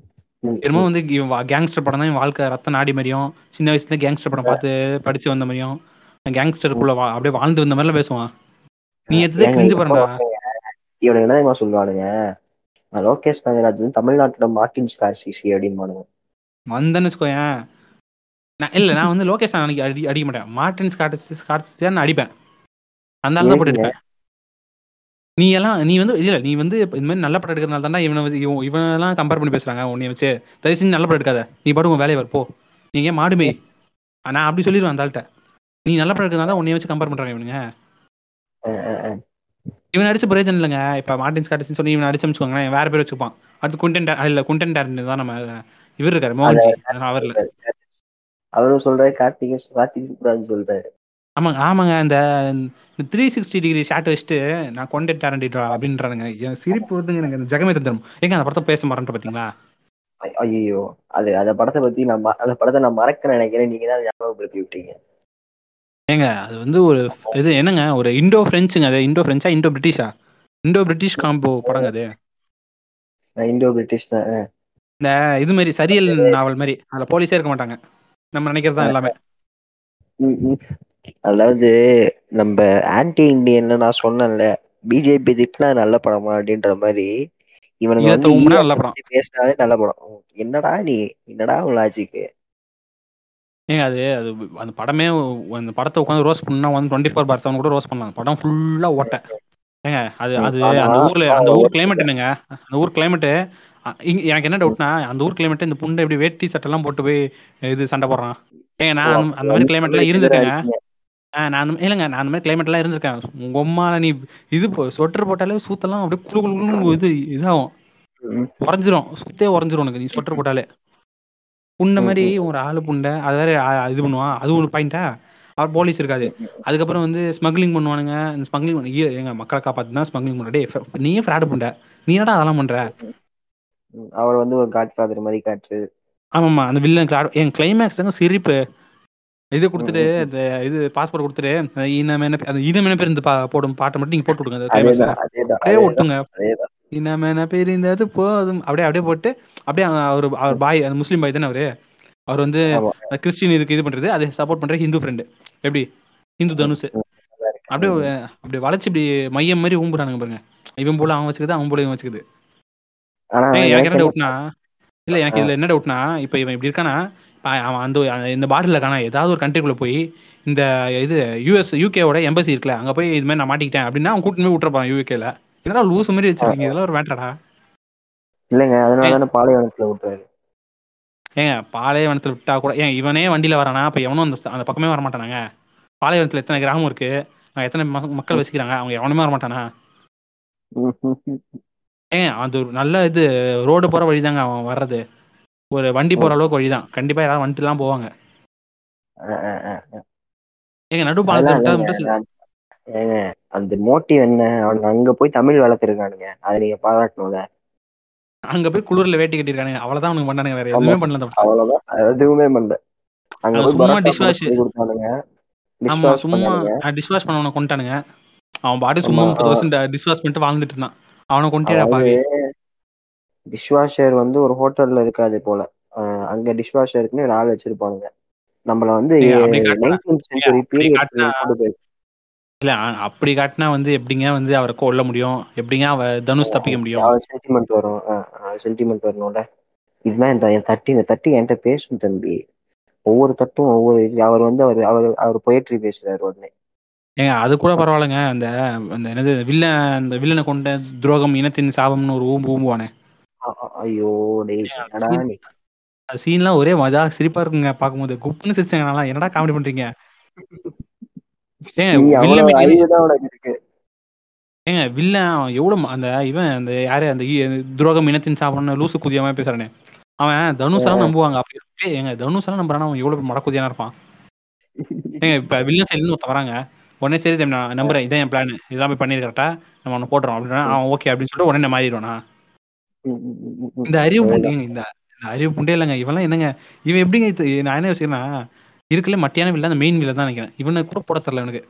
என்னமோ ம். வந்து கேங்ஸ்டர் படம் தான் என் வாழ்க்கை ரத்த நாடி மாதிரியும், சின்ன வயசுல கேங்ஸ்டர் படம் பார்த்து படிச்சு வந்த மாதிரியும் ம். கேங்ஸ்டருக்குள்ள வா அப்படியே வாழ்ந்து வந்த மாதிரிலாம் பேசுவான். நீ எடுத்ததே ஏங்க கிரிஞ்சு பாருடா. அப்புறம் இவனுக்கு என்ன தெரியுமா சொல்லுவானுங்க? நான் லோகேஷ் கனகராஜ் வந்து தமிழ்நாட்டோட மார்டின் ஸ்கார்சிசி அப்படின்னு. வந்தேன்னு வச்சுக்கோயேன் நான் இல்லை நான் வந்து லோகேஷ் அன்னைக்கு அடி அடிக்க மாட்டேன், மார்டின் ஸ்காட்ஸ் ஸ்காட்ஸ் நான் அடிப்பேன், அந்த ஆள் தான் போட்டு எதுக்குங்க? அடிப்பேன். நீ எல்லாம் நீ வந்து இல்லை நீ வந்து இப்ப இந்த மாதிரி நல்ல படம் எடுக்கிறதுனால தான்டா இவனை வந்து இவன் இவனெல்லாம் கம்பேர் பண்ணி பேசுறாங்க உன்னை வச்சு. தயவு செஞ்சு நல்ல படம் எடுக்காத, நீ பாட்டு உன் வேலையை பாரு, போ நீங்க ஏன் மாடுமே நான் அப்படி சொல்லிடுவேன் அந்த ஆள்கிட்ட. நீ நல்ல படம் எடுக்கிறதுனால தான் உன்னைய வச்சு கம்பேர் பண்றாங்க இவனுங்க. அஹ் அஹ் அஹ். இவன் அடிச்ச பிரயோஜனம் இல்லைங்க. இப்போ மார்டின் ஸ்காட்ஸ்னு சொல்லி இவன் அடிச்சோம்னு வச்சுக்கோங்களேன் வேற பேர் வச்சுப்பான். அடுத்து குண்டன் டே- இல்ல குண்டன் டேரன் தான் நம்ம இவர் இருக்காரு அது மோகன்ஜி அவர் அவர்ல. சொல்றாரு. அவரும் சொல்றாரு, கார்த்திகேயன் கார்த்திக் சுப்ராஜ் சொல்றாரு. ஆமாங்க ஆமாங்க அந்த த்ரீ சிக்ஸ்டி டிகிரி ஷாட் வச்சுட்டு நான் கொண்டேன் டேரண்டிட்டா அப்படின்றானுங்க. என் சிரிப்பு வந்துங்க எனக்கு அந்த ஜெகமே தந்திரம். ஏங்க அந்த படத்தை பேச மறந்துட்டு பாத்தீங்களா? ஐயோ, அது அந்த படத்தை பத்தி நான் ம- அந்த படத்தை நான் மறக்க நினைக்கிறேன். நீங்க தான் ஞாபகப்படுத்தி விட்டீங்க. ஏங்க அது வந்து ஒரு இது என்னங்க ஒரு இண்டோ பிரெஞ்சுங்க, அது இண்டோ பிரெஞ்சா இண்டோ பிரிட்டிஷா இண்டோ பிரிட்டிஷ் காம்போ படங்க அது. இண்டோ பிரிட்டிஷ் தான். அஹ். இந்த இது மாதிரி சரியல் நாவல் மாதிரி அதில் போலீஸே இருக்க மாட்டாங்க, நம்ம நினைக்கிறது தான் எல்லாமே. அஹ். உம் உம். அதாவது நம்ம ஆன்டி இண்டியன்னு நான் சொன்னேன்ல, பிஜேபி திட்டினா நல்ல படமா அப்படின்ற மாதிரி இவனுங்க வந்து ஈழத்தை ஊம்புனா நல்ல ஈழத்தை படம். பத்தி பேசினாலே நல்ல படம். உம், என்னடா நீ, என்னடா உன் லாஜிக்கு? ஏங்க அது அது அந்த படமே ஒ- அந்த படத்தை உட்காந்து ரோஸ் பண்ணா வந்து டுவெண்ட்டி ஃபோர் பார் செவன் கூட ரோஸ் பண்ணலாம். படம் ஃபுல்லா ஓட்டை ஏங்க அது அது ஆனா அந்த ஊர்ல அந்த ஊர் கிளைமேட் என்னங்க அந்த ஊர் கிளைமேட்டு. எனக்கு என்ன டவுட்னா அந்த ஊர் கிளைமேட் இந்த புண்டை இப்படி வேட்டி சட்டெல்லாம் போட்டு போய் இது சண்டை போடுறான். ஏங்க நான் அந்த அந்த மாதிரி கிளைமேட்லாம் தமிழ் இருக்கேங்க. இருக்கீங்க. ஆ நான் அந்த மா- இல்லங்க நான் அந்த மாரி கிளைமேட்லாம் இருந்திருக்கேன். உங்க உம்மால நீ இது போ ஸ்வெட்டர் போட்டாலே சூத்தெல்லாம் அப்படியே குளு குளு குளுன்னு இது இதாகும். ம். உறைஞ்சிரும். சுத்தே உறைஞ்சிரும் உனக்கு நீ ஸ்வெட்டர் ம்ஹ்ம். போட்டாலே. புண்ண மாரி ம்ஹ்ம். ஒரு ஆளு புண்ட. அது வேற அ இது பண்ணுவான். அது ஒரு பாயிண்ட்டா. அப்புறம் போலீஸ் இருக்காது. ம்ஹ்ம். அதுக்கப்புறம் வந்து ஸ்மக்லிங் பண்ணுவானுங்க. இந்த ஸ்மக்லிங் பண்ண ஐயோ! ஏங்க மக்கள காப்பாத்துனா ஸ்மக்லிங் பண்ற. டேய்! ஃப் நீயே ஃப்ராடு புண்ட. நீ என்னடா அதெல்லாம் பண்ற? ம்ஹ்ம். ம். அவர் வந்து ஒரு காட்ஃபாதர் மாரி காட்டுறது. ஆமாமா. அந்த வில்லன் கிளாடு ஏங்க கிளைமேக்ஸ் தாங்க சிரிப்பு. இது ம், குடுத்துட்டு ம், ம். அந்த இது பாஸ்போர்ட் குடுத்துட்டு அ "இனமென" அந்த "இனமென பிரிந்து" பா போடும் பாட்ட மட்டும் நீங்க போட்டு விடுங்க. அந்த கிளைமேக்ஸ் அதேதான், ஃபுல்லா. அதேதான், அப்படியே அதேதான், ஒட்டுங்க. அதேதான். "இனமென பிரிந்தது போதும்" அப்படியே அப்படியே போட்டு அப்படியே அ அவரு அவரு ம். பாய் அந்த முஸ்லீம் பாய் தானே அவரு. அவர் வந்து ஆமா. அ கிறிஸ்டியன் இதுக்கு இது பண்றது. அதை சப்போர்ட் பண்ற ஹிந்து ஃப்ரெண்ட். எப்படி? ஹிந்து ம், தனுஷு. ம். நல்லா இருக்கு. அப்படியே ம். அப்படியே வளைச்சு இப்படி மையம் மாரி ஊம்புறானுங்க பாருங்க. இவன் போல அவன் வச்சுக்குது. அவன் போல இவன் வச்சுக்குது. ஆனா ஏங்க எனக்கு எனக்கு என்ன என்ன டவுட்னா இல்ல ஆ. எனக்கு இதுல என்ன டவுட்னா, இப்ப இவன் இப்படி இருக்கான்னா, அ அவன் அந்த இந்த பார்டர்ல இருக்கானா, ஏதாவது ஒரு கண்ட்ரிக்குள்ள போய் இந்த இது யுஎஸ் யுகேவோட எம்பசி இருக்குல்ல, அங்க போய் இது மாரி நான் மாட்டிக்கிட்டேன் அப்படின்னா, அவன் கூட்டின்னு போய் விட்டுருப்பான் யுகேல. என்னடா லூசு மாரி ஆ, வச்சிருக்கீங்க. ஆ. இதெல்லாம் ஒரு மேட்டரா? இல்லங்க. அதனால ஏன்? தானே பாலைவனத்துல விட்டாரு. ஏங்க பாலைவனத்துல விட்டா கூட ஏங்க இவனே வண்டியில வரான்னா, அப்ப எவனும் அந்த அந்த பக்கமே வரமாட்டானாங்க? பாலைவனத்துல எத்தன கிராமம் இருக்கு? அங்க எத்தன மச மக்கள் ம். வசிக்கிறாங்க? அவங்க எவனுமே வரமாட்டானா? ஏங்க அது ஒரு நல்ல இது ரோடு போற வழிதாங்க அவன் வர்றது. ஒரு வண்டி போற ம். அளவுக்கு வழிதான். கண்டிப்பா யாராவது வந்துட்டு தான் போவாங்க. அ, அ, அ, அ. ஏங்க நடு பாலத்துல அதெல்லாம் விட்டா இல்லங்க. மட்டும் நான் ஏங்க அந்த மோட்டிவ் என்ன? அவனுங்க அங்க போய் தமிழ் வளர்த்துருக்கானுங்க. அத நீங்க பாராட்டணும்ல. அங்க போய் குளிர்ல வேட்டி கட்டியிருக்கானுங்க. அவ்வளதான் அவனுங்க பண்ணானுங்க. வேற ஆமா. எதுவுமே பண்ணல அந்த படத்துல. அவ்வளோதான். எதுவுமே பண்ணல. அங்க அங்க போய் சும்மா பரோட்டா டிஷ் போட வாஷ் சொல்லி கொடுத்தானுங்க. டிஷ் ஆமா. வாஷ் சும்மா பண்ணானுங்க. அ டிஷ் வாஷ் பண்ணவன கொன்னுட்டானுங்க. அவன் பாட்டுக்கு சும்மா ஆமா. முப்பது அவன் வருஷம் ட டிஷ் வாஷ் பண்ணிட்டு வாழ்ந்துட்டு இருந்தான். அவன கொன்னுட்டியேடா அதாவது பாவி. டிஷ் வாஷர் வந்து ஒரு ஹோட்டல்ல இருக்காது போல. அ அங்க டிஷ் வாஷருக்குன்னு ஒரு ஆள் வச்சிருப்பானுங்க. நம்மள வந்து ஏங்க அப்படி காட்டுனா நைன்டீன்த் ஏங்க சென்ச்சுரி அப்படி பீரியட்க்கு காட்டுனா கொண்டு போயிருக்கு. இல்ல அ அப்படி காட்டுனா வந்து எப்படிங்க வந்து அவர கொல்ல முடியும்? எப்படிங்க அவ தனுஷ் தப்பிக்க முடியும்? அவன் சென்டிமென்ட் வரும். அ அ சென்டிமென்ட் வரணும்ல. இதுதான் என் த என் தட்டு. இந்த தட்டு என்ட்ட பேசும் தம்பி. ஒவ்வொரு தட்டும் ஒவ்வொரு இது. அவர் வந்து அவரு அவரு அவரு பொயட்ரி பேசுறாரு உடனே. ஏங்க அது கூட பரவாயில்லங்க. அந்த அந்த என்னது வில்லன் அந்த வில்லன கொண்ட துரோகம் இனத்தின் சாபம்னு ஒரு ஊம்பு ஊம்புவானே. அ அ ஐயோ! டேய்! ஏங்க அந்த என்னடா சீன் நீ? அந்த சீன்லாம் ஒரே மஜா சிரிப்பா இருக்குங்க பாக்கும்போது. குப்புன்னு சிரிச்சேங்க நான்லாம். என்னடா காமெடி பண்றீங்க? ஏங்க நீ வில்லன் அவ்வளவு மேரி அறிவு தான் உனக்கு இருக்கு. ஏங்க வில்லன் அவன் எவ்வளோ ம அந்த இவன் அந்த யாரு அந்த இ துரோகம் இனத்தின் சாபம்னு லூசு கூதிய மாரி பேசுறானே. அவன் அ, தனுஷலாம் அ. நம்புவாங்க. அப்படி இருந்துட்டு ஏங்க தனுஷலாம் நம்புறான்னா, அவன் எவ்வளோ மடக்குதியானா இருப்பான்? ஏங்க இப்ப வில்லன் சைடுலருந்து ஒருத்தன் வராங்க. உடனே "சரி தம்பி நான் அ. நம்புறேன். இதான் என் பிளானு. இதெல்லாம் போய் பண்ணிரு கரெக்ட்டா? நம்ம உன்ன போட்டுறோம்" அப்படின்னா, ம். அவன் ஓகே அப்படின்னு சொல்லிட்டு உடனே நான் மாறிடுவானா? ம், ம், ம், ம். இந்த அறிவு புண்டு அதேதான். ஏங்க இந்த இந்த அறிவு புண்டே இல்லங்க. இவன்லாம் என்னங்க? இவன் எப்படிங்க இது நான் என்ன யோசிக்கிறேன்னா, இருக்கறதுலே மட்டையான வில்லன் அந்த மெயின் வில்லன் தான் நினைக்கிறேன். இவன கூட போட தெரியல இவனுக்கு.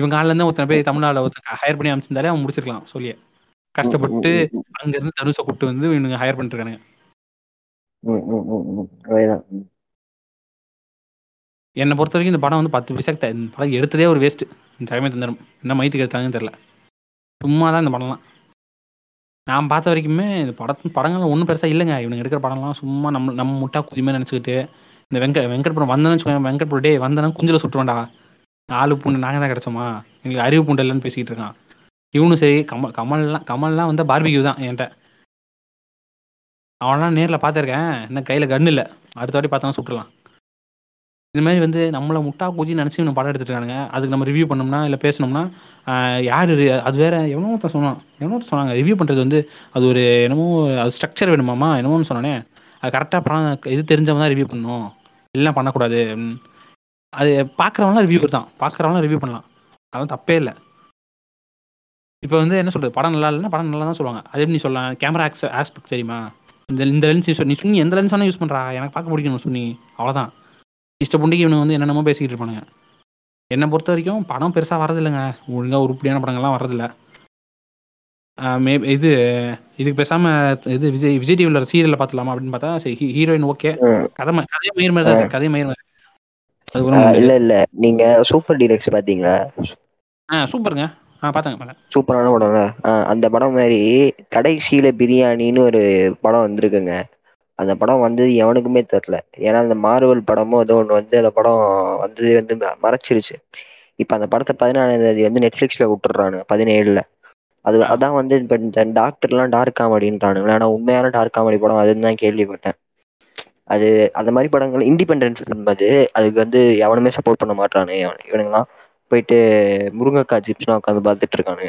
இவன் கால்ல இருந்தா ஒருத்தன போய் தமிழ்நாட்டுல ஒருத்தன் ஹையர் பண்ணி அனுப்பிச்சிருந்தாலே அவன் முடிச்சிருக்கலாம் சொல்லியே. ம், ம், கஷ்டப்பட்டு ம், ம். அங்கருந்து தனுஷ கூட்டு வந்து இவனுங்க ஹையர் பண்ணிட்டு இருக்கானுங்க. ம், ம், ம், ம். அதேதான். ம். என்ன பொறுத்தவரைக்கும் இந்த படம் வந்து பத்து பைசாக்கு த இந்த படம் எடுத்ததே ஒரு வேஸ்ட்டு. இந்த சமய தந்திரம். என்ன மயித்துக்கு எடுத்தாங்கன்னு தெரியல. சும்மா தான் இந்த படம்லாம். நான் பார்த்த வரைக்குமே இந்த படத் படங்கள்லாம் ஒண்ணும் பெருசா இல்லங்க. இவனுங்க எடுக்கிற படம்லாம் சும்மா நம்ம நம்ம முட்டா குதி மாரி நெனச்சுக்கிட்டு, இந்த வெங்க வெங்கட் படம் வந்தோன்னே வச்சுக்கோயேன், "வெங்கட் ப்ரோ டேய் வந்தனா குஞ்சில சுட்டுருவேன்டா. ஆளு பூண்டு நாங்க தான் கிடைச்சோமா? எங்களுக்கு அறிவு பூண்டு இல்லன்னு" பேசிக்கிட்டு இருக்கான். இவனும் சரி கமல் கமல்லாம் கமல்லாம் வந்து பார்பிக்யூ தான் என்ட்ட. அவன்லாம் நேர்ல பார்த்துருக்கேன். இன்னும் கையில கன் இல்ல. அடுத்த வாட்டி பார்த்தோம்னா சுட்டுறலாம். இது மாரி வந்து நம்மள முட்டா குதின்னு நெனச்சு இவனுங்க படம் எடுத்துட்டு இருக்கானுங்க. அதுக்கு நம்ம ரிவ்யூ பண்ணோம்னா, இல்ல பேசணும்னா, அ யாரு இது அது வேற எவனோ ஒருத்தன் சொன்னான். எவனோ ஒருத்தன் சொன்னாங்க. ரிவ்யூ பண்றது வந்து அது ஒரு என்னமோ அது ஸ்ட்ரக்சர் வேணுமாமா என்னமோன்னு சொன்னானே. அது கரெக்ட்டா படம் இது தெரிஞ்சவன் தான் ரிவ்யூ பண்ணணும். இல்லன்னா பண்ணக்கூடாது. ம். அது பார்க்குறவன்லாம் ரிவ்யூ தான். பார்க்குறவன்லாம் ரிவ்யூ பண்ணலாம். அதெல்லாம் தப்பே இல்ல. இப்ப வந்து என்ன சொல்றது? படம் நல்லா இல்லன்னா, படம் நல்லா தான் சொல்லுவாங்க. அது எப்படி நீ சொல்லலாம்? கேமரா ஆக்ஸ் ஆஸ்பெக்ட் தெரியுமா? இந்த இந்த லென்ஸ் யூஸ் நீ சுனி எந்த லென்ஸ் வேணா யூஸ் பண்றா. எனக்கு பார்க்க பிடிக்கணும் சுனி. அவ்வளோதான். இஷ்டபுண்டுக்கு இவனுங்க வந்து என்னென்னமோ பேசிக்கிட்டு இருப்பானுங்க. என்ன பொறுத்தவரைக்கும் படம் பெருசா வர்றதில்லங்க. ஒழுங்கா உருப்படியான படங்கள்லாம் வர்றதில்ல. அ மேபி இது இதுக்கு பேசாம இது விஜய் விஜய் டிவில ஒரு சீரியல பார்த்துடலாமா அப்படின்னு பார்த்தா, சரி ஹீ ஹீரோயின் ஓகே. ம். கதை ம கதையே மயிர் மாரி தான் அ. இருக்கு. கதையே மயிர் மாரி இருக்கு. அது கூட ஆ முடியாது. இல்ல, இல்ல. நீங்க சூப்பர் டீலக்ஸ் பார்த்தீங்களா? ஆ சூப்பருங்க. ஆ பார்த்தேங்க, பார்த்தேன். சூப்பரான படம்ல. அ அந்த படம் மாரி கடைசியில பிரியாணின்னு ஒரு படம் வந்திருக்குங்க. அந்த படம் வந்தது எவனுக்குமே தெரியல. ஏன்னா அந்த மார்வெல் படமோ ஏதோ ஒண்ணு வந்து அந்த படம் வந்தது வந்து ம மறைச்சிருச்சு. இப்ப அந்த படத்த பதினாலாம் தேதி வந்து நெட்ஃபிளிக்ஸ்ல விட்டுடுறானுங்க. பதினேழுல. அது ஆ. அதான் வந்து இப்ப இந்த டாக்டர்லாம் டார்க் காமெடின்றானுங்களே. ஆனா உண்மையான டார்க் காமெடி படம் அதுன்னு தான் கேள்விப்பட்டேன். அது அந்த மாரி படங்கள் இண்டிபெண்டன்ட் ஃபிலிம் அது. அதுக்கு வந்து எவனுமே சப்போர்ட் பண்ண மாட்றானுங்க இவன் இவனுங்கலாம். போயிட்டு முருங்கக்காய் ஜிப்ஸ்லாம் உட்காந்து பார்த்துட்டு இருக்கானுங்க.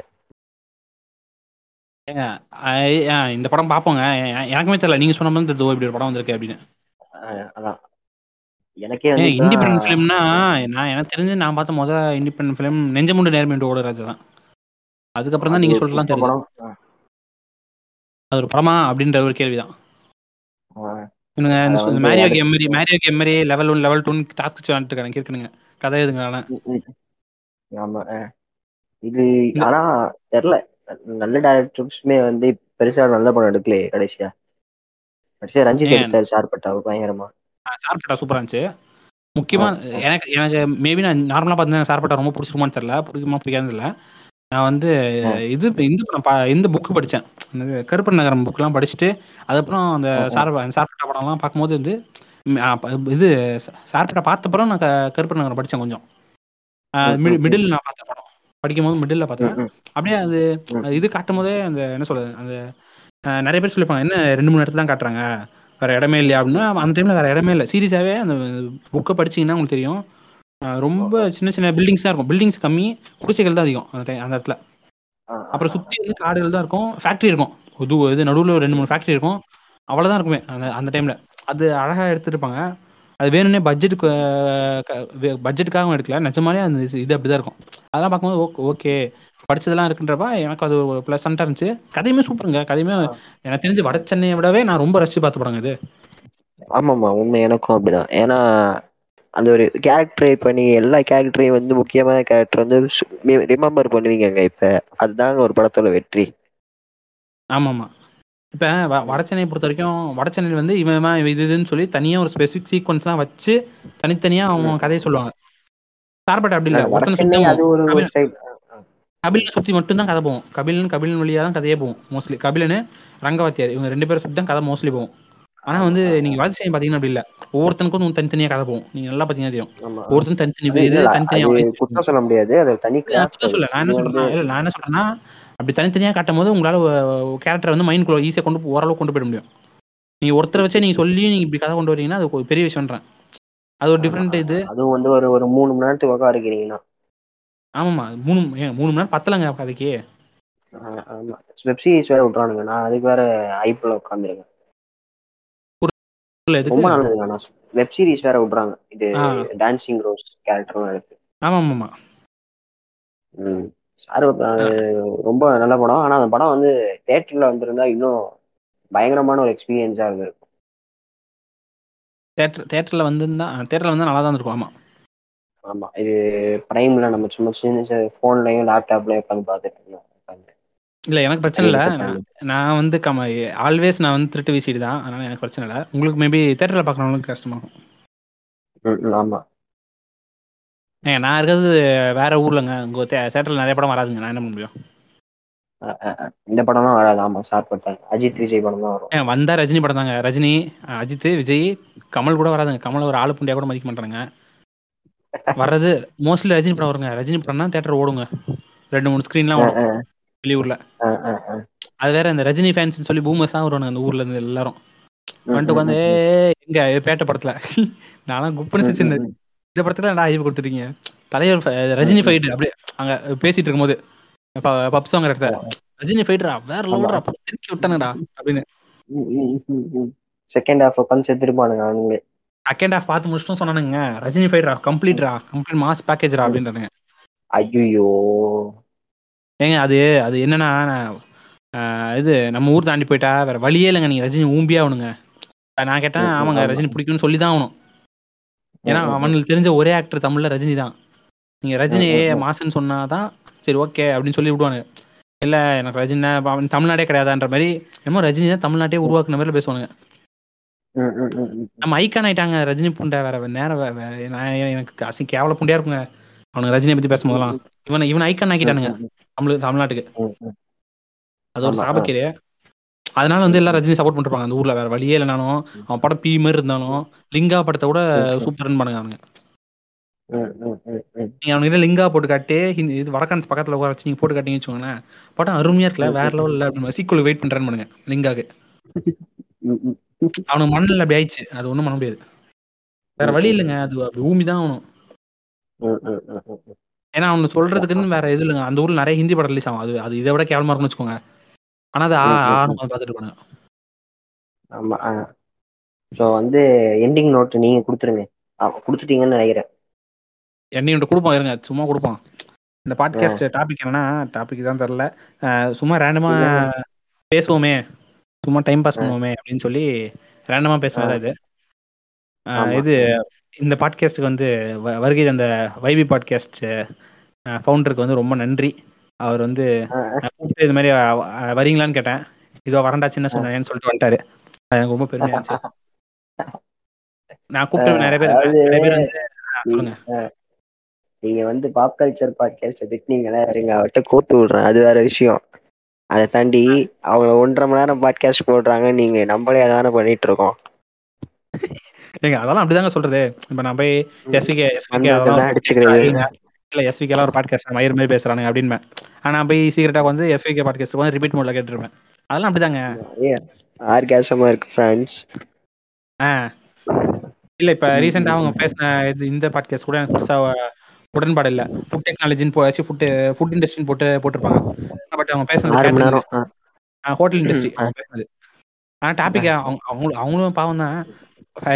ஏங்க இந்த படம் பார்ப்போங்க, எனக்குமே தெரியல நீங்கள் சொன்ன மாதிரி தெரிஞ்சு இப்படி ஒரு படம் வந்திருக்கு அப்படின்னு. அதான் எனக்கே இண்டிபெண்டன்ட் ஃபிலிம்னா நான் எனக்கு தெரிஞ்சு நான் பார்த்த முதல் இண்டிபெண்டன்ட் ஃபிலிம் நெஞ்சமுண்டு நேர்மையுண்டு ஓடராஜ் தான். அதுக்கப்புறம் தான் நீங்கள் சொல்லலாம் தெரியும் அது ஒரு படமா அப்படின்ற ஒரு கேள்விதான். மேரியோ கேம் மாதிரி மேரியோ கேம் மாதிரி லெவல் ஒன் லெவல் டூன்னு டாஸ்க் வந்துட்டு இருக்காங்க கேட்கணுங்க கதை எதுங்களால. ஆமா இது ஆனா தெரியல நல்ல டைரக்டர்ஸ்மே வந்து பெருசா நல்ல படம் எடுக்கல. கடைசியா கடைசியா ரஞ்சித் எடுத்தாரு சார்பட்டா, பயங்கரமா சார்பட்டா சூப்பரா இருந்துச்சு. முக்கியமா எனக்கு எனக்கு மேபி நான் நார்மலா பார்த்தேன் சார்பட்டா ரொம்ப பிடிச்சிருமான்னு தெரியல, பிடிக்குமா பிடிக்காது இல்லை. நான் வந்து இது இந்த படம் இந்த புக்கு படித்தேன், இந்த கருப்பன் நகரம் புக்கெலாம் படிச்சுட்டு அதுக்கப்புறம் அந்த சார் சார்பட்டா படம்லாம் பார்க்கும்போது வந்து இது சார்பட்டா பார்த்தப்பறம் நான் கருப்பன் நகரம் படித்தேன். கொஞ்சம் மிடில் நான் பார்த்த படம் படிக்கும் போது மிடில் பார்த்தேன். அப்படியே அது இது காட்டும் போதே அந்த என்ன சொல்றது அந்த நிறைய பேர் சொல்லிப்பாங்க என்ன ரெண்டு மூணு இடத்துல தான் காட்டுறாங்க வேற இடமே இல்லையா அப்படின்னா, அந்த டைமில் வேற இடமே இல்லை. சீரியஸாகவே அந்த புக்கை படிச்சிங்கன்னா உங்களுக்கு தெரியும் ரொம்ப சின்ன சின்ன பில்டிங்ஸ் தான் இருக்கும், பில்டிங்ஸ் கம்மி குடிசைகள் தான் அதிகம் அந்த அந்த இடத்துல. அப்புறம் சுற்றி வந்து காடுகள் தான் இருக்கும், ஃபேக்ட்ரி இருக்கும், இது இது நடுவில் ரெண்டு மூணு ஃபேக்ட்ரி இருக்கும், அவ்வளோதான் இருக்குமே அந்த அந்த டைமில். அது அழகாக எடுத்துருப்பாங்க, அது வேணும்னே பட்ஜெட்டுக்கு பட்ஜெட்டுக்காகவும் எடுக்கல, நிஜமாலே அந்த இது அப்படி தான் இருக்கும். அதெல்லாம் பார்க்கும்போது ஓகே ஓகே படித்ததெல்லாம் இருக்குன்றப்ப எனக்கு அது ஒரு ப்ளசண்ட்டாக இருந்துச்சு. கதையுமே சூப்பருங்க, கதையுமே எனக்கு தெரிஞ்சு வட சென்னையை விடவே நான் ரொம்ப ரசித்து பார்த்து போடுங்க இது. ஆமாம்மா உண்மை எனக்கும் அப்படிதான். ஏன்னா அந்த ஒரு கேரக்டரை இப்போ நீங்கள் எல்லா கேரக்டரையும் வந்து முக்கியமான கேரக்டர் வந்து ரிமெம்பர் பண்ணுவீங்கங்க இப்போ, அதுதான் ஒரு படத்தோட வெற்றி. ஆமாம் ஆமாம் இப்போ வ வடச்சென்னையை பொறுத்த வரைக்கும் வடச்சென்னையில் வந்து இவன் இது இதுன்னு சொல்லி தனியாக ஒரு ஸ்பெசிஃபிக் சீக்வன்ஸ்லாம் வச்சு தனித்தனியாக அவங்க கதையை சொல்லுவாங்க. சார்பட்டா அப்படி இல்லை, கபிலனை சுற்றி மட்டும்தான் கதை போவோம். கபிலன் கபிலன் வழியாக தான் கதையே போவோம் மோஸ்ட்லி. கபிலனு ரங்கவாத்தியார் இவங்க ரெண்டு பேரும் சுற்றி தான் கதை மோஸ்ட்லி போவோம். ஆனால் வந்து நீங்கள் வடச்சென்னை பார்த்தீங்கன்னா அப்படி இல்லை, ஒவ்வொருத்தனுக்கும் வந்து தனித்தனியாக கதை போகும். நீங்கள் நல்லா பார்த்தீங்கன்னா தெரியும் ஒவ்வொருத்தரும் தனித்தனியாக சொல்ல முடியாது. சொல்ல நான் என்ன சொல்கிறேன் நான் என்ன சொல்கிறேன்னா அப்படி தனித்தனியாக காட்டும் போது உங்களால் கேரக்டரை வந்து மைண்ட்குள்ள ஈஸியாக கொண்டு ஓரளவு கொண்டு போயிட முடியும். நீங்கள் ஒருத்தரை வச்சே நீங்கள் சொல்லி நீங்கள் இப்படி கதை கொண்டு வரீங்கன்னா அது ஒரு பெரிய விஷயம்ன்றேன், அது ஒரு டிஃப்ரெண்ட் இது. அதுவும் வந்து ஒரு ஒரு மூணு மணி நேரத்துக்கு உட்கார இருக்கிறீங்கன்னா ஆமாம்மா மூணு மூணு மணி நேரம் பத்தலைங்க கதைக்கு. ஆமாம் வெப் சீரிஸ் வேறு விட்றானுங்க, நான் அதுக்கு வேறு ஐபிஎல் உட்காந்துருக்கேன். ரொம்ப நல்லதுங்கண்ணா வெப் சீரிஸ் வேற விடுறாங்க இது டான்சிங் ரோஸ் கேரக்டரும் இருக்கு. ஆமா ஆமா சார் ரொம்ப நல்ல படம். ஆனா அந்த படம் வந்து தியேட்டர்ல வந்திருந்தா இன்னும் பயங்கரமான ஒரு எக்ஸ்பீரியன்ஸா இருந்திருக்கும். தியேட்டர் தியேட்டர்ல வந்திருந்தா தியேட்டர்ல வந்தா நல்லா தான் இருக்கும். ஆமா ஆமா இது பிரைம்ல நம்ம சும்மா சின்ன போன்லயும் லேப்டாப்லயும் உட்காந்து பார்த்துட்டு இருக்கோம். இல்லை எனக்கு பிரச்சனை இல்லை, நான் வந்து கம் ஆல்வேஸ் நான் வந்து திருட்டு வீசிட்டு தான், அதனால் எனக்கு பிரச்சனை இல்லை. உங்களுக்கு மேபி தேட்டரில் பார்க்குறவங்களுக்கு கஷ்டமாகும். ஆமாம் ஏங்க நான் இருக்கிறது வேறு ஊர்லங்க, உங்கள் தே தேட்டரில் நிறைய படம் வராதுங்க, நான் என்ன பண்ண முடியும். இந்த படம்லாம் வராது. ஆமாம் சார்பட்டா அஜித் விஜய் படம் தான் வரும். ஏன் வந்தால் ரஜினி படம் தாங்க, ரஜினி அஜித் விஜய் கமல் கூட வராதுங்க. கமல் ஒரு ஆளு புண்டியாக கூட மதிக்க மாட்டானுங்க. வர்றது மோஸ்ட்லி ரஜினி படம் வருங்க. ரஜினி படம்னா தேட்டர் ஓடுங்க, ரெண்டு மூணு ஸ்க்ரீன்லாம் ஓடும் வெளியூர்ல. அது வேற இந்த ரஜினி ஃபேன்ஸ் சொல்லி பூமர்ஸா வருவானுங்க அந்த ஊர்ல இருந்து எல்லாரும் வந்துட்டு உட்காந்து எங்க பேட்டை படத்துல நான்லாம் குப் பண்ணி வச்சிருந்தேன் இந்த படத்துல நான் ஐவி கொடுத்துட்டீங்க தலைவர் ரஜினி ஃபைட் அப்படியே அங்க பேசிட்டு இருக்கும் போது பப்ஸ் வாங்க சார் ரஜினி ஃபைட்ரா வேற லோடா திருக்கி விட்டானுடா அப்படின்னு செகண்ட் ஹாஃப் உட்காந்து செத்துருப்பானுங்க அவனுங்களே. செகண்ட் ஹாஃப் பார்த்து முடிச்சுட்டும் சொன்னானுங்க ரஜினி ஃபைட்ரா கம்ப்ளீட்ரா கம்ப்ளீட் மாஸ் பேக்கேஜ்ரா அப்படின்றானுங்க. ஐயோ ஏங்க அது அது என்னன்னா இது நம்ம ஊர் தாண்டி போயிட்டா வேற வழியே இல்லைங்க, நீங்கள் ரஜினி ஊம்பியே ஆகணுங்க. நான் கேட்டேன் ஆமாங்க ரஜினி பிடிக்கும்னு சொல்லி தான் ஆகணும், ஏன்னா அவனுக்கு தெரிஞ்ச ஒரே ஆக்டர் தமிழில் ரஜினி தான். நீங்கள் ரஜினி மாசுன்னு சொன்னாதான் சரி ஓகே அப்படின்னு சொல்லி விடுவாங்க. இல்லை எனக்கு ரஜினா தமிழ்நாடே கிடையாதான்ற மாதிரி என்னமோ ரஜினி தான் தமிழ்நாட்டே உருவாக்குன மாதிரி பேசுவானுங்க. நம்ம ஐக்கான் ஆயிட்டாங்க ரஜினி புண்டை வேற நேரம் எனக்கு அசி கேவல புண்டையா இருக்குங்க அவனுக்கு ரஜினியை பற்றி பேசும்போதெல்லாம். இவன் இவன் ஐக்கான் ஆக்கிட்டானுங்க தமிழ் தமிழ்நாட்டுக்கு, அது ஒரு சாபக்கேடு. அதனால வந்து எல்லாரும் ரஜினி சப்போர்ட் பண்ணிருப்பாங்க அந்த ஊர்ல, வேற வழியே இல்லைனாலும். அவன் படம் பி மாதிரி இருந்தாலும் லிங்கா படத்தை கூட சூப்பர்ன்னு பண்ணுங்க அவனுங்க. நீங்க அவனுக்கு லிங்கா போட்டு காட்டி இது வடக்கான்ஸ் பக்கத்துல உட்கார வச்சு நீங்க போட்டு காட்டிங்கன்னு வச்சுக்கோங்களேன் படம் அருமையா இருக்கல வேற லெவல் இல்லை அப்படின்னு சீக்குள் வெயிட் பண்றேன்னு பண்ணுங்க லிங்காக்கு. அவனுக்கு மண்ணில் அப்படி ஆயிடுச்சு, அது ஒன்றும் பண்ண முடியாது, வேற வழி இல்லைங்க, அது அப்படி ஊமிதான் ஆகணும். ஏன்னா அவங்க சொல்றதுக்குன்னு வேற எது இல்லைங்க. அந்த ஊர்ல நிறைய ஹிந்தி படம் ரிலீஸ் ஆகும், அது அது இதை விட கேவலமா இருக்கும்னு வச்சுக்கோங்க. ஆனா அது ஆ ம், ம், ம். ஆன்னு பார்த்துட்டு இருப்பானுங்க. ஆமா. ஸோ வந்து எண்டிங் நோட் நீங்க கொடுத்துருங்க. ஆமா, கொடுத்துட்டீங்கன்னு நினைக்கிறேன். என்னையும் கொடுப்பான் இருங்க, சும்மா கொடுப்பான். இந்த ஆ பாட்காஸ்ட் டாபிக் என்னன்னா, டாபிக் தான் தெரில, அஹ் சும்மா ரேண்டமா இல்ல இல்ல பேசுவோமே, சும்மா டைம் பாஸ் ஆ பண்ணுவோமே அப்படின்னு சொல்லி ரேண்டமா ஆ பேசுனதா இது. அஹ் ஆமா இது ஆ இந்த பாட்காஸ்ட்டுக்கு வந்து வ- வருகை அந்த வைபி பாட்காஸ்ட் ஃபவுண்டருக்கு வந்து ரொம்ப நன்றி. அவர் வந்து ஆ நான் கூப்பிட்டு இது மாதிரி அஹ், அஹ், வரீங்களான்னு கேட்டேன். இதோ வரண்டா சின்ன ஆ. சொன்னேன்னு சொல்லிட்டு வந்துட்டாரு. அது எனக்கு ரொம்ப பெருமையா இருந்துச்சு. நான் கூப்பிட்டு நிறைய பேர் அதாவது நிறைய பேர் வந்து அஹ், நீங்க சொல்லுங்க. அஹ், நீங்க வந்து பாப் கல்ச்சர் பாட்காஸ்ட் திட்டினீங்களே, இருங்க அவர்கிட்ட கோத்து விடுறேன், அது வேற விஷயம். அதை தாண்டி அவங்க ஒன்றரை மணி நேரம் பாட்காஸ்ட் போடுறாங்க, நீங்க நம்மளே அதான பண்ணிட்டு இருக்கோம். ஏங்க அதெல்லாம் அப்படிதாங்க சொல்றது. இப்ப நான் போய் ம். எஸ்விகே எஸ்விகே அதெல்லாம் மண்ணாங்கல்ல ஒரு பாட்காஸ்ட் அடிச்சுக்கிறீங்க. அறியுங்க இல்ல, எஸ்விகே எல்லாம் ஒரு பாட்காஸ்ட் மயிர் மாதிரி பேசுறானுங்க அப்படின்னு. ஆனா நான் போய் சீக்கிரட்டா வந்து எஸ்விகே பாட்காஸ்ட் வந்து ரிப்பீட் மோட்ல கேட்டுருப்பேன். அதெல்லாம் அப்படிதாங்க. ஏ ஆர்காசமா இருக்கு ஃப்ரெண்ட்ஸ். ஆ இல்ல இப்ப ரீசெண்டா அவங்க பேசின இது இந்த பாட்காஸ்ட் கூட எனக்கு பெருசா அஹ், உடன்பாடு இல்ல. ஃபுட் டெக்னாலஜின்னு போ ஃபுட் ஃபுட் இண்டஸ்ட்ரின்னு போட்டு போட்டிருப்பாங்க. பட் அவங்க பேசுனது ஆறு மணி கேட்டரிங் நேரம். இண்டஸ்ட்ரி, ஆ ஹோட்டல் ம், இண்டஸ்ட்ரி ஆ, அவங்க பேசுனது. ஆனா ஆ. டாபிக் அவங்க அவங்களும் அவங்களும் பாவம் தான்.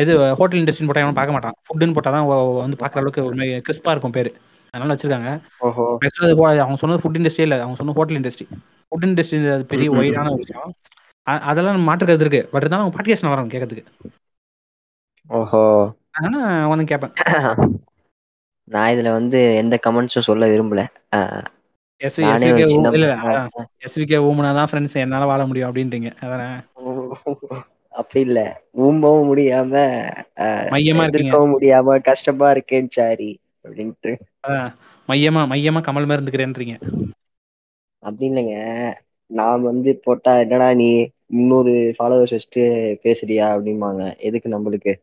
இது ஹோட்டல் இண்டஸ்ட்ரின்னு போட்டா எவனும் பார்க்க மாட்டான், ஃபுட்டுன்னு போட்டா தான் வந்து பார்க்குற அளவுக்கு ஒரு மாதிரி கிறிஸ்பாக இருக்கும் பேர், அதனால வச்சிருக்காங்க. ஓஹோ Actual ஆ அது ho- அவங்க சொன்னது ஃபுட் இண்டஸ்ட்ரி இல்லை, அவங்க சொன்னது ஹோட்டல் இண்டஸ்ட்ரி. ஃபுட் இண்டஸ்ட்ரி அது பெரிய ம், ம், ஒய்டான ஒரு ம். விஷயம், அ- அதெல்லாம் நம்ம மாற்றுக்கிறது இருக்கு. பட் இருந்தாலும் அவங்க பாட்காஸ்ட் வரும் கேட்கறதுக்கு, ஓஹோ அதனால வந்து கேட்பேன். நான் இதுல வந்து எந்த கமெண்ட்ஸும் சொல்ல விரும்பல. ஆ, எஸ் நானே எஸ்விகே ஒரு சின்ன இல்லை இல்லை, ஆ, அதான் ஆ. எஸ்விகே ஊமுனா தான் ஃப்ரெண்ட்ஸ் என்னால் வாழ முடியும் அப்படின்றீங்க. அதானே அப்படி இல்ல, ஊம்பவும் முடியாம ஆ, மையமாக இருக்கீங்க, எதிர்க்கவும் முடியாம கஷ்டமா இருக்கேன் சாரி அப்படின்ட்டு. அதான் மையமாக மையமாக கமல் மாதிரி இருந்துக்கிறேன்றீங்க. அப்படி இல்லைங்க, நான் வந்து போட்டா என்னடா நீ முந்நூறு ஃபாலோவர்ஸ் வச்சுட்டு பேசுறியா அப்படிம்பாங்க. எதுக்கு நம்மளுக்கு?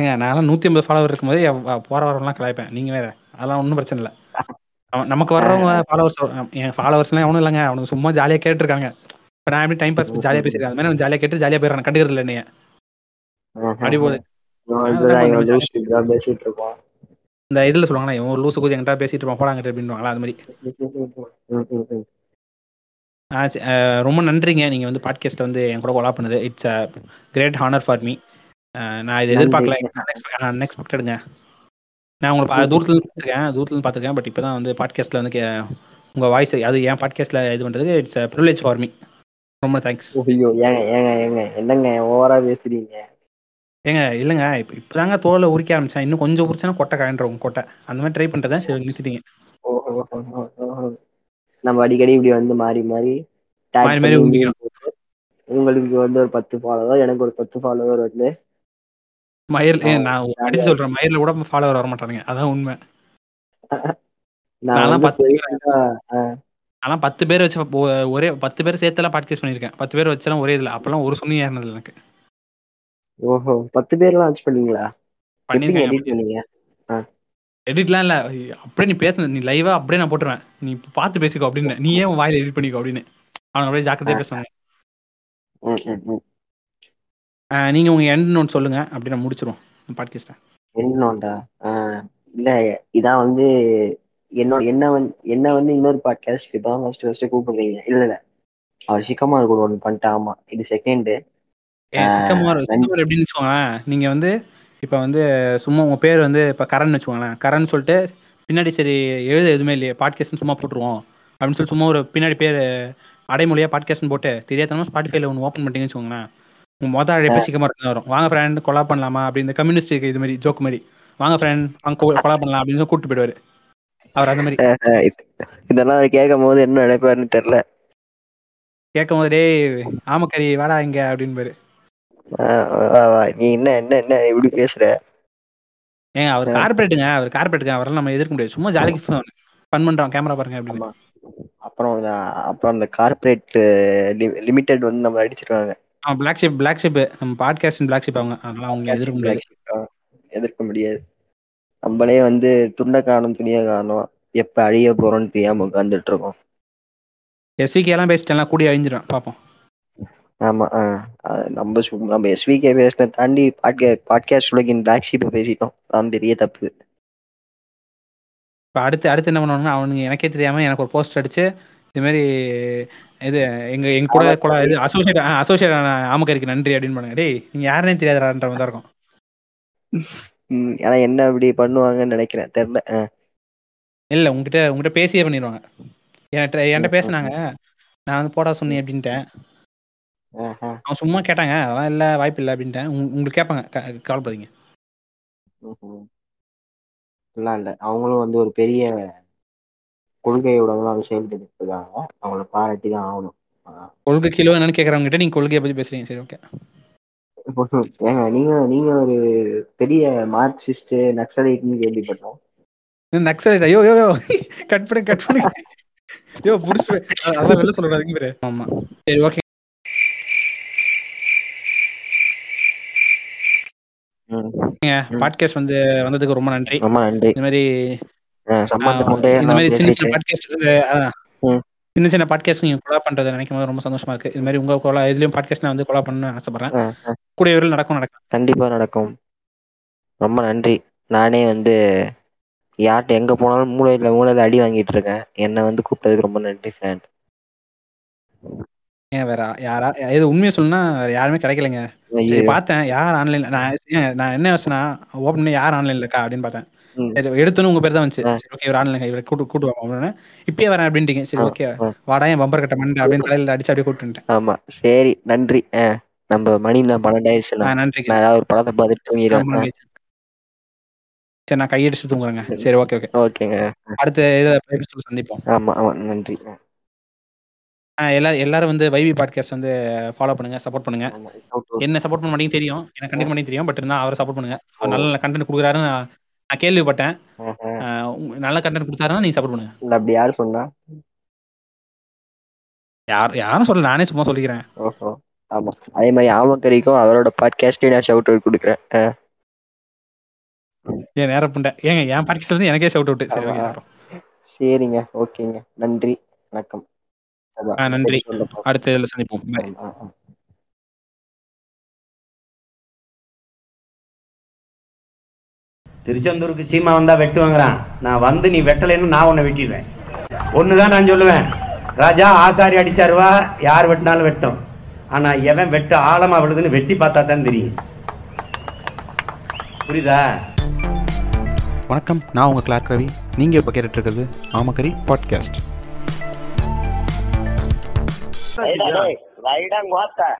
ஏங்க நான்லாம் நூற்றி ஐம்பது ஃபாலோவர் இருக்கும்போது எவ்- அ, போற வரவங்களாம் கலாய்ப்பேன். நீங்கள் வேற, அதெல்லாம் ஒன்றும் பிரச்சனை இல்லை. அவன் நமக்கு வர்றவங்க ஆஹ் ஃபாலோவர்ஸ் என் ஃபாலோவர்ஸ்லாம் எவனும் இல்லைங்க, அவனுக்கு சும்மா ஜாலியாக கேட்டுருக்காங்க. இப்போ நான் எப்படி டைம் பாஸ் ஜாலியாக பேசியிருக்கேன், அது மாதிரி அவன் ஜாலியாக கேட்டு ஜாலியாக போயிடறான், கண்டுக்கிறது இல்லை என்னைய. அப்படி போகுது, இவன் நான் தான் இவ்வளவுதான், கொஞ்சம் இவன் ஜாலியாக லூஸ் பேசிட்டு இப்படிதான் இருக்கேன். பேசிட்டு இருப்பான். இந்த இதில் சொல்லுவாங்களா, இவன் ஒரு லூசு கூதி என்கிட்ட பேசிட்டு இருப்பான் போடாங்கிட்ட அப்படின்வாங்களா, அது மாதிரி. உம் உம் உம். ஆ, சரி, ஆ, ரொம்ப நன்றிங்க. நீங்கள் வந்து பாட்காஸ்ட்டை வந்து என் கூட கொலா பண்ணுது, it's a great honour for me. நான் இதை நன்றி. எதிர்பார்க்கல, அன்எக்ஸ்பெக்டடுங்க. நான் உங்களை பா- தூரத்துல இருந்து பார்த்துருக்கேன், தூரத்துல இருந்து பார்த்துருக்கேன். பட் இப்போ தான் வந்து பாட்காஸ்ட்டில் வந்து கே- உங்க வாய்ஸ், அது என் பாட்காஸ்ட்டில் இது பண்ணுறது it's a privilege for me. ரொம்ப தேங்க்ஸ். ஐயோ ஏங்க ஏங்க ஏங்க என்னங்க ஓவரா பேசுறீங்க. ஏங்க இல்லைங்க, இப்போ இப்போதாங்க தோலை உரிக்க ஆரம்பிச்சேன், இன்னும் கொஞ்சம் உரிச்சேன்னா கொட்டை காயன்றோம் கொட்டை. அந்த மாதிரி ட்ரை பண்ணுறதை சரி நிறுத்திட்டீங்க. ஓ, ஓ, ஓ, ஓ, ஓ. நம்ம அடிக்கடி இப்படி வந்து மாறி மாறி டேக் மாறி மாறி பண்ணி மீன் உரிக்கணும். போட்டு, உங்களுக்கு வந்து ஒரு பத்து ஃபாலோவர், எனக்கு ஒரு பத்து ஃபாலோவர் வந்து மயிர் ஏ, நான் நான் அடிச்சு நானு- சொல்கிறேன், மயிரில் கூட ஃபாலோவர் வர மாட்டானுங்க, அதான் உண்மை. நான் நான்லாம் வந்து பத்து பேர் ரீசெண்டா நான்லாம் பத்து பேர் வச்சு ஒ- ஒரே பத்து பேர் சேர்த்தெல்லாம் பாட்காஸ்ட் பண்ணியிருக்கேன். பத்து பேர் வச்செல்லாம் ஒரே இதில் அப்போல்லாம் ஒரு சொன்னி ஏறினது எனக்கு ஓஹோ பத்து பேர்லாம் வாட்ச் பண்ணீங்களா? எப்படிங்க பண்ணியிருக்காங்க. எடிட் பண்ணீங்க? ஆ, எடிட்லாம் இல்லை, அப்படியே நீ பேசுன நீ லைவாக அப்படியே நான் போட்டுருவேன், நீ பார்த்து பேசிக்கோ அப்படின்னு, நீயே உன் வாயில் எடிட் பண்ணிக்கோ அப்படின்னு. அவனுக்கு அப்படியே ஆ, ஜாக்கிரதையாக பேசுவாங்க. ம், ம், ம். நீங்கள் உங்கள் எண்ட் நோட் சொல்லுங்கள், அப்படி நான் முடிச்சிருவோம் பாட்காஸ்ட்டை. என்னோண்டா? ஆ, இல்ல இதான் வந்து என்னோட என்ன வந்து என்ன வந்து இன்னொரு பாட்காஸ்ட்க்கு தான் ஃபர்ஸ்ட் ஃபர்ஸ்ட் கூப்பிடுறீங்க. இல்ல இல்ல அவர் சிக்கமா இருக்கணும் ஒன்று பண்ணிட்டேன். ஆமா, இது செகண்டு. ஏ சிக்கமார் சிக்கமார் எப்படின்னு வச்சுக்கோங்களேன். நீங்கள் வந்து இப்போ வந்து சும்மா உங்கள் பேர் வந்து இப்போ கரண் வச்சுக்கோங்களேன். கரண் சொல்லிட்டு பின்னாடி சரி எழுத எதுவுமே இல்லையே பாட்காஸ்ட்னு சும்மா போட்டுருவோம் அப்படின்னு சொல்லி சும்மா ஒரு பின்னாடி பேர் அடைமொழியாக பாட்காஸ்ட்னு போட்டு தெரியாதனமா ஸ்பாட்டிஃபைல ஒன்று ஓப்பன் பண்ணிட்டீங்கன்னு வச்சுக்கோங்களேன். உங்கள் மொதல் அழைப்பே சிக்கமார் தான் வரும். வாங்க ஃப்ரெண்ட் கொலா பண்ணலாமா அப்படி, இந்த கம்யூனிஸ்ட் இது மாதிரி ஜோக் மாதிரி, வாங்க ஃப்ரெண்ட் வாங்க கொ- கொலா பண்ணலாம் அப்படின்னு சொல்லி கூப்பிட்டு போயிடுவார் அவர். அந்த மாதிரி இதெல்லாம் அவர் கேட்கும் போது என்ன நினைப்பாருன்னு தெரியல. கேட்கும் போது டேய் ஆமக்கறி வாடா இங்க அப்படின்னு பாரு. ஆ, வா, வா, நீ என்ன என்ன என்ன இப்படி பேசுற? ஏங்க அவர் ஆ, கார்பரேட்டுங்க, அவர் கார்பரேட்டுங்க, அவரெல்லாம் நம்ம எதிர்க்க முடியாது. சும்மா ஜாலிக்கு ஃபன் பண்ணுறோம் கேமரா பாருங்க அப்படின்னு. ஆமா. அப்புறம் நான் அப்புறம் அந்த கார்ப்பரேட் லிமிடெட் வந்து நம்ம அடிச்சிருவாங்க. அவன் பிளாக் ஷிப் பிளாக் ஷிப் நம்ம பாட்காஸ்ட் பிளாக் ஷிப் அவங்க, அதனால அவங்க எதிர்க்க பாட்காஸ்டிங் முடியாது. பிளாக் எதிர்க்க முடியாது. நம்மளே வந்து துண்டை காணும் துணியை காணும், எப்ப அழிய போறோம்னு தெரியாம உட்காந்துட்டு இருக்கோம். எஸ்விகே எல்லாம் பேசிட்டேன் கூடி அழிஞ்சிடும் பார்ப்போம். ஆமா. ஆ, அது நம்ம சு- நம்ம எஸ்விகே பேசின தாண்டி பாட்கே பாட்காஸ்ட் உலகின் பிளாக் ஷீப்பை பேசிட்டோம். அதான் பெரிய தப்பு. இப்போ அடுத்து அடுத்து என்ன பண்ணுவானுங்கன்னா, அவனுங்க எனக்கே தெரியாம எனக்கு ஒரு போஸ்ட் அடிச்சு இது மாதிரி இது எங்க எங்க கூட கொலா ஆமக்கறி. இது அசோசியேட் அசோசியேட் ஆமக்கருக்கு நன்றி அப்படின்னு பண்ணுங்க. டேய் நீங்க யாருன்னே தெரியாதான்ற மாதிரி தான் இருக்கும். ம், ஆனா என்ன அப்படி பண்ணுவாங்கன்னு நினைக்கிறேன், தெரியல. ஆ, இல்ல உங்ககிட்ட உங்ககிட்ட பேசியே பண்ணிடுவாங்க. என்கிட்ட என்கிட்ட ஆ, பேசுனாங்க, நான் வந்து போடா சொன்னேன் அப்படின்ட்டேன். ஆ, ஆ, அவன் சும்மா கேட்டாங்க, அதெல்லாம் இல்ல வாய்ப்பு இல்லை அப்படின்ட்டேன். உங்க- உங்களுக்கு கேட்பாங்க, கவலைப்படாதீங்க. ம்ஹும். அப்படிலாம் இல்ல, அவங்களும் வந்து ஒரு பெரிய கொள்கையோட தான் வந்து செயல்பட்டு இருக்காங்க, அவங்கள பாராட்டி தான் ஆகணும். ஆ, கொள்கை கீழே என்னன்னு கேட்கறவங்க கிட்ட நீங்க கொள்கையை பத்தி பேசுறீங்க, சரி ஓகே. இப்போ ஏங்க, நீங்க நீங்க ஒரு பெரிய மார்க்சிஸ்ட் நக்சலைட்னு கேள்விப்பட்டோம். நக்சலைட் ஐயோ யோ கட் பண்ணு கட் பண்ணு ஐயோ புடிச்சு போய்- அ- அதெல்லாம் வெளில சொல்லக்கூடாதுங்க பேரு. ஆமா சரி ஓகே. ம், ம். பாட்காஸ்ட் வந்து வந்ததுக்கு ரொம்ப நன்றி. ரொம்ப நன்றி. இந்த மாதிரி ஆ, சம்பந்த ஆஹ், முண்டைய இந்த மாதிரி நான் சின்ன சின்ன பேசிட்டு. பாட்காஸ்ட் ம், சின்ன சின்ன பாட்காஸ்ட் நீங்க கொலா பண்றதை நினைக்கும் போது ரொம்ப சந்தோஷமா இருக்கு. இது மாதிரி உங்க கொலா இதுலயும் பாட்காஸ்ட் நான் வந்து கொலா பண்ணணும்னு ஆசைப்படுறேன். ஆ, ஆ, கூடிய விரைவில் நடக்கும் நடக்கும் கண்டிப்பா நடக்கும். ரொம்ப நன்றி. நானே வந்து யார்கிட்ட எங்க போனாலும் மூளையில மூளையில அடி வாங்கிட்டு இருக்கேன். என்னை வந்து கூப்பிட்டதுக்கு ரொம்ப நன்றி ஃப்ரெண்ட். ஏன் வேற யாரா இது உண்மையை சொல்லணும்னா வேற யாருமே கிடைக்கலங்க. சரி ஐயோ. பார்த்தேன் யார் ஆன்லைன்ல, நான் ஏங்க, நான் என்ன யோசனை ஓப்பன் பண்ணி யார் ஆன்லைன்ல இருக்கா அப்படின்னு பார்த்தேன். ம், சரி எடுத்தோன்னு உங்க பேர் தான் வந்துச்சு. ஆ, சரி ஓகே இவர் ஆன்லைன் இவரை கூட்டு கூட்டு வாங்க அப்படின்னு. இப்பயே வரேன் அப்படின்ட்டீங்க. சரி ஆ, ஓகே ஆ. வாடா என் பம்பர் கட்ட மண்டை அப்படின்னு தலையில அடிச்சு அப்படியே கூட்டு வந்துட்டேன். ஆமா, சரி, நன்றி. ஆ, நம்ம மணி நான் பன்னெண்டாயிருச்சுண்ணா, ஆஹ் நன்றிங்க. நான் ஏதாவது ஒரு படத்தை பார்த்துட்டு தூங்கிடுவேன். ரொம்ப ஆ, நன்றி. சரி நான் கையடிச்சு தூங்குறேங்க. சரி ஓகே ஓகே ஓகேங்க. அடுத்த இதில் சந்திப்போம். ஆமா ஆமா, நன்றி. ஆ, ஆஹ் எல்லாரும் எல்லாரும் வந்து வைவி பாட்காஸ்ட் வந்து ஃபாலோ பண்ணுங்க, சப்போர்ட் பண்ணுங்க. ஆமா, shout out. என்ன சப்போர்ட் பண்ண மாட்டேங்க தெரியும், எனக்கு ஆ, கண்டிப்பாக மாட்டேங்க தெரியும். பட் இருந்தால் அவரை சப்போர்ட் பண்ணுங்க. ஓ, அவர் நல்ல நல்ல கண்டென்ட் கொடுக்குறாருன்னு நான் நான் கேள்விப்பட்டேன். ஆஹா. ஆஹ் உங்க- நல்ல கண்டென்ட் கொடுத்தாருன்னா நீங்க சப்போர்ட் பண்ணுங்க. இல்ல அப்படி யார் சொன்னா? யார் யாரும் சொல்ல, நானே சும்மா சொல்லிக்கிறேன். ஓஹோ, ஆமா, அதே மாதிரி ஆமக்கரிக்கும் அவரோட பாட்காஸ்டையும் நான் ஷவுட் அவுட் கொடுக்குறேன். ஆ, ஏன் நேரம் பண்ண ஏங்க என் பாட்காஸ்ட்ல இருந்து எனக்கே ஷவுட் அவுட். சரி ஆமா, ஓகே ஆ. அப்புறம் சரிங்க, ஓகேங்க, நன்றி, வணக்கம். அதான் ஆஹ் நன்றி. பேர் சொல்லப்போ. அடுத்த இதில் சந்திப்போம். Bye. ஆமா, ஆ, ஆ. திருச்செந்தூருக்கு சீமா வந்தா வெட்டுவாங்கிறான், நான் வந்து நீ வெட்டலைன்னு நான் உன்னை வெட்டிடுவேன். ஒண்ணுதான் நான் சொல்லுவேன், ராஜா ஆசாரி அடிச்சாருவா, யார் வெட்டினாலும் வெட்டும், ஆனா எவன் வெட்டு ஆழமா விழுதுன்னு வெட்டி பார்த்தா தான் தெரியும். புரியுதா? வணக்கம், நான் உங்கள் கிளார்க் ரவி. நீங்கள் இப்போ இருக்கிறது ஆமகரி பாட்காஸ்ட். டேய், வைடா கோத்த